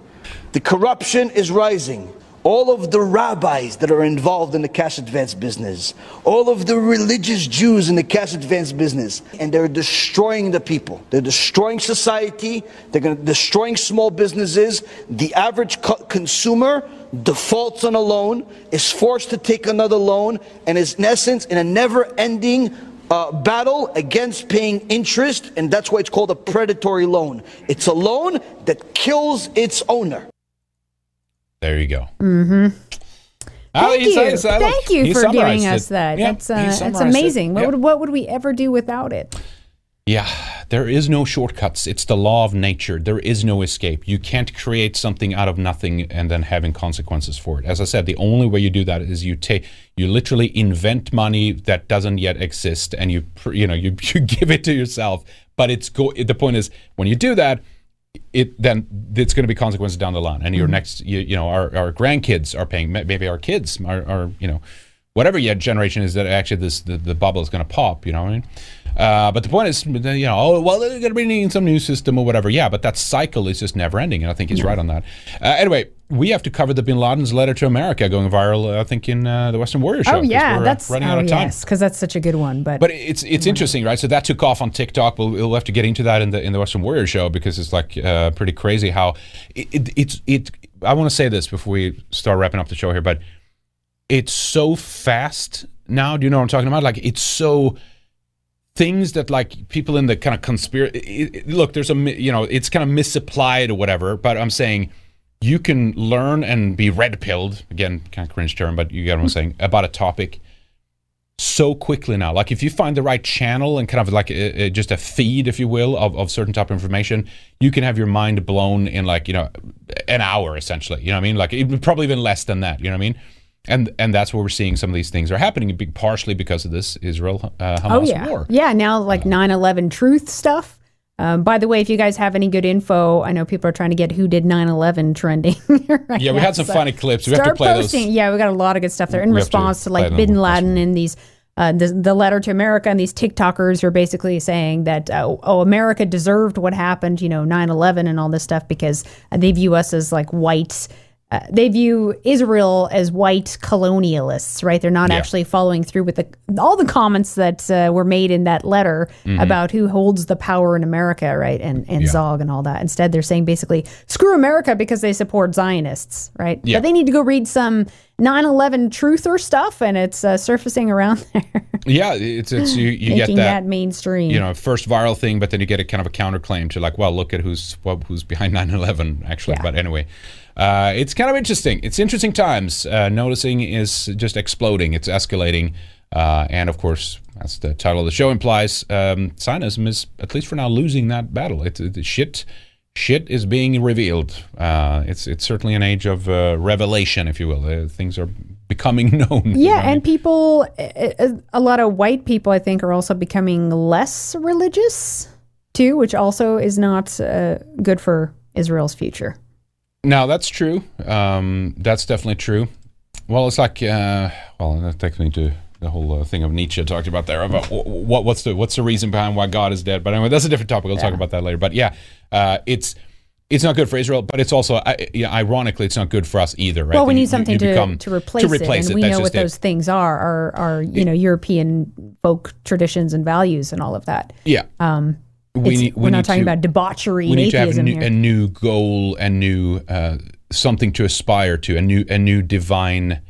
The corruption is rising. All of the rabbis that are involved in the cash advance business, all of the religious Jews in the cash advance business, and they're destroying the people. They're destroying society. They're destroying small businesses. The average consumer defaults on a loan, is forced to take another loan, and is in essence in a never-ending battle against paying interest, and that's why it's called a predatory loan. It's a loan that kills its owner. There you go. Mm-hmm. Thank you for giving us that. Yeah, that's amazing. Yep. What would we ever do without it? Yeah, there is no shortcuts. It's the law of nature. There is no escape. You can't create something out of nothing and then having consequences for it. As I said, the only way you do that is you literally invent money that doesn't yet exist, and you give it to yourself. But the point is, when you do that, then it's going to be consequences down the line, and your next, our grandkids are paying. Maybe our kids are whatever your generation is that actually the bubble is going to pop. You know what I mean? But the point is, they're going to be needing some new system or whatever. Yeah, but that cycle is just never ending, and I think he's right on that. Anyway, we have to cover the Bin Laden's letter to America going viral. I think in the Western Warrior show. Oh yeah, that's running out of time. Yes, because that's such a good one. But it's interesting, right? So that took off on TikTok. We'll have to get into that in the Western Warrior show, because it's like pretty crazy how it. I want to say this before we start wrapping up the show here, but it's so fast now. Do you know what I'm talking about? Like, it's so. Things that like people in the kind of conspiracy, look, there's it's kind of misapplied or whatever, but I'm saying you can learn and be red-pilled, again, kind of cringe term, but you get what I'm saying, about a topic so quickly now. Like if you find the right channel and kind of like just a feed, if you will, of certain type of information, you can have your mind blown in like, an hour essentially, you know what I mean? Like it, probably even less than that, you know what I mean? And that's where we're seeing some of these things are happening, partially because of this Israel Hamas war. Yeah, now like 9/11 truth stuff. By the way, if you guys have any good info, I know people are trying to get who did 9/11 trending. Right we had some funny clips. We have to play posting. Those. Yeah, we got a lot of good stuff there in response to like Bin Laden and these the letter to America, and these TikTokers are basically saying that America deserved what happened, 9/11 and all this stuff, because they view us as like whites. They view Israel as white colonialists, right? They're not actually following through with all the comments that were made in that letter about who holds the power in America, right? And Zog and all that. Instead, they're saying basically, screw America because they support Zionists, right? Yeah. But they need to go read some 9/11 truther stuff, and it's surfacing around there. Yeah, it's you get that mainstream, first viral thing, but then you get a kind of a counterclaim to like, well, look at who's behind 9/11 actually. Yeah. But anyway, it's kind of interesting. It's interesting times. Noticing is just exploding. It's escalating, and of course, as the title of the show implies, Zionism is at least for now losing that battle. It's shit. Shit is being revealed. It's certainly an age of revelation, if you will. Things are becoming known. Yeah, and people, a lot of white people, I think, are also becoming less religious too, which also is not good for Israel's future. No, that's true. That's definitely true. Well, it's like, well, that takes me to the whole thing of Nietzsche talked about there about what's the reason behind why God is dead. But anyway, that's a different topic. We'll talk about that later. But yeah, it's not good for Israel, but it's also, ironically, it's not good for us either, right? Well, we need something to replace it. And we know what those things are European folk traditions and values and all of that. Yeah. We're not talking about debauchery and atheism here. We need to have a new goal, a new something to aspire to, a new divine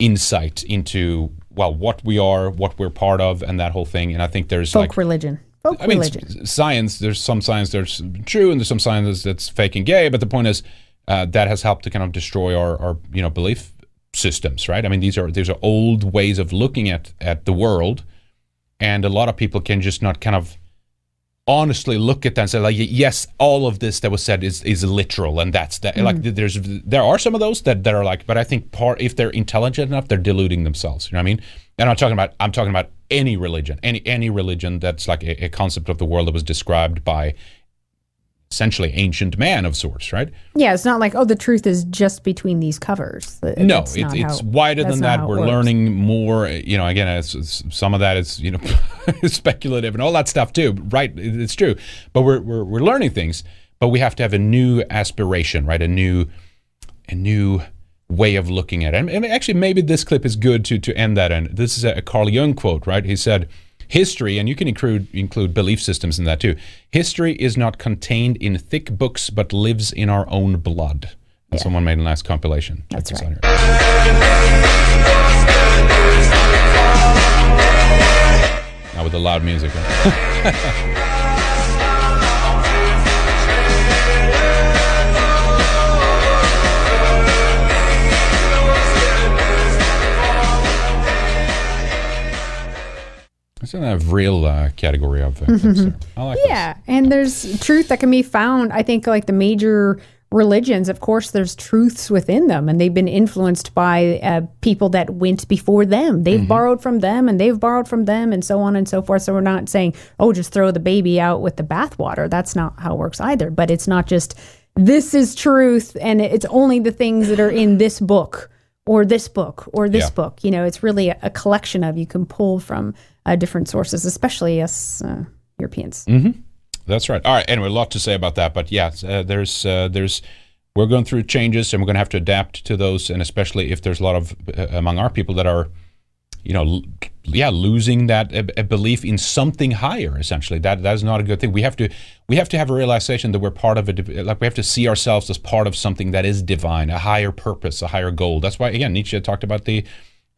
insight into, well, what we are, what we're part of, and that whole thing. And I think there's folk religion. I mean, science, there's some science that's true and there's some science that's fake and gay, but the point is that has helped to kind of destroy our belief systems, right? I mean, these are old ways of looking at the world, and a lot of people can just not kind of honestly look at that and say, like, yes, all of this that was said is literal, and that's that. Mm-hmm. Like, there are some of those that are like, but I think if they're intelligent enough, they're deluding themselves, you know what I mean? And I'm talking about any religion, any religion that's like a concept of the world that was described by essentially ancient man of sorts, right? Yeah, it's not like, oh, the truth is just between these covers. No, it's wider than that. We're learning more, again, it's, some of that is, speculative and all that stuff too, right? It's true, but we're learning things, but we have to have a new aspiration, right? A new way of looking at it. And actually, maybe this clip is good to end that in. This is a Carl Jung quote, right? He said, history, and you can include belief systems in that too, history is not contained in thick books, but lives in our own blood. And someone made a nice compilation. That's right. Now with the loud music. Right? It's in a real category of things there. I like this. And there's truth that can be found. I think like the major religions, of course, there's truths within them, and they've been influenced by people that went before them. They've borrowed from them, and they've borrowed from them, and so on and so forth. So we're not saying, oh, just throw the baby out with the bathwater. That's not how it works either. But it's not just this is truth, and it's only the things that are in this book or this book or this book. It's really a collection of, you can pull from different sources, especially us Europeans. Mm-hmm. That's right. All right. Anyway, a lot to say about that, but we're going through changes, and we're going to have to adapt to those, and especially if there's a lot of among our people that are, losing that a belief in something higher. Essentially, that is not a good thing. We have to have a realization that we're part of it. Like, we have to see ourselves as part of something that is divine, a higher purpose, a higher goal. That's why, again, Nietzsche talked about the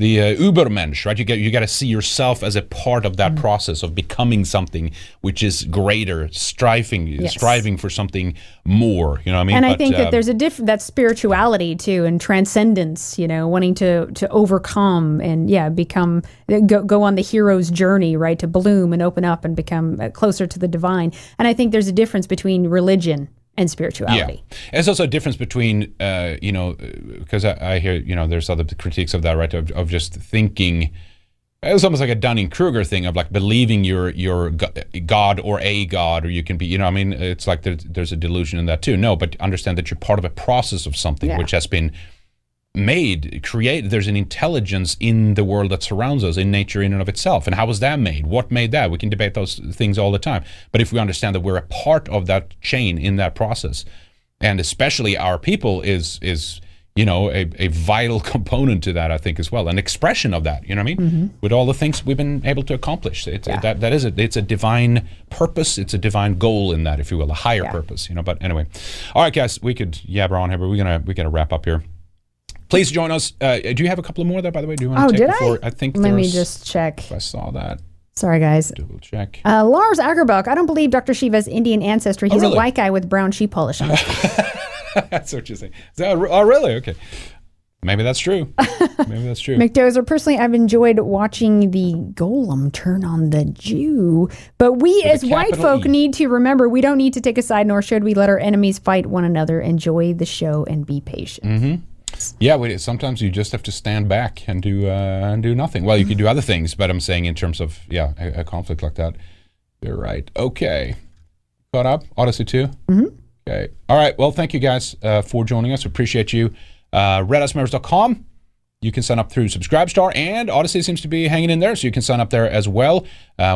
Übermensch, right? You got to see yourself as a part of that process of becoming something which is greater, striving for something more, you know what I mean? And I think that there's a difference, that's spirituality too, and transcendence, wanting to overcome and become, go on the hero's journey, right? To bloom and open up and become closer to the divine. And I think there's a difference between religion and spirituality. Yeah. There's also a difference between, because I hear, there's other critiques of that, right? Of just thinking, it's almost like a Dunning-Kruger thing of like believing you're God or a God, or you can be, I mean, it's like there's a delusion in that too. No, but understand that you're part of a process of something which has been created. There's an intelligence in the world that surrounds us, in nature in and of itself. And how was that made? What made that? We can debate those things all the time. But if we understand that we're a part of that chain, in that process, and especially our people is a vital component to that, I think, as well, an expression of that, you know what I mean? Mm-hmm. With all the things we've been able to accomplish, it's a divine purpose, it's a divine goal in that, if you will, a higher purpose, but anyway. All right, guys, we could yabber on here, but we're gonna wrap up here. Please join us. Do you have a couple of more there, by the way? Do you want to take before? I think let me just check. If I saw that. Sorry, guys. Double check. Lars Agerbuch. I don't believe Dr. Shiva's Indian ancestry. He's a white guy with brown shoe polish on. That's what you're saying. Oh, really? Okay. Maybe that's true. McDozer, personally, I've enjoyed watching the Golem turn on the Jew. But we as white folk need to remember, we don't need to take a side, nor should we let our enemies fight one another. Enjoy the show and be patient. Mm-hmm. Yeah, sometimes you just have to stand back and do nothing. Well, you can do other things, but I'm saying in terms of a conflict like that, you're right. Okay. caught up? Odysee too? Mm-hmm. Okay. All right. Well, thank you guys for joining us. Appreciate you. Redicemembers.com. You can sign up through Subscribestar, and Odysee seems to be hanging in there, so you can sign up there as well.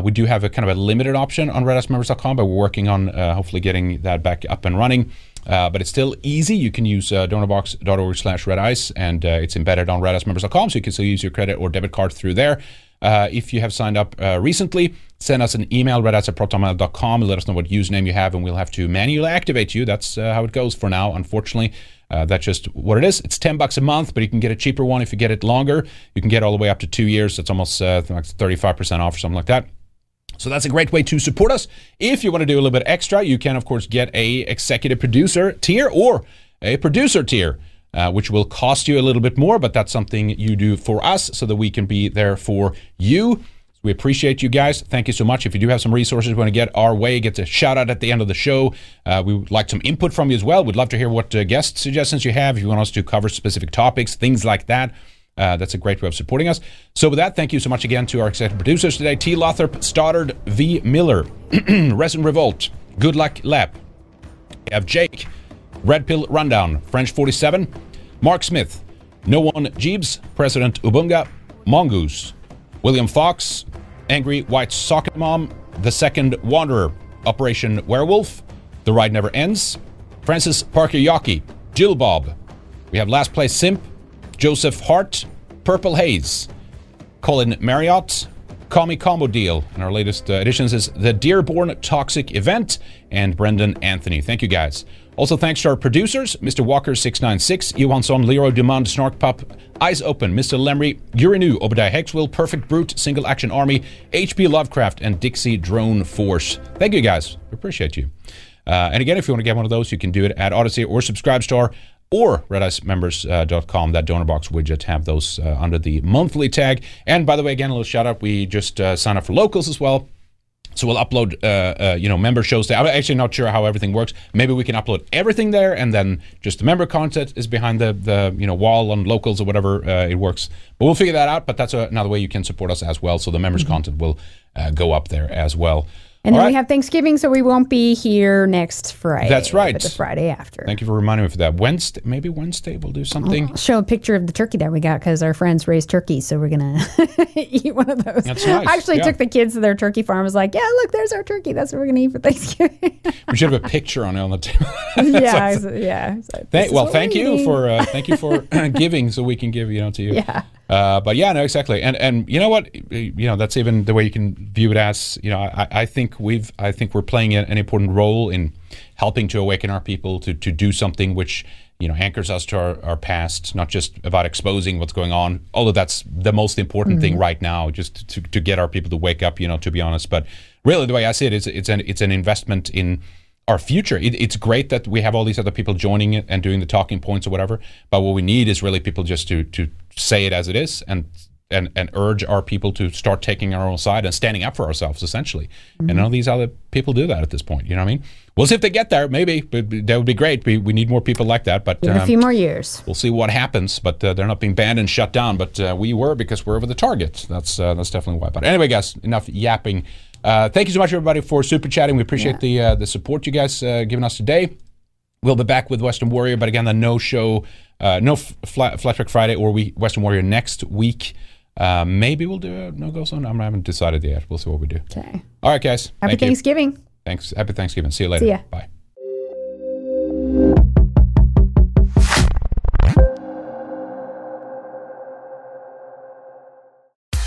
We do have a kind of a limited option on redicemembers.com, but we're working on hopefully getting that back up and running. But it's still easy. You can use donorrbox.org/redice, and it's embedded on redicemembers.com, so you can still use your credit or debit card through there. If you have signed up recently, send us an email, redice@proptonmail.com, and let us know what username you have, and we'll have to manually activate you. That's how it goes for now, unfortunately. That's just what it is. It's $10 a month, but you can get a cheaper one if you get it longer. You can get all the way up to 2 years. That's almost like 35% off or something like that. So that's a great way to support us. If you want to do a little bit extra, you can, of course, get a executive producer tier or a producer tier, which will cost you a little bit more, but that's something you do for us so that we can be there for you. We appreciate you guys. Thank you so much. If you do have some resources you want to get our way, get a shout out at the end of the show. We would like some input from you as well. We'd love to hear what guest suggestions you have. If you want us to cover specific topics, things like that, that's a great way of supporting us. So with that, thank you so much again to our executive producers today. T. Lothrop, Stoddard, V. Miller, Resin Revolt, Good Luck Lap. We have Jake, Red Pill Rundown, French 47, Mark Smith, No One Jeebs, President Ubunga, Mongoose, William Fox, Angry White Socket Mom, The Second Wanderer, Operation Werewolf, The Ride Never Ends, Francis Parker Yockey, Jill Bob, we have Last Place Simp, Joseph Hart, Purple Haze, Colin Marriott, Commie Combo Deal, and our latest additions is The Dearborn Toxic Event, and Brendan Anthony. Thank you guys. Also, thanks to our producers, Mr. Walker696, Johansson, Leroy Dumond, Snarkpup, Eyes Open, Mr. Lemry, Urinu, Obadiah Hexwill, Perfect Brute, Single Action Army, HP Lovecraft, and Dixie Drone Force. Thank you guys. We appreciate you. And again, if you want to get one of those, you can do it at Odysee or Subscribestar or redicemembers.com. That donor box widget have those under the monthly tag. And by the way, again, a little shout out. We just signed up for locals as well. So we'll upload, member shows there. I'm actually not sure how everything works. Maybe we can upload everything there, and then just the member content is behind the wall on locals or whatever it works. But we'll figure that out. But that's another way you can support us as well. So the members content will go up there as well. And all then right. We have Thanksgiving, so we won't be here next Friday. That's right. But the Friday after. Thank you for reminding me for that. Wednesday we'll do something. I'll show a picture of the turkey that we got because our friends raise turkeys, so we're going to eat one of those. That's nice. I actually took the kids to their turkey farm. I was like, yeah, look, there's our turkey. That's what we're going to eat for Thanksgiving. We should have a picture on the table. Yeah. Thank you for giving so we can give, to you. Yeah. But yeah, no, exactly. And you know what, that's even the way you can view it as, I think we're playing an important role in helping to awaken our people to do something which, anchors us to our past, not just about exposing what's going on, although that's the most important thing right now, just to get our people to wake up, to be honest. But really the way I see it is it's an investment in our future. It's great that we have all these other people joining it and doing the talking points or whatever, but what we need is really people just to say it as it is and urge our people to start taking our own side and standing up for ourselves, essentially. Mm-hmm. And all these other people do that at this point, you know what I mean? We'll see if they get there, maybe, but that would be great. We need more people like that. But a few more years. We'll see what happens, but they're not being banned and shut down, but we were because we're over the target. That's definitely why. But anyway, guys, enough yapping. Thank you so much, everybody, for super chatting. We appreciate the support you guys giving us today. We'll be back with Western Warrior, but again, the Flashback Friday or Western Warrior next week. Maybe we'll do a no-go zone. I haven't decided yet. We'll see what we do. Okay. All right, guys. Happy Thanksgiving. Thanks. Happy Thanksgiving. See you later. See ya. Bye.